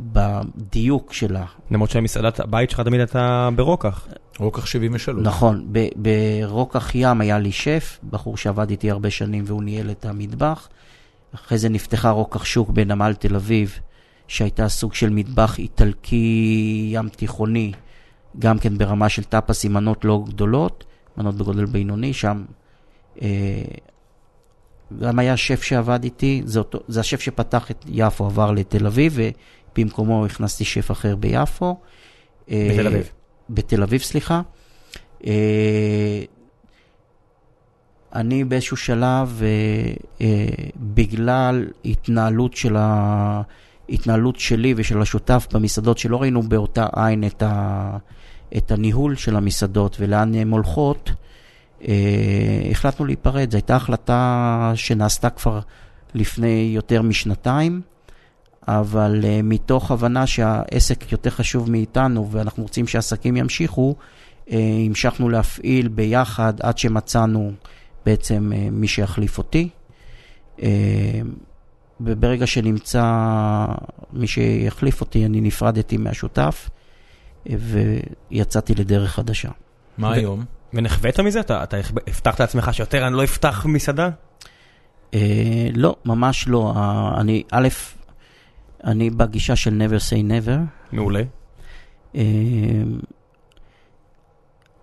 ובדיוק שלה. למרות שהמסעדת הבית שלך תמיד הייתה ברוקח. רוקח שבעים ושלוש. נכון, ב, ברוקח ים היה לי שף, בחור שעבד איתי הרבה שנים והוא ניהל את המטבח. אחרי זה נפתחה רוקח שוק בנמל תל אביב, שהייתה סוג של מטבח איטלקי ים תיכוני, גם כן ברמה של טאפס עם מנות לא גדולות, מנות בגודל בינוני, שם אה, גם היה שף שעבד איתי, זה, אותו, זה השף שפתח את יפו, עבר לתל אביב, ובמקומו הכנסתי שף אחר ביפו. אה, בתל אביב. בתל אביב, סליחה. אה, אני באיזשהו שלב, אה, אה, בגלל התנהלות של ה... התנהלות שלי ושל השותף במסעדות, שלא ראינו באותה עין את, ה, את הניהול של המסעדות ולאן הן הולכות, אה, החלטנו להיפרד. זו הייתה החלטה שנעשתה כבר לפני יותר משנתיים, אבל אה, מתוך הבנה שהעסק יותר חשוב מאיתנו ואנחנו רוצים שהעסקים ימשיכו, אה, המשכנו להפעיל ביחד עד שמצאנו בעצם אה, מי שיחליף אותי. אה, וברגע שנמצא מי שיחליף אותי, אני נפרדתי מהשותף, ויצאתי לדרך חדשה. מה היום? ונחווית מזה? אתה הבטחת לעצמך שיותר אני לא אפתח מסעדה? לא, ממש לא. אני, א', אני בגישה של never say never. מעולה.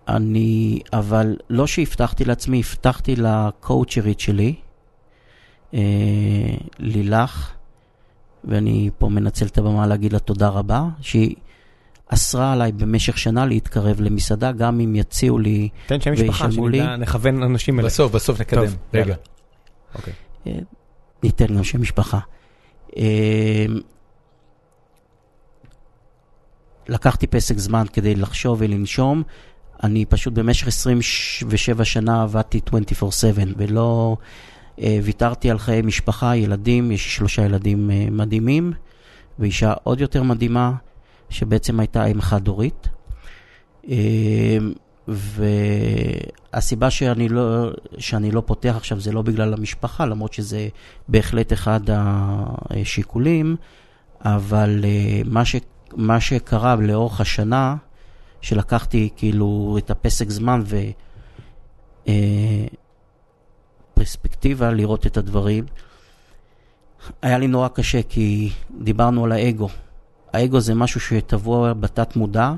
אני, אבל לא שהבטחתי לעצמי, הבטחתי לקואוצ'רית שלי, לילך, ואני פה מנצל את הבמה להגיד לה תודה רבה, שהיא אסרה עליי במשך שנה להתקרב למסעדה, גם אם יציעו לי וישלמו לי. נכוון אנשים אליי. בסוף, בסוף נקדם. רגע. ניתן גם שם משפחה. לקחתי פסק זמן כדי לחשוב ולנשום. אני פשוט במשך עשרים ושבע שנה עבדתי עשרים וארבע שבע, ולא... ויתרתי על חיי משפחה, ילדים, יש שלושה ילדים מדהימים, ואישה עוד יותר מדהימה, שבעצם הייתה אם חד-הורית. והסיבה שאני לא, שאני לא פותח עכשיו זה לא בגלל המשפחה, למרות שזה בהחלט אחד השיקולים, אבל מה ש, מה שקרה לאורך השנה, שלקחתי כאילו את הפסק זמן ו... פרספקטיבה, לראות את הדברים. היה לי נורא קשה, כי דיברנו על האגו. האגו זה משהו שטבוע בתת מודע,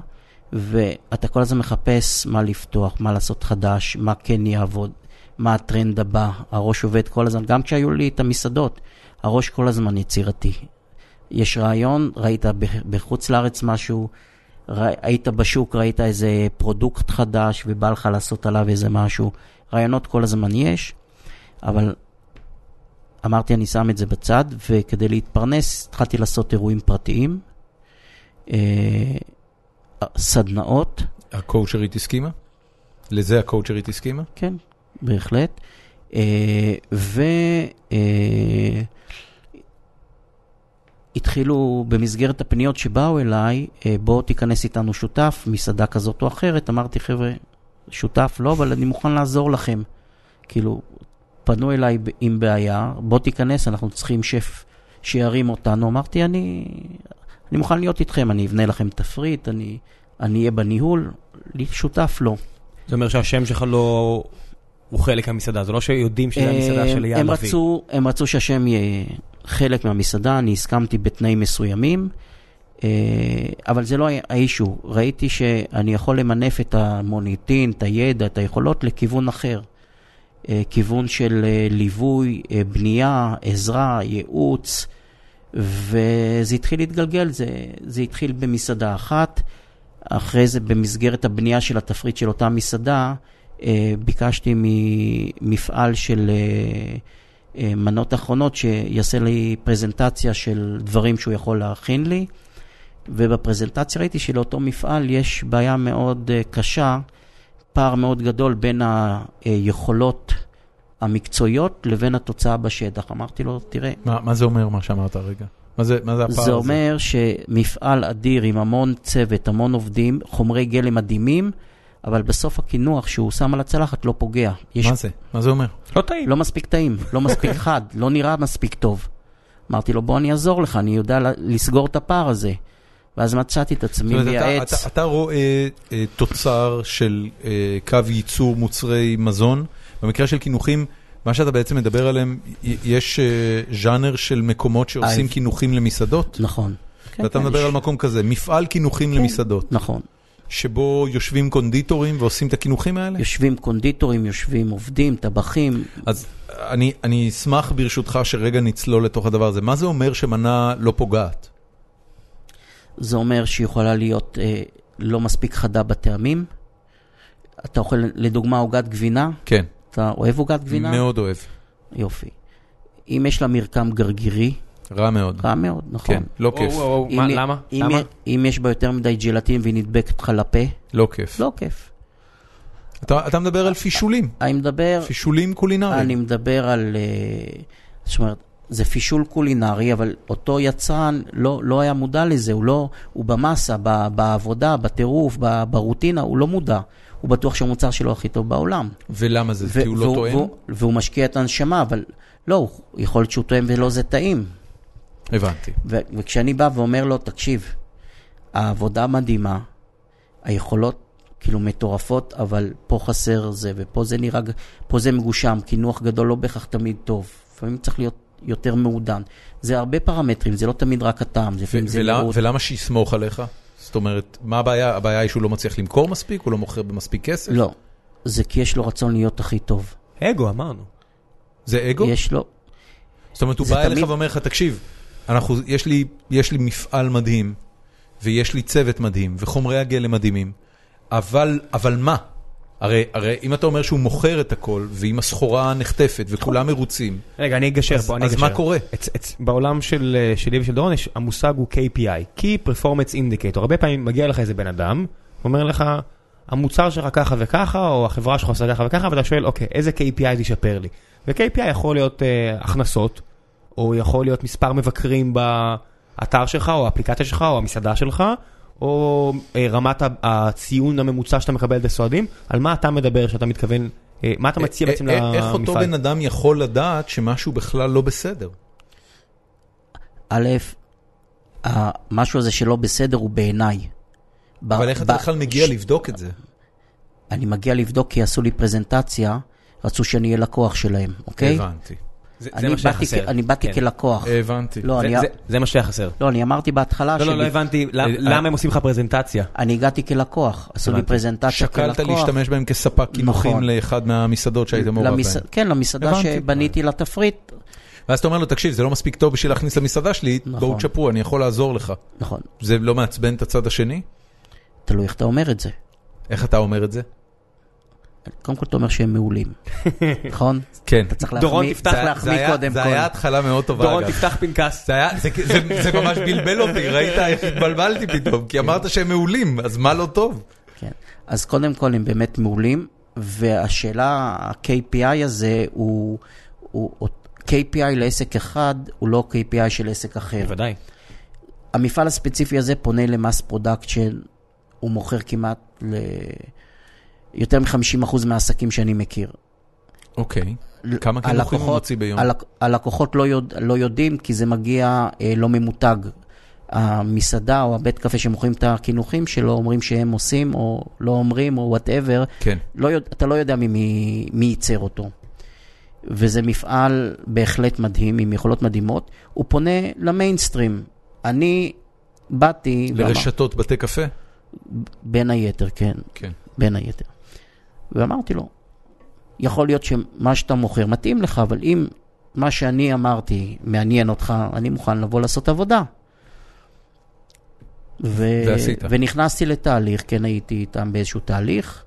ואתה כל הזמן מחפש מה לפתוח, מה לעשות חדש, מה כן יעבוד, מה הטרנד הבא. הראש עובד כל הזמן, גם כשהיו לי את המסעדות, הראש כל הזמן יצירתי. יש רעיון, ראית בחוץ לארץ משהו, ראית בשוק, ראית איזה פרודוקט חדש, ובא לך לעשות עליו איזה משהו. רעיונות כל הזמן יש, אבל אמרתי, אני שם את זה בצד, וכדי להתפרנס, התחלתי לעשות אירועים פרטיים, סדנאות. הקואוצ'רית הסכימה? לזה הקואוצ'רית הסכימה? כן, בהחלט. ו... התחילו במסגרת הפניות שבאו אליי, בואו תיכנס איתנו שותף, מסעדה כזאת או אחרת. אמרתי, חבר'ה, שותף לא, אבל אני מוכן לעזור לכם. כאילו, פנו אליי עם בעיה, בואו תיכנס, אנחנו צריכים שף שירים אותנו. אמרתי, אני, אני מוכן להיות איתכם, אני אבנה לכם תפריט, אני, אני אהיה בניהול, שותף לא. זה אומר שהשם שלך לא... הוא חלק מהמסעדה, זה לא שיודעים שזה המסעדה של יעד אבי. הם רצו שהשם יהיה חלק מהמסעדה, אני הסכמתי בתנאים מסוימים, אבל זה לא האישו. ראיתי שאני יכול למנף את המוניטין, את הידע, את היכולות לכיוון אחר. כיוון של ליווי, בנייה, עזרה, ייעוץ, וזה התחיל להתגלגל, זה, זה התחיל במסעדה אחת, אחרי זה במסגרת הבנייה של התפריט של אותה מסעדה, ביקשתי ממפעל של מנות אחרונות שיעשה לי פרזנטציה של דברים שהוא יכול להכין לי, ובפרזנטציה ראיתי שלאותו מפעל יש בעיה מאוד קשה, פער מאוד גדול בין היכולות המקצועיות לבין התוצאה בשטח. אמרתי לו, תראה... מה, מה זה אומר מה שאמרת הרגע? מה זה, מה זה הפער הזה? זה אומר שמפעל אדיר עם המון צוות, המון עובדים, חומרי גלם מדהימים, אבל בסוף הכינוח שהוא שם על הצלחת לא פוגע. מה זה? מה זה אומר? לא טעים. לא מספיק טעים, לא מספיק חד, לא נראה מספיק טוב. אמרתי לו, בוא אני אעזור לך, אני יודע לסגור את הפער הזה. ואז מצאתי את עצמי מייעץ. אתה רואה תוצר של קו ייצור מוצרי מזון. במקרה של כינוחים, מה שאתה בעצם מדבר עליהם, יש ז'אנר של מקומות שעושים כינוחים למסעדות? נכון. ואתה מדבר על מקום כזה, מפעל כינוחים למסעדות. נכון. שבו יושבים קונדיטורים ועושים את הכינוחים האלה? יושבים קונדיטורים, יושבים עובדים, טבחים. אז אני, אני אשמח ברשותך שרגע נצלול לתוך הדבר הזה. מה זה אומר שמנה לא פוגעת? זה אומר שיכולה להיות אה, לא מספיק חדה בטעמים. אתה אוכל לדוגמה עוגת גבינה? כן. אתה אוהב עוגת גבינה? מאוד אוהב. יופי. אם יש לה מרקם גרגירי, רע מאוד. רע מאוד, נכון. כן, לא כיף. למה? אם יש בה יותר מדי ג'לטין והיא נדבקת לך לפה. לא כיף. לא כיף. אתה מדבר על פישולים. אני מדבר... פישולים קולינריים. אני מדבר על... זאת אומרת, זה פישול קולינרי, אבל אותו יצרן לא היה מודע לזה. הוא במסה, בעבודה, בטירוף, ברוטינה, הוא לא מודע. הוא בטוח שהמוצר שלו הכי טוב בעולם. ולמה זה? כי הוא לא טועם? והוא משקיע את הנשמה, אבל לא, יכול להיות שהוא טועם ולא זה טעים. הבנתי. ו- וכשאני בא ואומר לו, תקשיב, העבודה מדהימה, היכולות כאילו מטורפות, אבל פה חסר זה, ופה זה נראה, פה זה מגושם, כינוח גדול לא בכך תמיד טוב. לפעמים צריך להיות יותר מעודן. זה הרבה פרמטרים, זה לא תמיד רק הטעם. זה ו- זה ולמה, ולמה שיסמוך עליך? זאת אומרת, מה הבעיה? הבעיה היא שהוא לא מצליח למכור מספיק, הוא לא מוכר במספיק כסף? לא. זה כי יש לו רצון להיות הכי טוב. אגו, אמרנו. זה אגו? יש לו. זאת אומרת, הוא בא תמיד... אליך ואומר לך, תקשיב, אנחנו, יש לי, יש לי מפעל מדהים, ויש לי צוות מדהים, וחומרי הגלם מדהימים, אבל, אבל מה? הרי, הרי אם אתה אומר שהוא מוכר את הכל, ואם הסחורה נחטפת, וכולם מרוצים, רגע, אני אגשר פה, אני אגשר. אז מה קורה? בעולם של, שלי ושל דורון, המושג הוא K P I, Key Performance Indicator. הרבה פעמים מגיע לך איזה בן אדם, ואומר לך, המוצר שלך ככה וככה, או החברה שלך עושה ככה וככה, ואתה שואל, אוקיי, איזה K P I תשפר לי? ו-K P I יכול להיות אה, הכנסות, או יכול להיות מספר מבקרים באתר שלך, או האפליקציה שלך, או המסעדה שלך, או רמת הציון הממוצע שאתה מקבל בסועדים, על מה אתה מדבר, שאתה מתכוון, מה אתה מציע בעצם למפעל? איך אותו בן אדם יכול לדעת שמשהו בכלל לא בסדר? א', המשהו הזה שלא בסדר הוא בעיניי. אבל איך אתה בכלל מגיע לבדוק את זה? אני מגיע לבדוק כי עשו לי פרזנטציה, רצו שאני אהיה לקוח שלהם, אוקיי? הבנתי. זה מה שהיה חסר. אני באתי כלקוח. הבנתי. זה מה שהיה חסר. לא, אני אמרתי בהתחלה... לא, לא, לא הבנתי. למה הם עושים לך פרזנטציה? אני הגעתי כלקוח. עשו לי פרזנטציה כלקוח. שקלת להשתמש בהם כספק קינוחים לאחד מהמסעדות שהייתם מעורב בהם. כן, למסעדה שבניתי לתפריט. ואז אתה אומר לו, תקשיב, זה לא מספיק טוב בשביל להכניס למסעדה שלי, בואו תשפרו, אני יכול לעזור לך. נכון. זה לא מעצבן את הצד השני? תלוי איך אתה אומר את זה. איך אתה אומר את זה? קודם כל אתה אומר שהם מעולים. נכון? כן. אתה צריך להחמיא קודם. זה היה התחלה מאוד טובה. דורון, תפתח פנקס. זה ממש בלבל אותי, ראית איך התבלבלתי פתאום, כי אמרת שהם מעולים, אז מה לא טוב? כן. אז קודם כל הם באמת מעולים, והשאלה, ה-קיי פי איי הזה הוא... קיי פי איי לעסק אחד הוא לא קיי פי איי של עסק אחר. בוודאי. המפעל הספציפי הזה פונה למס פרודקשן, הוא מוכר כמעט ל... יותר מ-חמישים אחוז מהעסקים שאני מכיר. אוקיי. כמה קינוחים הוא מוציא ביום? הלקוחות לא, יודע, לא יודעים, כי זה מגיע אה, לא ממותג. המסעדה או הבית קפה שמוכרים את הקינוחים שלא אומרים שהם עושים, או לא אומרים, או whatever. כן. לא, אתה לא יודע מי, מי ייצר אותו. וזה מפעל בהחלט מדהים, עם יכולות מדהימות, הוא פונה למיינסטרים. אני באתי... לרשתות בתי קפה? בין היתר, כן. כן. בין היתר. ואמרתי לו, יכול להיות שמה שאתה מוכר מתאים לך, אבל אם מה שאני אמרתי מעניין אותך, אני מוכן לבוא לעשות עבודה. ו... ועשית. ונכנסתי לתהליך, כן, הייתי איתם באיזשהו תהליך.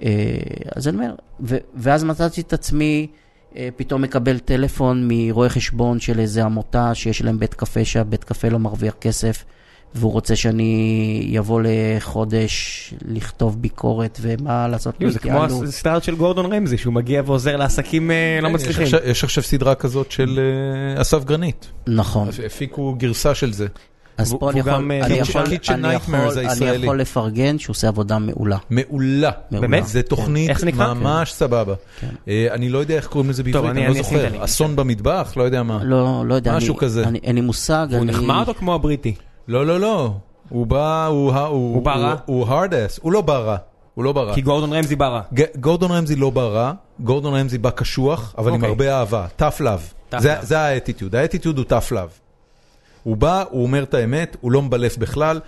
אז אני אומר, ו... ואז מצאתי את עצמי... פתאום מקבל טלפון מרואה חשבון של איזה עמותה שיש להם בית קפה, שהבית קפה לא מרוויח כסף, והוא רוצה שאני אבוא לחודש לכתוב ביקורת ומה לעשות. זה כמו הסטארט של גורדון רמזי, שהוא מגיע ועוזר לעסקים לא מצליחים. יש עכשיו סדרה כזאת של אסף גרנית. נכון. הפיקו גרסה של זה. אז פה אני יכול לפרגן שהוא עושה עבודה מעולה. מעולה. באמת? זה תוכנית ממש סבבה. אני לא יודע איך קוראים לזה בעברית, אני לא זוכר. אסון במטבח? לא יודע מה. לא יודע. משהו כזה. אין לי מושג. הוא נחמד או כמו הבריטי? לא, לא, לא. הוא בא, הוא ברע. הוא הרדס. הוא לא ברע. הוא לא ברע. כי גורדון רמזי ברע. גורדון רמזי לא ברע. גורדון רמזי בא קשוח, אבל עם הרבה אהבה. טף לב. זה האטיטיוד. האטיטיוד הוא טף לב. הוא בא, הוא אומר את האמת, הוא לא מבלף בכלל.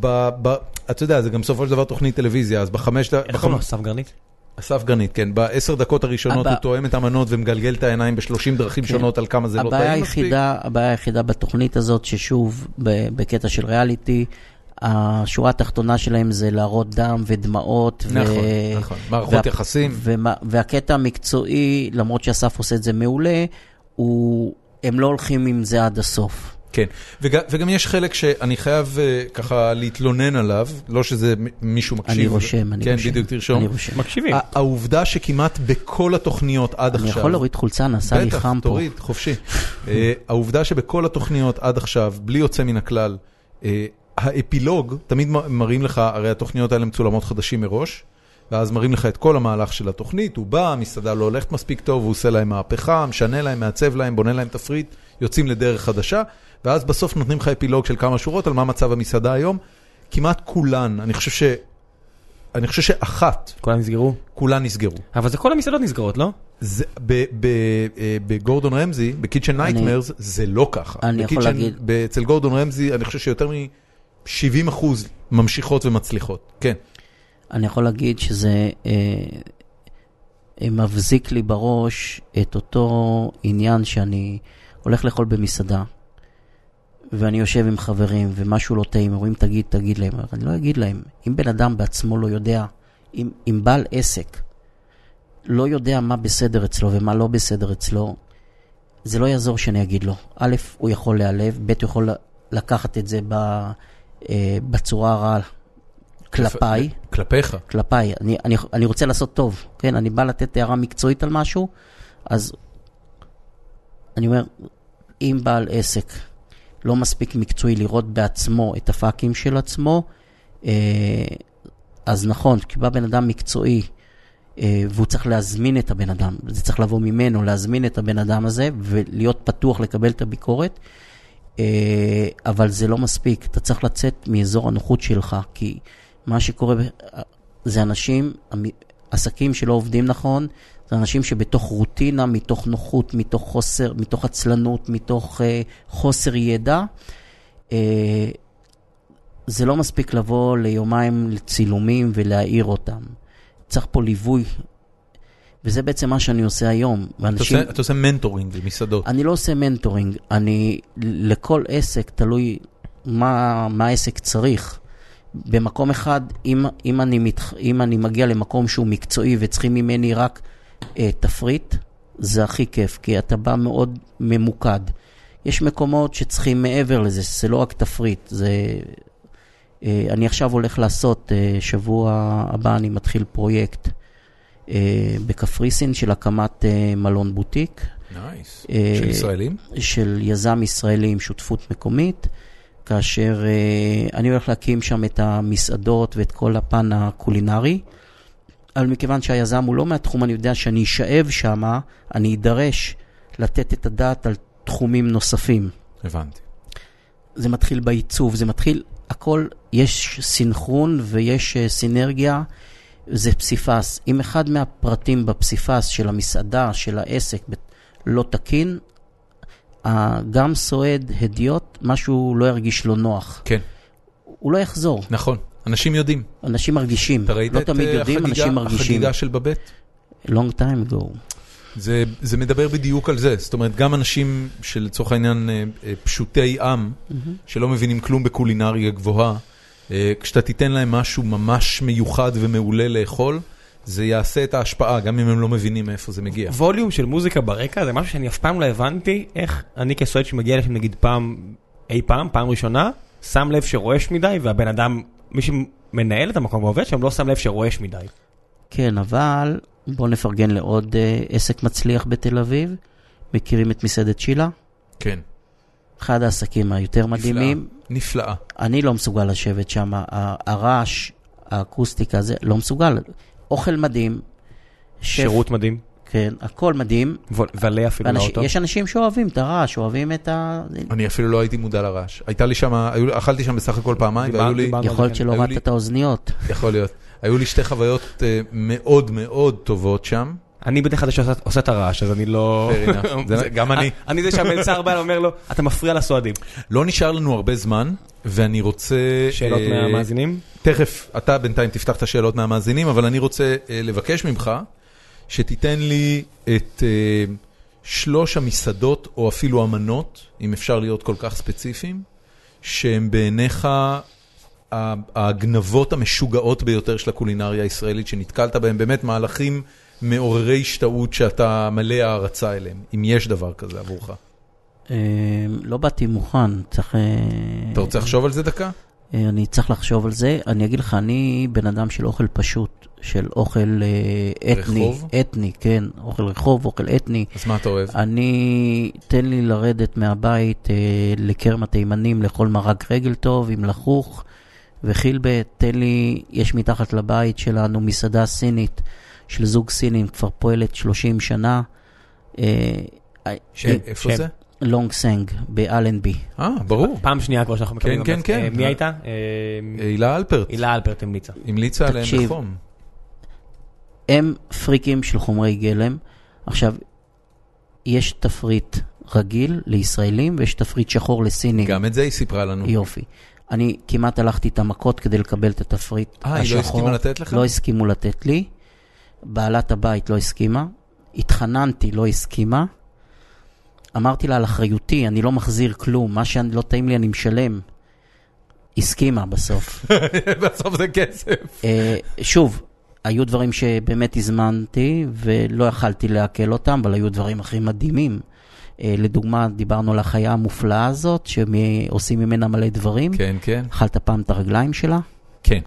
ב, ב, את יודע, זה גם סופו של דבר תוכנית טלוויזיה, אז בחמש... איך קוראים לו, אסף גרנית? אסף גרנית, כן. בעשר דקות הראשונות הוא תואם את המנות ומגלגל את העיניים בשלושים דרכים שונות על כמה זה לא טעים מספיק. הבעיה היחידה בתוכנית הזאת, ששוב, בקטע של ריאליטי, השורה התחתונה שלהם זה להראות דם ודמעות. נכון, נכון. מערכות יחסים. והקטע המקצועי, למרות שאסף עושה את זה מעולה, הם לא הולכים עם זה עד הסוף. כן, וגם, וגם יש חלק שאני חייב uh, ככה להתלונן עליו, לא שזה מישהו מקשיב. אני רושם, אני כן, רושם. כן, בדיוק תרשום. מקשיבים. העובדה שכמעט בכל התוכניות עד אני עכשיו... אני יכול להוריד חולצה, נעשה לי חם פה. תוריד, חופשי. uh, העובדה שבכל התוכניות עד עכשיו, בלי יוצא מן הכלל, uh, האפילוג, תמיד מראים לך, הרי התוכניות האלה מצולמות חדשים מראש, ואז מראים לך את כל המהלך של התוכנית, הוא בא, המסעדה לא הולכת מספיק טוב, הוא עושה להם מהפכה, משנה להם, מעצב להם, בונה להם תפריט, יוצאים לדרך חדשה, ואז בסוף נותנים לך אפילוג של כמה שורות על מה מצב המסעדה היום. כמעט כולן, אני חושב ש... אני חושב שאחת. כולן נסגרו? כולן נסגרו. אבל זה כל המסעדות נסגרות, לא? זה, ב, ב, בגורדון רמזי, בקיצ'ן נייטמרס, זה לא ככה. אני יכול להגיד. אצל גורדון רמזי, אני חושב שיותר מ-שבעים אחוז ממשיכות ומצליחות. כן. אני יכול להגיד שזה אה, מבזיק לי בראש את אותו עניין שאני הולך לאכול במסעדה, ואני יושב עם חברים, ומשהו לא טעים, אומרים תגיד, תגיד להם. אני לא אגיד להם. אם בן אדם בעצמו לא יודע, אם, אם בעל עסק לא יודע מה בסדר אצלו ומה לא בסדר אצלו, זה לא יעזור שאני אגיד לו. א', הוא יכול להעלב, ב', הוא יכול לקחת את זה ב, אה, בצורה הרעה. כלפיי. כלפיך. כלפיי. אני, אני, אני רוצה לעשות טוב. כן? אני בא לתת הערה מקצועית על משהו, אז אני אומר, אם בעל עסק לא מספיק מקצועי לראות בעצמו את הפאקים של עצמו, אז נכון, כי בא בן אדם מקצועי, והוא צריך להזמין את הבן אדם, זה צריך לבוא ממנו, להזמין את הבן אדם הזה, ולהיות פתוח לקבל את הביקורת, אבל זה לא מספיק, אתה צריך לצאת מאזור הנוחות שלך, כי מה שקורה זה אנשים, עסקים שלא עובדים נכון, זה אנשים שבתוך רוטינה, מתוך נוחות, מתוך חוסר, מתוך עצלנות, מתוך אה, חוסר ידע. אה, זה לא מספיק לבוא ליומיים לצילומים ולהעיר אותם. צריך פה ליווי. וזה בעצם מה שאני עושה היום. ואנשים, אתה עושה מנטורינג במסעדות. אני לא עושה מנטורינג. אני, לכל עסק, תלוי מה, מה העסק צריך. במקום אחד, אם, אם אני מתח, אם אני מגיע למקום שהוא מקצועי וצריכים ממני רק אה, תפריט, זה הכי כיף, כי אתה בא מאוד ממוקד. יש מקומות שצריכים מעבר לזה, זה לא רק תפריט, זה... אה, אני עכשיו הולך לעשות, אה, שבוע הבא אני מתחיל פרויקט אה, בקפריסין של הקמת אה, מלון בוטיק. Nice. אה, של ישראלים? של יזם ישראלי עם שותפות מקומית. כאשר uh, אני הולך להקים שם את המסעדות ואת כל הפן הקולינרי, אבל מכיוון שהיזם הוא לא מהתחום, אני יודע שאני אשאב שם, אני אדרש לתת את הדעת על תחומים נוספים. הבנתי. זה מתחיל בעיצוב, זה מתחיל, הכל, יש סינכרון ויש uh, סינרגיה, זה פסיפס. אם אחד מהפרטים בפסיפס של המסעדה, של העסק, לא תקין, גם סועד, הדיוט, משהו לא ירגיש לו נוח. כן. הוא לא יחזור. נכון. אנשים יודעים. אנשים מרגישים. לא תמיד יודעים, אנשים מרגישים. החגיגה של בבית? Long time ago. זה, זה מדבר בדיוק על זה. זאת אומרת, גם אנשים שלצורך העניין פשוטי עם, שלא מבינים כלום בקולינריה גבוהה, כשאתה תיתן להם משהו ממש מיוחד ומעולה לאכול, זה יעשה את ההשפעה, גם אם הם לא מבינים מאיפה זה מגיע. ווליום של מוזיקה ברקע, זה משהו שאני אף פעם לא הבנתי, איך אני כסועד שמגיע לשם, נגיד פעם, אי פעם, פעם ראשונה, שם לב שרועש מדי, והבן אדם, מי שמנהל את המקום ועובד, שם לא שם לב שרועש מדי. כן, אבל בואו נפרגן לעוד uh, עסק מצליח בתל אביב, מכירים את מסעדת שילה? כן. אחד העסקים היותר נפלא, מדהימים. נפלאה. אני לא מסוגל לשבת שם, הרעש, האקוסטיקה, זה לא מסוגל. אוכל מדהים. שירות שף, מדהים. כן, הכל מדהים. ועלי אפילו ואנש, לאוטו. יש אנשים שאוהבים את הרעש, אוהבים את ה... אני אפילו לא הייתי מודע לרעש. הייתה לי שם, היו, אכלתי שם בסך הכל פעמיים, דיבר, והיו דיבר לי... יכול להיות שלא ראית לי... את האוזניות. יכול להיות. היו לי שתי חוויות מאוד מאוד טובות שם. אני בדרך כלל שעושה את הרעש, אז אני לא... גם אני. אני זה שהמלצר בא ואומר לו, אתה מפריע לסועדים. לא נשאר לנו הרבה זמן, ואני רוצה... שאלות מהמאזינים? תכף, אתה בינתיים תפתח את השאלות מהמאזינים, אבל אני רוצה לבקש ממך, שתיתן לי את שלוש המסעדות, או אפילו אמנות, אם אפשר להיות כל כך ספציפיים, שהם בעיניך הגנבות המשוגעות ביותר של הקולינריה הישראלית, שנתקלת בהם באמת מהלכים... מעוררי השתאות שאתה מלא הערצה אליהם, אם יש דבר כזה עבורך. לא באתי מוכן, צריך... אתה רוצה לחשוב על זה דקה? אני צריך לחשוב על זה, אני אגיד לך, אני בן אדם של אוכל פשוט, של אוכל אתני. רחוב? אתני, כן, אוכל רחוב, אוכל אתני. אז מה אתה אוהב? אני, תן לי לרדת מהבית לקרמת הימנים, לאכול מרק רגל טוב עם לחוך, וחילבה, תן לי, יש מתחת לבית שלנו מסעדה סינית, של זוג סינים, כבר פועלת שלושים שנה. איפה זה? לונג סנג, באלנבי. אה, ברור. פעם שנייה כבר שאנחנו מקבלים. כן, כן, כן. מי הייתה? אילה אלפרט. אילה אלפרט המליצה. המליצה עליהם לחום. הם פריקים של חומרי גלם. עכשיו, יש תפריט רגיל לישראלים, ויש תפריט שחור לסינים. גם את זה היא סיפרה לנו. יופי. אני כמעט הלכתי את המכות כדי לקבל את התפריט השחור. אה, היא לא הסכימה לתת לך? לא הסכימו לתת לי. בעלת הבית לא הסכימה, התחננתי, לא הסכימה, אמרתי לה על אחריותי, אני לא מחזיר כלום, מה שלא טעים לי אני משלם, הסכימה בסוף. בסוף זה כסף. שוב, היו דברים שבאמת הזמנתי, ולא יכלתי להקל אותם, אבל היו דברים הכי מדהימים. לדוגמה, דיברנו על החיה המופלאה הזאת, שעושים ממנה מלא דברים. כן, כן. אכלת פעם את הרגליים שלה? כן.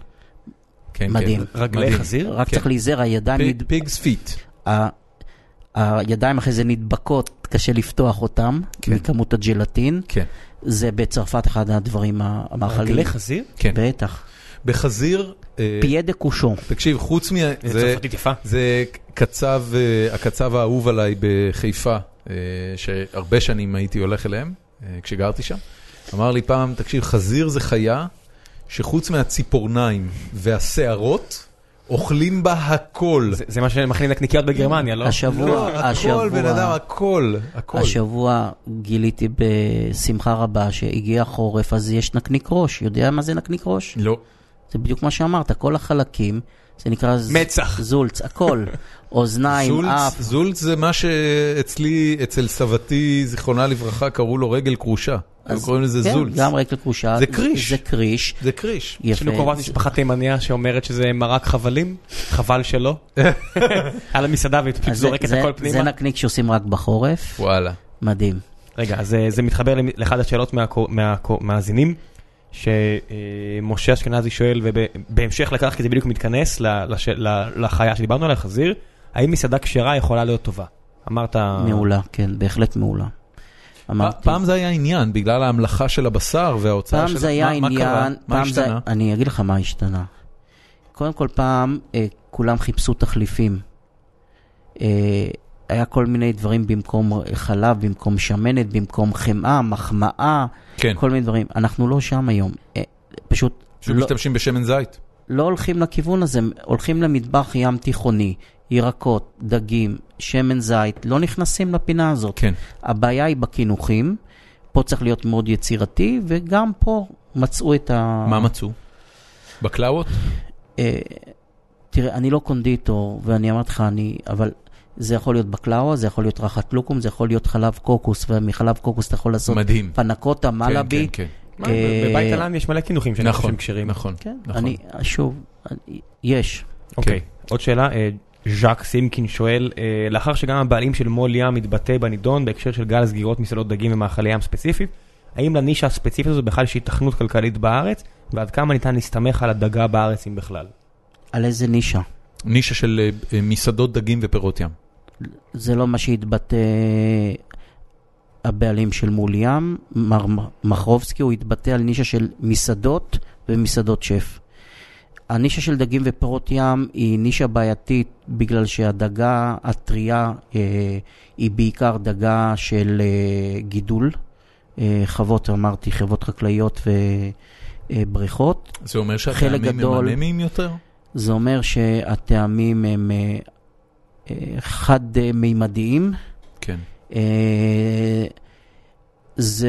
מדהים. רגלי חזיר? רק צריך להיזהר, הידיים... פיגס פיט. הידיים אחרי זה נדבקות, קשה לפתוח אותם, מכמות הג'לטין. זה בצרפת אחד הדברים המאכלים. רגלי חזיר? כן. בטח. בחזיר... פיה דה קושון. תקשיב, חוץ מה... זה צרפתית יפה. זה קצב, הקצב האהוב עליי בחיפה, שהרבה שנים הייתי הולך אליהם, כשגרתי שם. אמר לי פעם, תקשיב, חזיר זה חיה... שחוץ מהציפורניים והשערות, אוכלים בה הכל. זה, זה מה שמכנים לקניקיות בגרמניה, לא? השבוע, השבוע, הכל, בן אדם, הכל, הכל. השבוע גיליתי בשמחה רבה שהגיע חורף, אז יש נקניק ראש. יודע מה זה נקניק ראש? לא. זה בדיוק מה שאמרת, כל החלקים, זה נקרא מצח. זולץ, הכל. אוזניים, אף. זולץ זה מה שאצלי, אצל סבתי, זיכרונה לברכה, קראו לו רגל קרושה. הם קוראים לזה זולץ. גם רגל קרושה. זה קריש. זה קריש. זה קריש. יש לנו קרובת משפחה תימניה שאומרת שזה מרק חבלים, חבל שלא. על המסעדה והיא זורקת את הכל פנימה. זה נקניק שעושים רק בחורף. וואלה. מדהים. רגע, אז זה מתחבר לאחד השאלות מהמאזינים. שמשה אשכנזי שואל, ובהמשך לכך, כי זה בדיוק מתכנס לחיה שדיברנו עליה, חזיר, האם מסעדה כשרה יכולה להיות טובה? אמרת... מעולה, כן, בהחלט מעולה. פעם זה היה עניין, בגלל ההמלכה של הבשר וההוצאה של... פעם זה היה עניין... מה השתנה? אני אגיד לך מה השתנה. קודם כל פעם, כולם חיפשו תחליפים. היה כל מיני דברים במקום חלב, במקום שמנת, במקום חמאה, מחמאה, כן. כל מיני דברים. אנחנו לא שם היום. פשוט... פשוט לא, משתמשים בשמן זית. לא הולכים לכיוון הזה, הולכים למטבח ים תיכוני, ירקות, דגים, שמן זית, לא נכנסים לפינה הזאת. כן. הבעיה היא בכינוחים, פה צריך להיות מאוד יצירתי, וגם פה מצאו את ה... מה מצאו? בקלאות? תראה, אני לא קונדיטור, ואני אמרת לך, אני... אבל... זה יכול להיות בקלאווה, זה יכול להיות רחת לוקום, זה יכול להיות חלב קוקוס, ומחלב קוקוס אתה יכול לעשות מדהים. פנקוטה, מלאבי. כן, כן, כן. אה... בבית הלם יש מלא כינוחים שאני נכון, חושב קשרים. נכון, כן, נכון. אני, שוב, אני, יש. אוקיי, כן. עוד שאלה, ז'אק סימקין שואל, לאחר שגם הבעלים של מול ים מתבטא בנידון, בהקשר של גל סגירות מסעדות דגים ומאכלי ים ספציפית, האם לנישה הספציפית הזו בכלל שהיא תכנות כלכלית בארץ, ועד כמה ניתן להסתמך על הדגה בארץ אם בכלל? על איזה נישה? נישה של מסעדות דגים ופירות ים. זה לא מה שהתבטא הבעלים של מול ים, מר מחרובסקי, הוא התבטא על נישה של מסעדות ומסעדות שף. הנישה של דגים ופירות ים היא נישה בעייתית, בגלל שהדגה הטריה היא בעיקר דגה של גידול, חוות, אמרתי, חוות חקלאיות ובריכות. זה אומר שהטעמים הם ענמים יותר? זה אומר שהטעמים הם... חד-מימדיים. כן. זה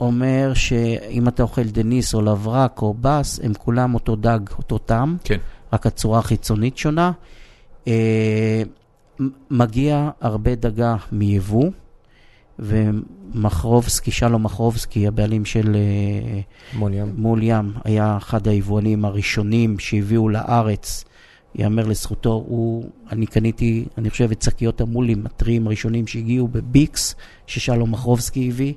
אומר שאם אתה אוכל דניס או לברק או בס, הם כולם אותו דג, אותו טעם. כן. רק הצורה החיצונית שונה. מגיע הרבה דגה מיבוא, ומחרובסקי, שלום מחרובסקי, הבעלים של מול ים. מול ים, היה אחד היבואנים הראשונים שהביאו לארץ, יאמר לזכותו, הוא, אני קניתי, אני חושב, את שקיות המולים, הטריים הראשונים שהגיעו בביקס, ששלום מחרובסקי הביא,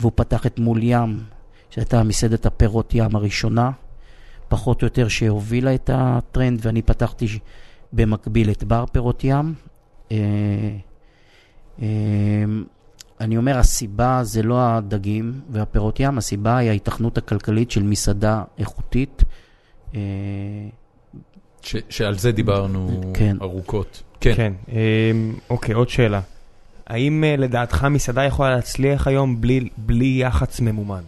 והוא פתח את מול ים, שהייתה מסעדת הפירות ים הראשונה, פחות או יותר שהובילה את הטרנד, ואני פתחתי במקביל את בר פירות ים. אני אומר, הסיבה זה לא הדגים והפירות ים, הסיבה היא ההתכנות הכלכלית של מסעדה איכותית, ש, שעל זה דיברנו כן. ארוכות. כן. כן. אוקיי, עוד שאלה. האם לדעתך מסעדה יכולה להצליח היום בלי, בלי יחץ ממומן?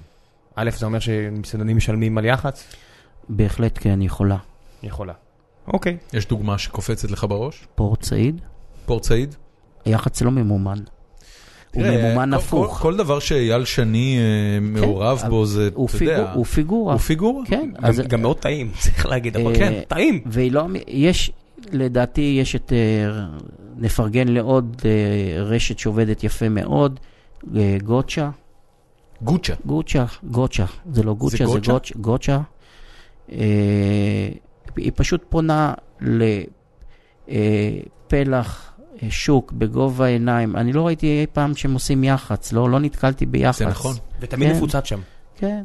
א', זה אומר שמסעדנים משלמים על יחץ? בהחלט כן, יכולה. יכולה. אוקיי. יש דוגמה שקופצת לך בראש? פורט סעיד. פורט סעיד? היחץ לא ממומן. הוא ממומן הפוך. כל דבר שאייל שני מעורב בו זה, אתה יודע. הוא פיגורה. הוא פיגורה? כן. גם מאוד טעים, צריך להגיד. אבל כן, טעים. ויש, לדעתי, יש את, נפרגן לעוד רשת שעובדת יפה מאוד, גוצ'ה. גוצ'ה. גוצ'ה, גוצ'ה. זה לא גוצ'ה, זה גוצ'ה. היא פשוט פונה לפלח, שוק בגובה העיניים. אני לא ראיתי אי פעם שהם עושים יחץ, לא, לא נתקלתי ביחץ. זה נכון. ותמיד מפוצץ שם. כן.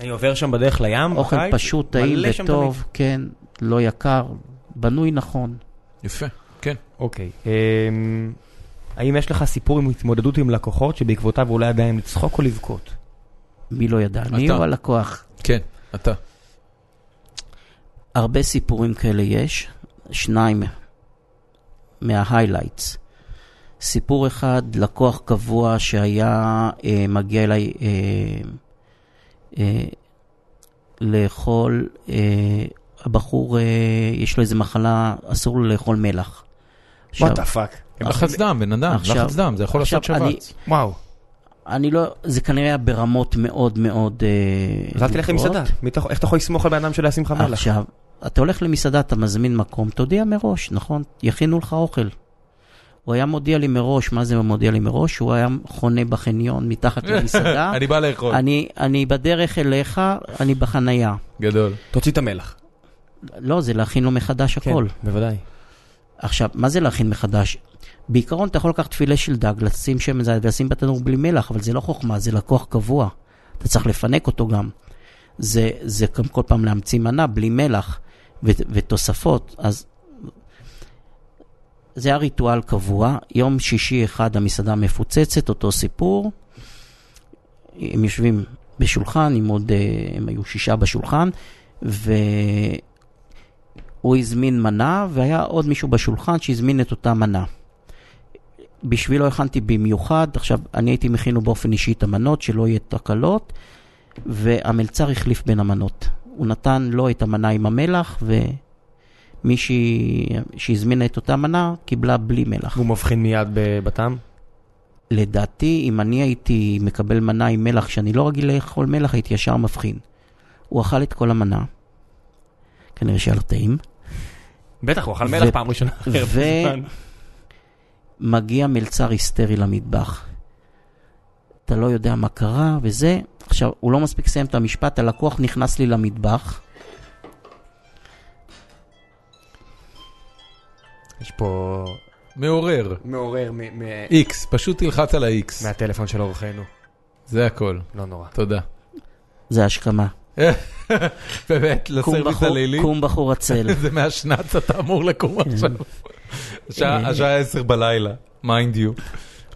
אני עובר שם בדרך לים. אוכל פשוט, טעים וטוב, כן, לא יקר, בנוי נכון. יפה, כן. אוקיי. האם יש לך סיפור עם התמודדות עם לקוחות שבעקבותיו אולי ידע אם לצחוק או לבכות? מי לא ידע? אני או הלקוח? כן, אתה. הרבה סיפורים כאלה יש, שניים מההיילייטס. סיפור אחד, לקוח קבוע שהיה אה, מגיע אליי אה, אה, לאכול, אה, הבחור, יש לו איזה מחלה, אסור לו לאכול מלח. What the fuck? לחץ דם, בן אדם, לחץ דם, זה יכול לעשות שבץ. וואו. אני לא, זה כנראה ברמות מאוד מאוד... אז אל תלך למסעדה, איך אתה יכול לסמוך על בן אדם שלא ישים לך מלח? עכשיו, אתה הולך למסעדה, אתה מזמין מקום, תודיע מראש, נכון? יכינו לך אוכל. הוא היה מודיע לי מראש, מה זה מודיע לי מראש? הוא היה חונה בחניון מתחת למסעדה. אני בא לאכול. אני בדרך אליך, אני בחנייה. גדול. תוציא את המלח. לא, זה להכין לו מחדש הכל. כן, בוודאי. עכשיו, מה זה להכין מחדש? בעיקרון אתה יכול לקחת תפילה של דג, לשים שמן זית ולשים בתנור בלי מלח, אבל זה לא חוכמה, זה לקוח קבוע. אתה צריך לפנק אותו גם. זה, זה גם כל פעם להמציא מנה בלי מלח ו- ותוספות. אז זה היה ריטואל קבוע. יום שישי אחד המסעדה מפוצצת, אותו סיפור. הם יושבים בשולחן, הם, עוד, הם היו שישה בשולחן, ו... הוא הזמין מנה, והיה עוד מישהו בשולחן שהזמין את אותה מנה. בשבילו הכנתי במיוחד, עכשיו אני הייתי מכינו באופן אישי את המנות, שלא יהיה תקלות, והמלצר החליף בין המנות. הוא נתן לו את המנה עם המלח, ומישהי שהזמינה את אותה מנה, קיבלה בלי מלח. הוא מבחין מיד בבתם? לדעתי, אם אני הייתי מקבל מנה עם מלח, שאני לא רגיל לאכול מלח, הייתי ישר מבחין. הוא אכל את כל המנה, כנראה שהיה לו טעים. בטח, הוא אכל מלח פעם ראשונה. ומגיע מלצר היסטרי למטבח. אתה לא יודע מה קרה, וזה. עכשיו, הוא לא מספיק סיים את המשפט, הלקוח נכנס לי למטבח. יש פה... מעורר. מעורר מ... איקס, פשוט תלחץ על האיקס. מהטלפון של אורחנו. זה הכל. לא נורא. תודה. זה השכמה. באמת, לסרביס הלילי. קום בחור הצל. זה מהשנץ, אתה אמור לקום עכשיו. השעה עשר בלילה, מיינד יו.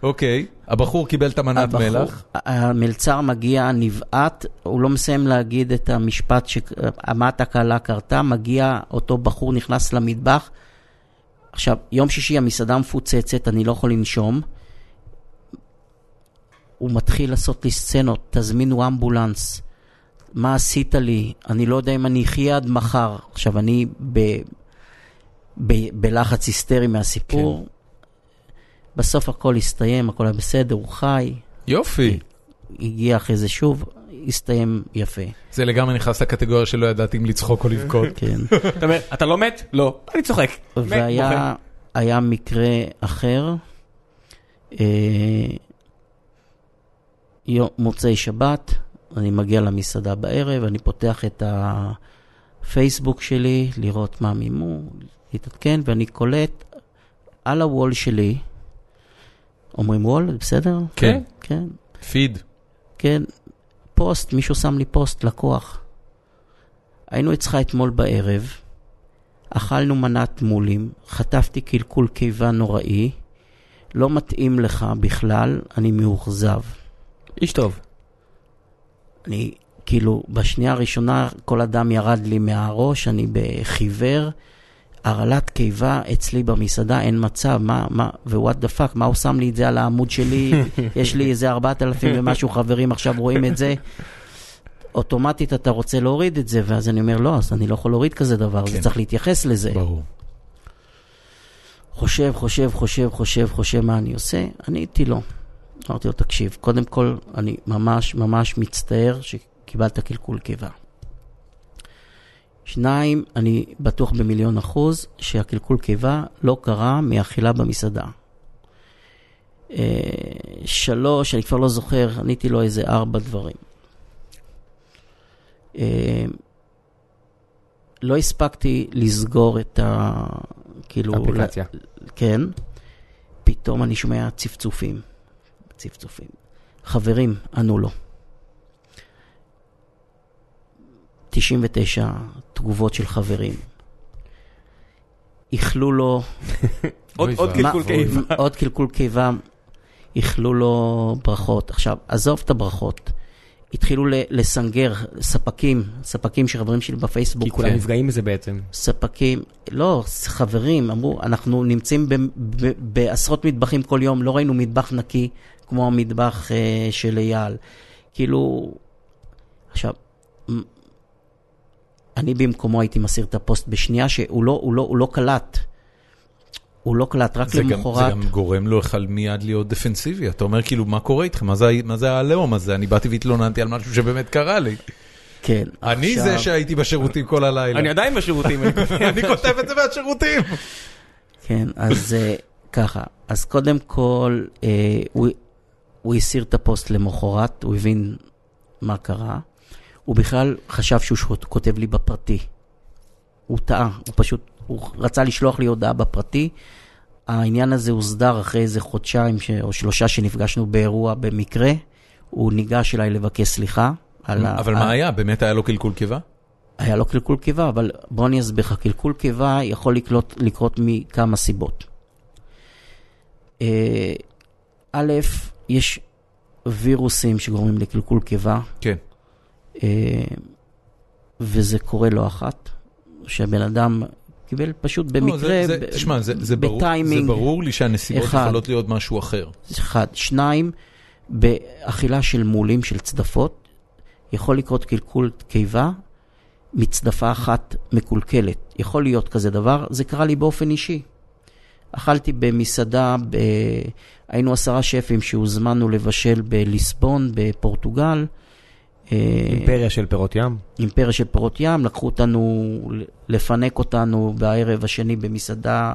אוקיי, הבחור קיבל את המנת מלח. המלצר מגיע נבעת, הוא לא מסיים להגיד את המשפט שעמת הקהלה קרתה, מגיע אותו בחור נכנס למטבח. עכשיו, יום שישי המסעדה מפוצצת, אני לא יכול לנשום. הוא מתחיל לעשות לי סצנות, תזמינו אמבולנס. מה עשית לי? אני לא יודע אם אני אחיה עד מחר. עכשיו, אני ב, ב, בלחץ היסטרי מהסיפור. כן. בסוף הכל הסתיים, הכל היה בסדר, הוא חי. יופי. הגיע אחרי זה שוב, הסתיים יפה. זה לגמרי נכנס לקטגוריה שלא ידעתי אם לצחוק או לבכות. כן. אתה אומר, אתה לא מת? לא. אני צוחק. והיה היה מקרה אחר. יום, מוצאי שבת. אני מגיע למסעדה בערב, אני פותח את הפייסבוק שלי, לראות מה מימו, להתעדכן, ואני קולט על הוול שלי, אומרים וול, בסדר? כן. כן. פיד. כן. פוסט, מישהו שם לי פוסט, לקוח. היינו אצלך אתמול בערב, אכלנו מנת מולים, חטפתי קלקול קיבה נוראי, לא מתאים לך בכלל, אני מאוכזב. איש טוב. אני, כאילו, בשנייה הראשונה, כל אדם ירד לי מהראש, אני בחיוור, הרלת קיבה אצלי במסעדה, אין מצב, מה, מה, ו-what the fuck, מה הוא שם לי את זה על העמוד שלי, יש לי איזה ארבעת אלפים ומשהו חברים, עכשיו רואים את זה, אוטומטית אתה רוצה להוריד את זה, ואז אני אומר, לא, אז אני לא יכול להוריד כזה דבר, כן. זה צריך להתייחס לזה. ברור. חושב, חושב, חושב, חושב, חושב מה אני עושה, אני איתי לו. אמרתי לו, תקשיב, קודם כל, אני ממש ממש מצטער שקיבלת קלקול קיבה. שניים, אני בטוח במיליון אחוז שהקלקול קיבה לא קרה מאכילה במסעדה. שלוש, אני כבר לא זוכר, עניתי לו איזה ארבע דברים. לא הספקתי לסגור את ה... כאילו... אפליקציה. כן. פתאום אני שומע צפצופים. צפצופים. חברים, ענו לו. תשעים ותשע תגובות של חברים. איכלו לו... עוד קלקול קיבה. עוד קלקול קיבה. איכלו לו ברכות. עכשיו, עזוב את הברכות. התחילו לסנגר ספקים, ספקים שחברים שלי בפייסבוק. כי כולם נפגעים מזה בעצם. ספקים, לא, חברים, אמרו, אנחנו נמצאים בעשרות מטבחים כל יום, לא ראינו מטבח נקי, כמו המטבח של אייל. כאילו, עכשיו, אני במקומו הייתי מסיר את הפוסט בשנייה, שהוא לא, הוא לא, הוא לא קלט. הוא לא קלט, רק למחורת. זה גם גורם לו החל מיד להיות דפנסיבי. אתה אומר, כאילו, מה קורה איתכם? מה זה הלאום הזה? אני באתי והתלוננתי על משהו שבאמת קרה לי. כן. אני זה שהייתי בשירותים כל הלילה. אני עדיין בשירותים. אני כותב את זה מהשירותים. כן, אז ככה. אז קודם כל, הוא הסיר את הפוסט למחורת, הוא הבין מה קרה. הוא בכלל חשב שהוא כותב לי בפרטי. הוא טעה, הוא פשוט... הוא רצה לשלוח לי הודעה בפרטי. העניין הזה הוסדר אחרי איזה חודשיים או שלושה שנפגשנו באירוע במקרה. הוא ניגש אליי לבקש סליחה. אבל מה היה? באמת היה לו קלקול קיבה? היה לו קלקול קיבה, אבל בוא אני אסביר לך. קלקול קיבה יכול לקרות מכמה סיבות. א', יש וירוסים שגורמים לקלקול קיבה. כן. וזה קורה לא אחת. שהבן אדם... קיבל פשוט במקרה, תשמע, זה ברור לי שהנסיבות יכולות להיות משהו אחר. אחד, שניים, באכילה של מולים, של צדפות, יכול לקרות קלקול קיבה מצדפה אחת מקולקלת. יכול להיות כזה דבר, זה קרה לי באופן אישי. אכלתי במסעדה, היינו עשרה שפים שהוזמנו לבשל בליסבון, בפורטוגל, אימפריה של פירות ים? אימפריה של פירות ים, לקחו אותנו, לפנק אותנו בערב השני במסעדה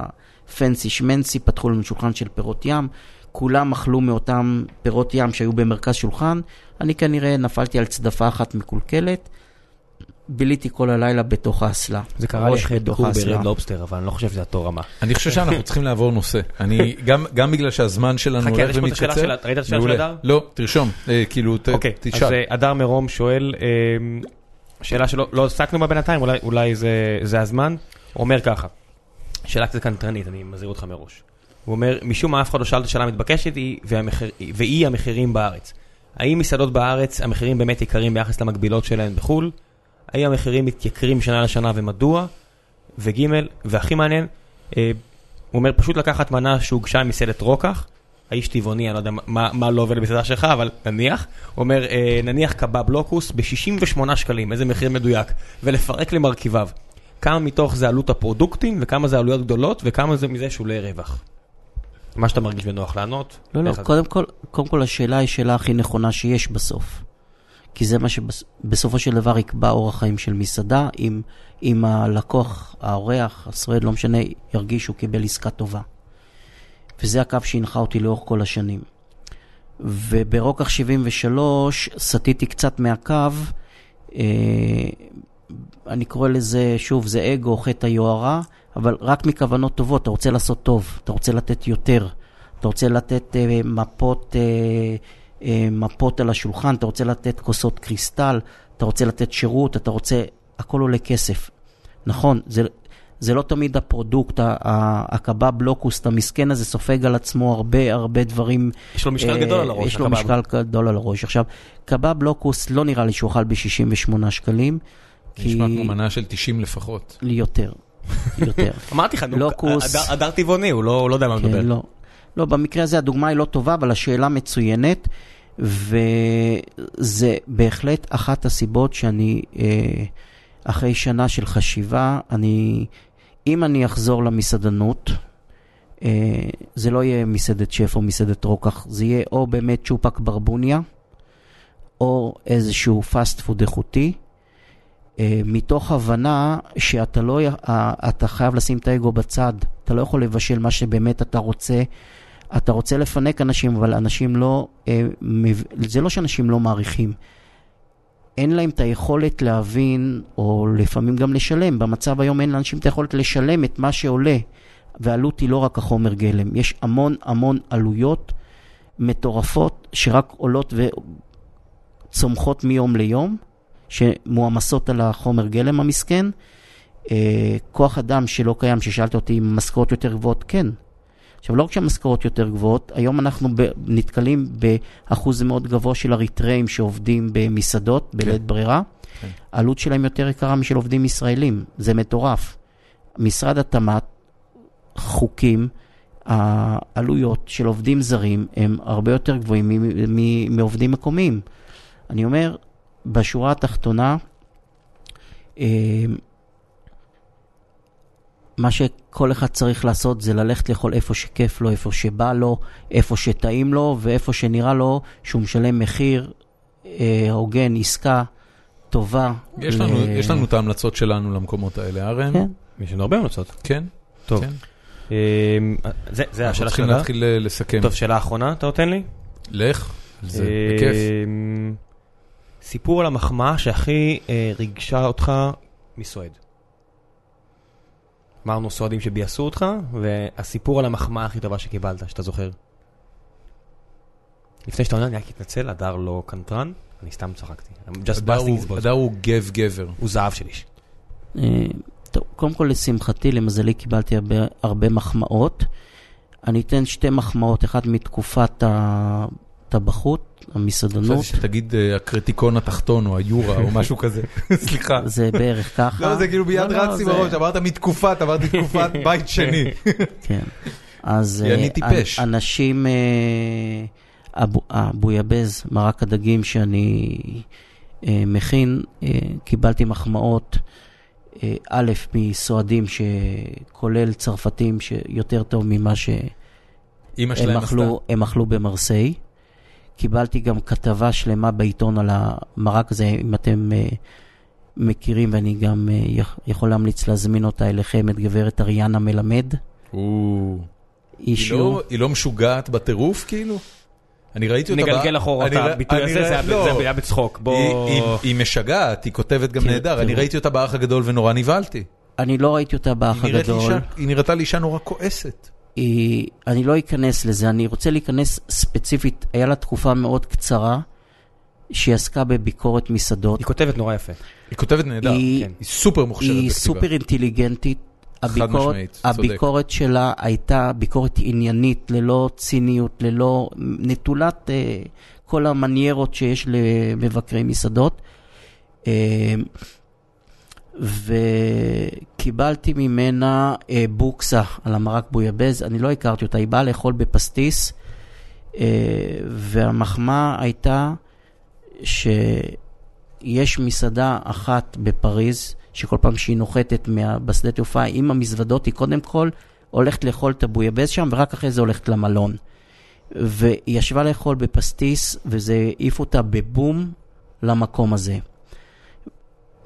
פנסי שמנסי, פתחו לנו שולחן של פירות ים, כולם אכלו מאותם פירות ים שהיו במרכז שולחן, אני כנראה נפלתי על צדפה אחת מקולקלת, ביליתי כל הלילה בתוך האסלה. זה קרה לי אחרי דוקור ברד לובסטר, אבל אני לא חושב שזה התור רמה. אני חושב שאנחנו צריכים לעבור נושא. גם בגלל שהזמן שלנו הולך ומתקצר. ראית את השאלה של אדר? לא, תרשום. כאילו, תשאל. אז אדר מרום שואל, שאלה שלא, לא עסקנו בה בינתיים, אולי זה הזמן. הוא אומר ככה, שאלה קצת קנטרנית, אני מזהיר אותך מראש. הוא אומר, משום מה אף אחד לא שאל את השאלה המתבקשת, והיא המחירים בארץ. האם מסעדות בארץ, המחירים באמת יקרים ביחס למקבילות שלהן בחו"ל? האם המחירים מתייקרים שנה לשנה ומדוע? וג' והכי מעניין, הוא אומר פשוט לקחת מנה שהוגשה מסעדת רוקח, האיש טבעוני, אני לא יודע מה, מה לא עובד במסעדה שלך, אבל נניח, הוא אומר נניח קבב לוקוס ב-שישים ושמונה שקלים, איזה מחיר מדויק, ולפרק למרכיביו. כמה מתוך זה עלות הפרודוקטים, וכמה זה עלויות גדולות, וכמה זה מזה שולי רווח. מה שאתה מרגיש בנוח לענות? לא, לא, קודם כל, קודם כל השאלה היא שאלה הכי נכונה שיש בסוף. כי זה מה שבסופו של דבר יקבע אורח חיים של מסעדה, אם, אם הלקוח, האורח, הסועד, לא משנה, ירגיש שהוא קיבל עסקה טובה. וזה הקו שהנחה אותי לאורך כל השנים. וברוקח שבעים ושלוש, סטיתי קצת מהקו, אה, אני קורא לזה, שוב, זה אגו, חטא היוהרה, אבל רק מכוונות טובות, אתה רוצה לעשות טוב, אתה רוצה לתת יותר, אתה רוצה לתת אה, מפות... אה, מפות על השולחן, אתה רוצה לתת כוסות קריסטל, אתה רוצה לתת שירות, אתה רוצה, הכל עולה כסף. נכון, זה, זה לא תמיד הפרודוקט, הקבב לוקוס, המסכן הזה סופג על עצמו הרבה, הרבה דברים. יש לו משקל גדול על הראש. יש לו משקל גדול על הראש. עכשיו, קבב לוקוס לא נראה לי שהוא אוכל ב-שישים ושמונה שקלים. נשמע כמו מנה של תשעים לפחות. יותר, יותר. אמרתי לך, אדר טבעוני, הוא לא יודע מה מדבר. כן, לא. לא, במקרה הזה הדוגמה היא לא טובה, אבל השאלה מצוינת, וזה בהחלט אחת הסיבות שאני, אחרי שנה של חשיבה, אני, אם אני אחזור למסעדנות, זה לא יהיה מסעדת שף או מסעדת רוקח, זה יהיה או באמת צ'ופק ברבוניה, או איזשהו פאסט פוד איכותי, מתוך הבנה שאתה לא, אתה חייב לשים את האגו בצד, אתה לא יכול לבשל מה שבאמת אתה רוצה, אתה רוצה לפנק אנשים, אבל אנשים לא, זה לא שאנשים לא מעריכים. אין להם את היכולת להבין, או לפעמים גם לשלם. במצב היום אין לאנשים את היכולת לשלם את מה שעולה, והעלות היא לא רק החומר גלם. יש המון המון עלויות מטורפות, שרק עולות וצומחות מיום ליום, שמועמסות על החומר גלם המסכן. כוח אדם שלא קיים, ששאלת אותי אם משכורות יותר גבוהות, כן. עכשיו, לא רק שהמשכורות יותר גבוהות, היום אנחנו נתקלים באחוז מאוד גבוה של אריתראים שעובדים במסעדות, בלית ברירה. העלות שלהם יותר יקרה משל עובדים ישראלים. זה מטורף. משרד התמ"ת, חוקים, העלויות של עובדים זרים הם הרבה יותר גבוהים מעובדים מקומיים. אני אומר, בשורה התחתונה, מה שכל אחד צריך לעשות זה ללכת לאכול איפה שכיף לו, איפה שבא לו, איפה שטעים לו, ואיפה שנראה לו שהוא משלם מחיר, הוגן, עסקה טובה. יש ל... לנו, יש לנו את ההמלצות שלנו למקומות האלה, ארם. כן. יש לנו הרבה המלצות. כן. טוב. כן. זה, זה השאלה האחרונה. אנחנו צריכים להתחיל לסכם. טוב, שאלה האחרונה, אתה נותן לי? לך, זה בכיף. סיפור על המחמאה שהכי ריגשה אותך מסועד. אמרנו סועדים שביאסו אותך, והסיפור על המחמאה הכי טובה שקיבלת, שאתה זוכר. לפני שאתה עונה, אני רק התנצל, הדר לא קנטרן, אני סתם צחקתי. הדר הוא גב גבר. הוא זהב שלי. טוב, קודם כל לשמחתי, למזלי קיבלתי הרבה, הרבה מחמאות. אני אתן שתי מחמאות, אחת מתקופת הטבחות, המסעדנות. שתגיד הקריטיקון התחתון או היורה או משהו כזה. סליחה. זה בערך ככה. לא, זה כאילו ביד רצי בראש, אמרת מתקופת, אמרת תקופת בית שני. כן. אז אנשים, הבויאבז, מרק הדגים שאני מכין, קיבלתי מחמאות, א' מסועדים שכולל צרפתים שיותר טוב ממה שהם אכלו במרסיי. קיבלתי גם כתבה שלמה בעיתון על המרק הזה, אם אתם מכירים, ואני גם יכול להמליץ להזמין אותה אליכם, את גברת אריאנה מלמד. היא לא משוגעת בטירוף כאילו? אני ראיתי אותה... נגלגל אחורה, הביטוי הזה זה היה בצחוק. היא משגעת, היא כותבת גם נהדר. אני ראיתי אותה באח הגדול ונורא נבהלתי. אני לא ראיתי אותה באח הגדול. היא נראתה לי אישה נורא כועסת. אני לא אכנס לזה, אני רוצה להיכנס ספציפית. היה לה תקופה מאוד קצרה שהיא עסקה בביקורת מסעדות. היא כותבת נורא יפה. היא כותבת נהדר, היא סופר מוכשרת בכתיבה. היא סופר אינטליגנטית. הביקורת, הביקורת שלה הייתה ביקורת עניינית, ללא ציניות, ללא נטולת אה, כל המניירות שיש למבקרי מסעדות. אה, וקיבלתי ממנה אה, בוקסה על המרק בויאבז. אני לא הכרתי אותה, היא באה לאכול בפסטיס, אה, והמחמה הייתה שיש מסעדה אחת בפריז, שכל פעם שהיא נוחתת בשדה תעופה עם המזוודות, היא קודם כל הולכת לאכול את הבויאבז שם, ורק אחרי זה הולכת למלון. והיא ישבה לאכול בפסטיס, וזה העיף אותה בבום למקום הזה.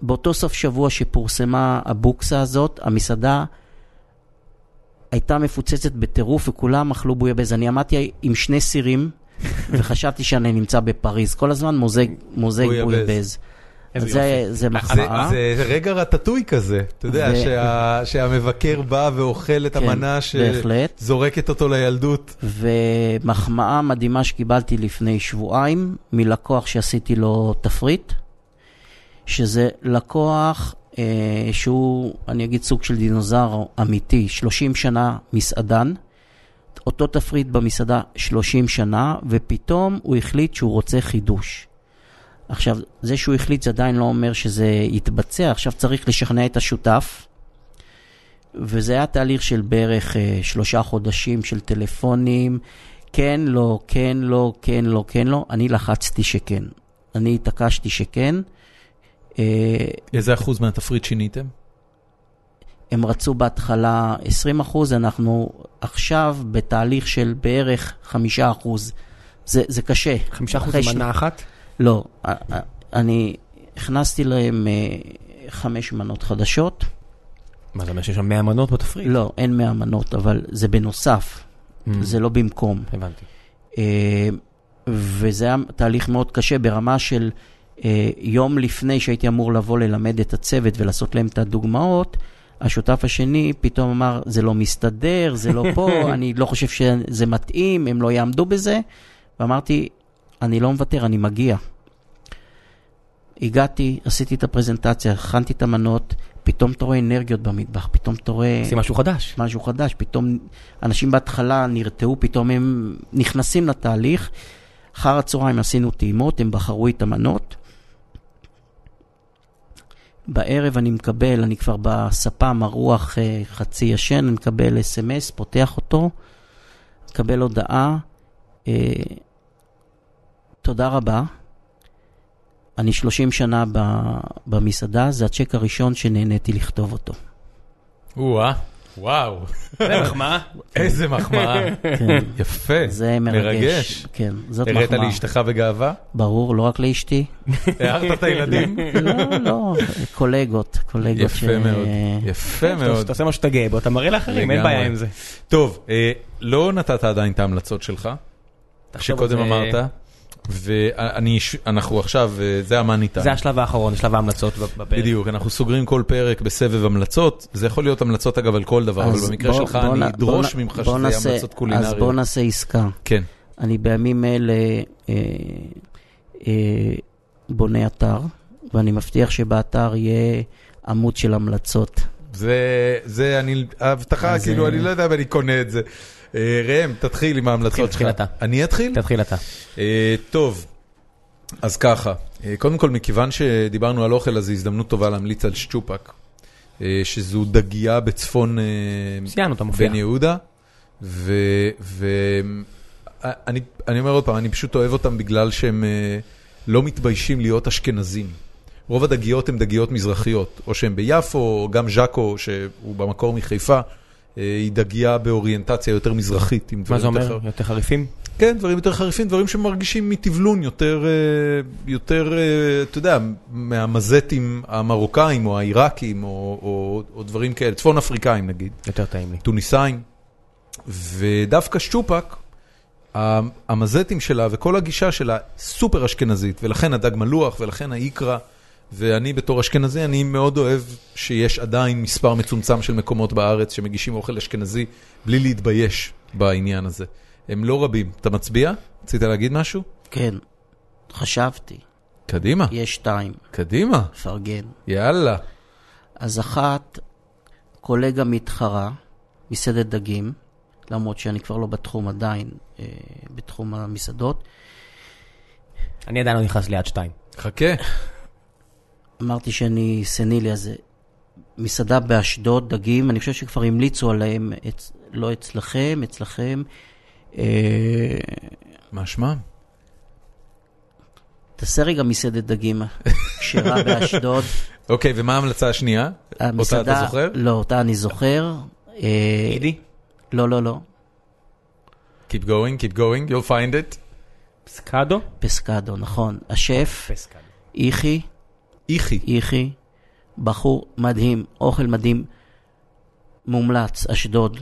באותו סוף שבוע שפורסמה הבוקסה הזאת, המסעדה הייתה מפוצצת בטירוף, וכולם אכלו בויאבז. אני עמדתי עם שני סירים, וחשבתי שאני נמצא בפריז. כל הזמן מוזג, מוזג בויאבז. זה מחמאה. זה רגע רטטוי כזה, אתה יודע, שהמבקר בא ואוכל את המנה שזורקת אותו לילדות. ומחמאה מדהימה שקיבלתי לפני שבועיים, מלקוח שעשיתי לו תפריט, שזה לקוח שהוא, אני אגיד, סוג של דינוזאור אמיתי, שלושים שנה מסעדן, אותו תפריט במסעדה שלושים שנה, ופתאום הוא החליט שהוא רוצה חידוש. עכשיו, זה שהוא החליט, זה עדיין לא אומר שזה יתבצע. עכשיו צריך לשכנע את השותף, וזה היה תהליך של בערך אה, שלושה חודשים של טלפונים, כן, לא, כן, לא, כן, לא, כן, לא. אני לחצתי שכן. אני התעקשתי שכן. אה, איזה אחוז מהתפריט שיניתם? הם רצו בהתחלה עשרים אחוז, אנחנו עכשיו בתהליך של בערך חמישה אחוז. זה, זה קשה. חמישה אחוז זה מנה אחת? לא, אני הכנסתי להם חמש מנות חדשות. מה זה אומר שיש שם מאה מנות בתפריט? לא, אין מאה מנות, אבל זה בנוסף, זה לא במקום. הבנתי. וזה היה תהליך מאוד קשה ברמה של יום לפני שהייתי אמור לבוא ללמד את הצוות ולעשות להם את הדוגמאות, השותף השני פתאום אמר, זה לא מסתדר, זה לא פה, אני לא חושב שזה מתאים, הם לא יעמדו בזה. ואמרתי, אני לא מוותר, אני מגיע. הגעתי, עשיתי את הפרזנטציה, הכנתי את המנות, פתאום אתה רואה אנרגיות במטבח, פתאום אתה רואה... עושים משהו חדש. משהו חדש, פתאום אנשים בהתחלה נרתעו, פתאום הם נכנסים לתהליך. אחר הצהריים עשינו טעימות, הם בחרו את המנות. בערב אני מקבל, אני כבר בספה מרוח חצי ישן, אני מקבל אס אם אס, פותח אותו, מקבל הודעה, תודה רבה, אני שלושים שנה במסעדה, זה הצ'ק הראשון שנהניתי לכתוב אותו. וואה, וואו. איזה מחמאה. איזה מחמאה. יפה, מרגש. כן, זאת מחמאה. הראת לאשתך בגאווה? ברור, לא רק לאשתי. הערת את הילדים? לא, לא, קולגות. יפה מאוד, יפה מאוד. אתה עושה משהו תגאה בו, אתה מראה לאחרים, אין בעיה עם זה. טוב, לא נתת עדיין את ההמלצות שלך, שקודם אמרת. ואנחנו עכשיו, זה המעניתה. זה השלב האחרון, השלב ההמלצות בפרק. בדיוק, אנחנו סוגרים כל פרק בסבב המלצות, זה יכול להיות המלצות אגב על כל דבר, אבל במקרה שלך אני אדרוש ממך שזה המלצות קולינריות. אז בוא נעשה עסקה. כן. אני בימים אלה בונה אתר, ואני מבטיח שבאתר יהיה עמוד של המלצות. זה, אני, ההבטחה, כאילו, אני לא יודע, אבל אני קונה את זה. ראם, תתחיל עם ההמלצות שלך. אני אתחיל? תתחיל אתה. טוב, אז ככה. קודם כל, מכיוון שדיברנו על אוכל, אז זו הזדמנות טובה להמליץ על שצ'ופק, שזו דגייה בצפון בן יהודה, ואני אומר עוד פעם, אני פשוט אוהב אותם בגלל שהם לא מתביישים להיות אשכנזים. רוב הדגיות הן דגיות מזרחיות, או שהן ביפו, או גם ז'קו, שהוא במקור מחיפה, היא דגייה באוריינטציה יותר מזרחית. מה זה אומר? יותר חריפים? כן, דברים יותר חריפים, דברים שמרגישים מטבלון יותר, יותר, אתה יודע, מהמזטים המרוקאים או העיראקים או, או, או דברים כאלה, צפון אפריקאים נגיד. יותר טעים לי. טוניסאים. ודווקא שצ'ופק, המזטים שלה וכל הגישה שלה סופר אשכנזית, ולכן הדג מלוח ולכן האיקרה, ואני בתור אשכנזי, אני מאוד אוהב שיש עדיין מספר מצומצם של מקומות בארץ שמגישים אוכל אשכנזי בלי להתבייש בעניין הזה. הם לא רבים. אתה מצביע? רצית להגיד משהו? כן. חשבתי. קדימה. יש שתיים. קדימה. פרגן. יאללה. אז אחת, קולגה מתחרה, מסעדת דגים, למרות שאני כבר לא בתחום עדיין, אה, בתחום המסעדות. אני עדיין לא נכנס ליד שתיים. חכה. אמרתי שאני סנילי, אז מסעדה באשדוד, דגים, אני חושב שכבר המליצו עליהם, אצ... לא אצלכם, אצלכם. אה... מה שמם? תעשה רגע מסעדת דגים, כשרה באשדוד. אוקיי, okay, ומה ההמלצה השנייה? המסעדה, אותה אתה זוכר? לא, אותה אני זוכר. אידי? אה... לא, לא, לא. Keep going, keep going, you'll find it. פסקדו? פסקדו, נכון. השף, פסקדו. איכי. איכי. איכי, בחור מדהים, אוכל מדהים, מומלץ, אשדוד.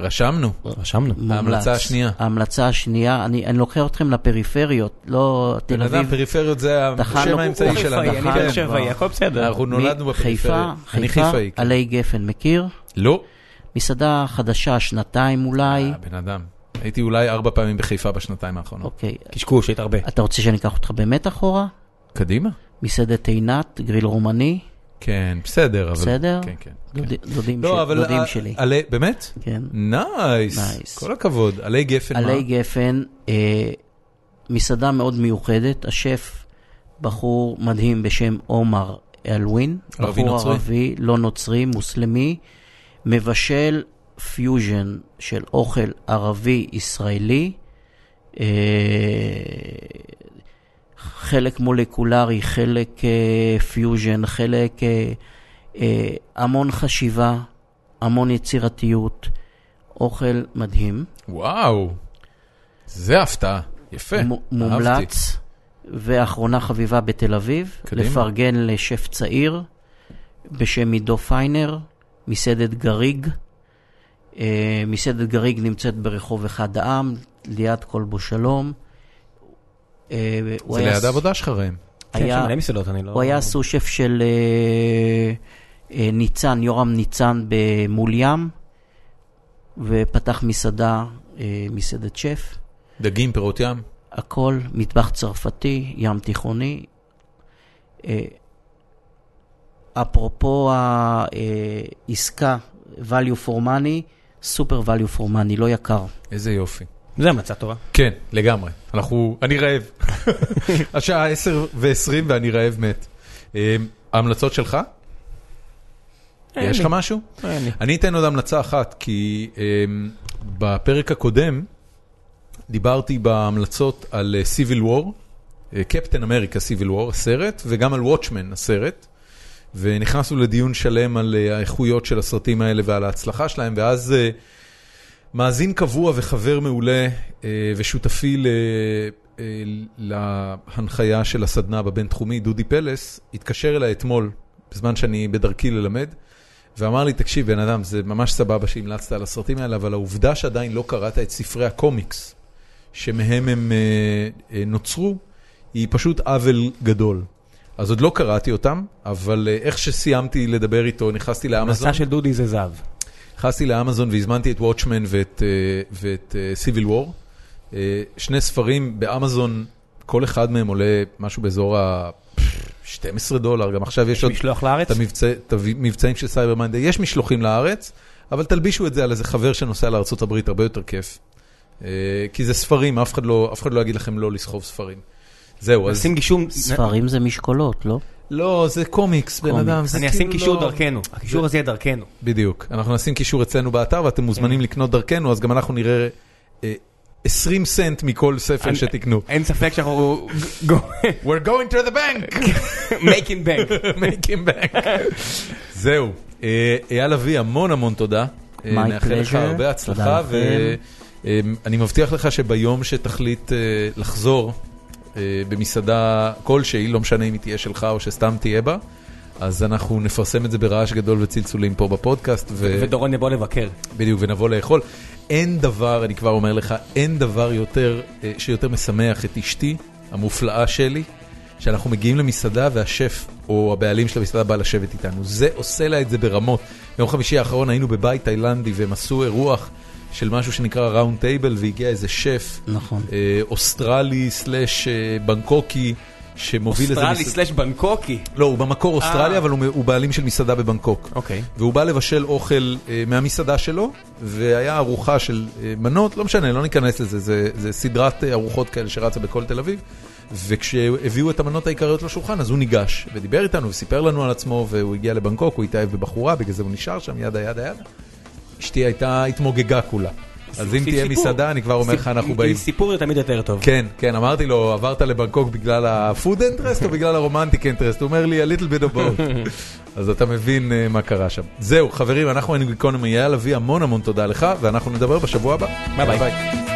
רשמנו, רשמנו. ההמלצה השנייה. ההמלצה השנייה, אני, אני לוקח אתכם לפריפריות, לא תל אביב. פריפריות זה השם האמצעי שלנו. אני באר שבעי, הכל בסדר. אנחנו נולדנו בפריפריות. חיפה, חיפה, עלי גפן, מכיר? לא. מסעדה חדשה, שנתיים אולי. בן אדם. הייתי אולי ארבע פעמים בחיפה בשנתיים האחרונות. אוקיי. קשקוש, היית הרבה. אתה רוצה שאני אקח אותך באמת אחורה? קדימה. מסעדת עינת, גריל רומני. כן, בסדר. אבל... בסדר? כן, כן. דוד... כן. דודים, לא, ש... דודים ה... שלי. עלי... באמת? כן. נייס. נייס. כל הכבוד. עלי גפן. עלי מה? גפן, אה, מסעדה מאוד מיוחדת. השף בחור מדהים בשם עומר אלווין. ערבי נוצרי. בחור ערבי, לא נוצרי, מוסלמי. מבשל פיוז'ן של אוכל ערבי-ישראלי. אה... חלק מולקולרי, חלק פיוז'ן, חלק המון חשיבה, המון יצירתיות, אוכל מדהים. וואו, זה הפתעה, יפה. מומלץ, ואחרונה חביבה בתל אביב, לפרגן לשף צעיר, בשם עידו פיינר, מסעדת גריג. מסעדת גריג נמצאת ברחוב אחד העם, ליד כלבו שלום. זה ליד העבודה שלך ראם. הוא היה סושף של ניצן, יורם ניצן במול ים, ופתח מסעדה, מסעדת שף. דגים, פירות ים? הכל, מטבח צרפתי, ים תיכוני. אפרופו העסקה, value for money, סופר value for money, לא יקר. איזה יופי. זה מצא טובה. כן, לגמרי. אנחנו, אני רעב. השעה עשר ועשרים ואני רעב מת. ההמלצות שלך? יש לך משהו? אני אתן עוד המלצה אחת, כי בפרק הקודם דיברתי בהמלצות על Civil War, קפטן אמריקה סיביל וור הסרט, וגם על וואטשמן הסרט, ונכנסנו לדיון שלם על האיכויות של הסרטים האלה ועל ההצלחה שלהם, ואז מאזין קבוע וחבר מעולה ושותפי ל... להנחיה של הסדנה בבינתחומי, דודי פלס, התקשר אליי אתמול, בזמן שאני בדרכי ללמד, ואמר לי, תקשיב בן אדם, זה ממש סבבה שהמלצת על הסרטים האלה, אבל העובדה שעדיין לא קראת את ספרי הקומיקס, שמהם הם נוצרו, היא פשוט עוול גדול. אז עוד לא קראתי אותם, אבל איך שסיימתי לדבר איתו, נכנסתי לאמזון. המסע של דודי זה זהב. נכנסתי לאמזון והזמנתי את וואטשמן ואת סיביל וור, שני ספרים באמזון, כל אחד מהם עולה משהו באזור ה-שנים עשר דולר, גם עכשיו יש עוד... יש משלוח לארץ? את המבצעים של סייבר מיינד, יש משלוחים לארץ, אבל תלבישו את זה על איזה חבר שנוסע לארצות הברית, הרבה יותר כיף. כי זה ספרים, אף אחד לא, אף אחד לא יגיד לכם לא לסחוב ספרים. זהו, אז... ספרים זה משקולות, לא? לא, זה קומיקס, בן אדם. אני אשים קישור דרכנו, הקישור הזה יהיה דרכנו. בדיוק, אנחנו נשים קישור אצלנו באתר, ואתם מוזמנים לקנות דרכנו, אז גם אנחנו נראה עשרים סנט מכל ספר שתקנו. אין ספק שאנחנו... We're going to the bank! Making bank. Making bank. זהו. אייל אבי, המון המון תודה. נאחל לך הרבה הצלחה, ואני מבטיח לך שביום שתחליט לחזור במסעדה כלשהי, לא משנה אם היא תהיה שלך או שסתם תהיה בה, אז אנחנו נפרסם את זה ברעש גדול וצלצולים פה בפודקאסט. ודורון נבוא לבקר. בדיוק, ונבוא לאכול. אין דבר, אני כבר אומר לך, אין דבר יותר, שיותר משמח את אשתי, המופלאה שלי, שאנחנו מגיעים למסעדה והשף או הבעלים של המסעדה בא לשבת איתנו. זה עושה לה את זה ברמות. יום חמישי האחרון היינו בבית תאילנדי והם עשו אירוח של משהו שנקרא ראונד טייבל, והגיע איזה שף, נכון. אוסטרלי סלש בנקוקי, שמוביל איזה... אוסטרלי סלש בנקוקי? לא, הוא במקור אוסטרלי, אבל הוא בעלים של מסעדה בבנקוק. אוקיי. והוא בא לבשל אוכל מהמסעדה שלו, והיה ארוחה של מנות, לא משנה, לא ניכנס לזה, זה סדרת ארוחות כאלה שרצה בכל תל אביב, וכשהביאו את המנות העיקריות לשולחן, אז הוא ניגש, ודיבר איתנו, וסיפר לנו על עצמו, והוא הגיע לבנקוק, הוא התאהב בבחורה, בגלל זה הוא נשאר שם, ידה, ידה, ידה. אשתי הייתה התמוגגה כולה. אז אם תהיה מסעדה, אני כבר אומר לך, אנחנו באים. סיפור זה תמיד יותר טוב. כן, כן, אמרתי לו, עברת לבנקוק בגלל ה-food interest או בגלל ה-romantic interest? הוא אומר לי, a little bit of both. אז אתה מבין מה קרה שם. זהו, חברים, אנחנו היינו גיקונומי, יאללה, אבי, המון המון תודה לך, ואנחנו נדבר בשבוע הבא. ביי ביי.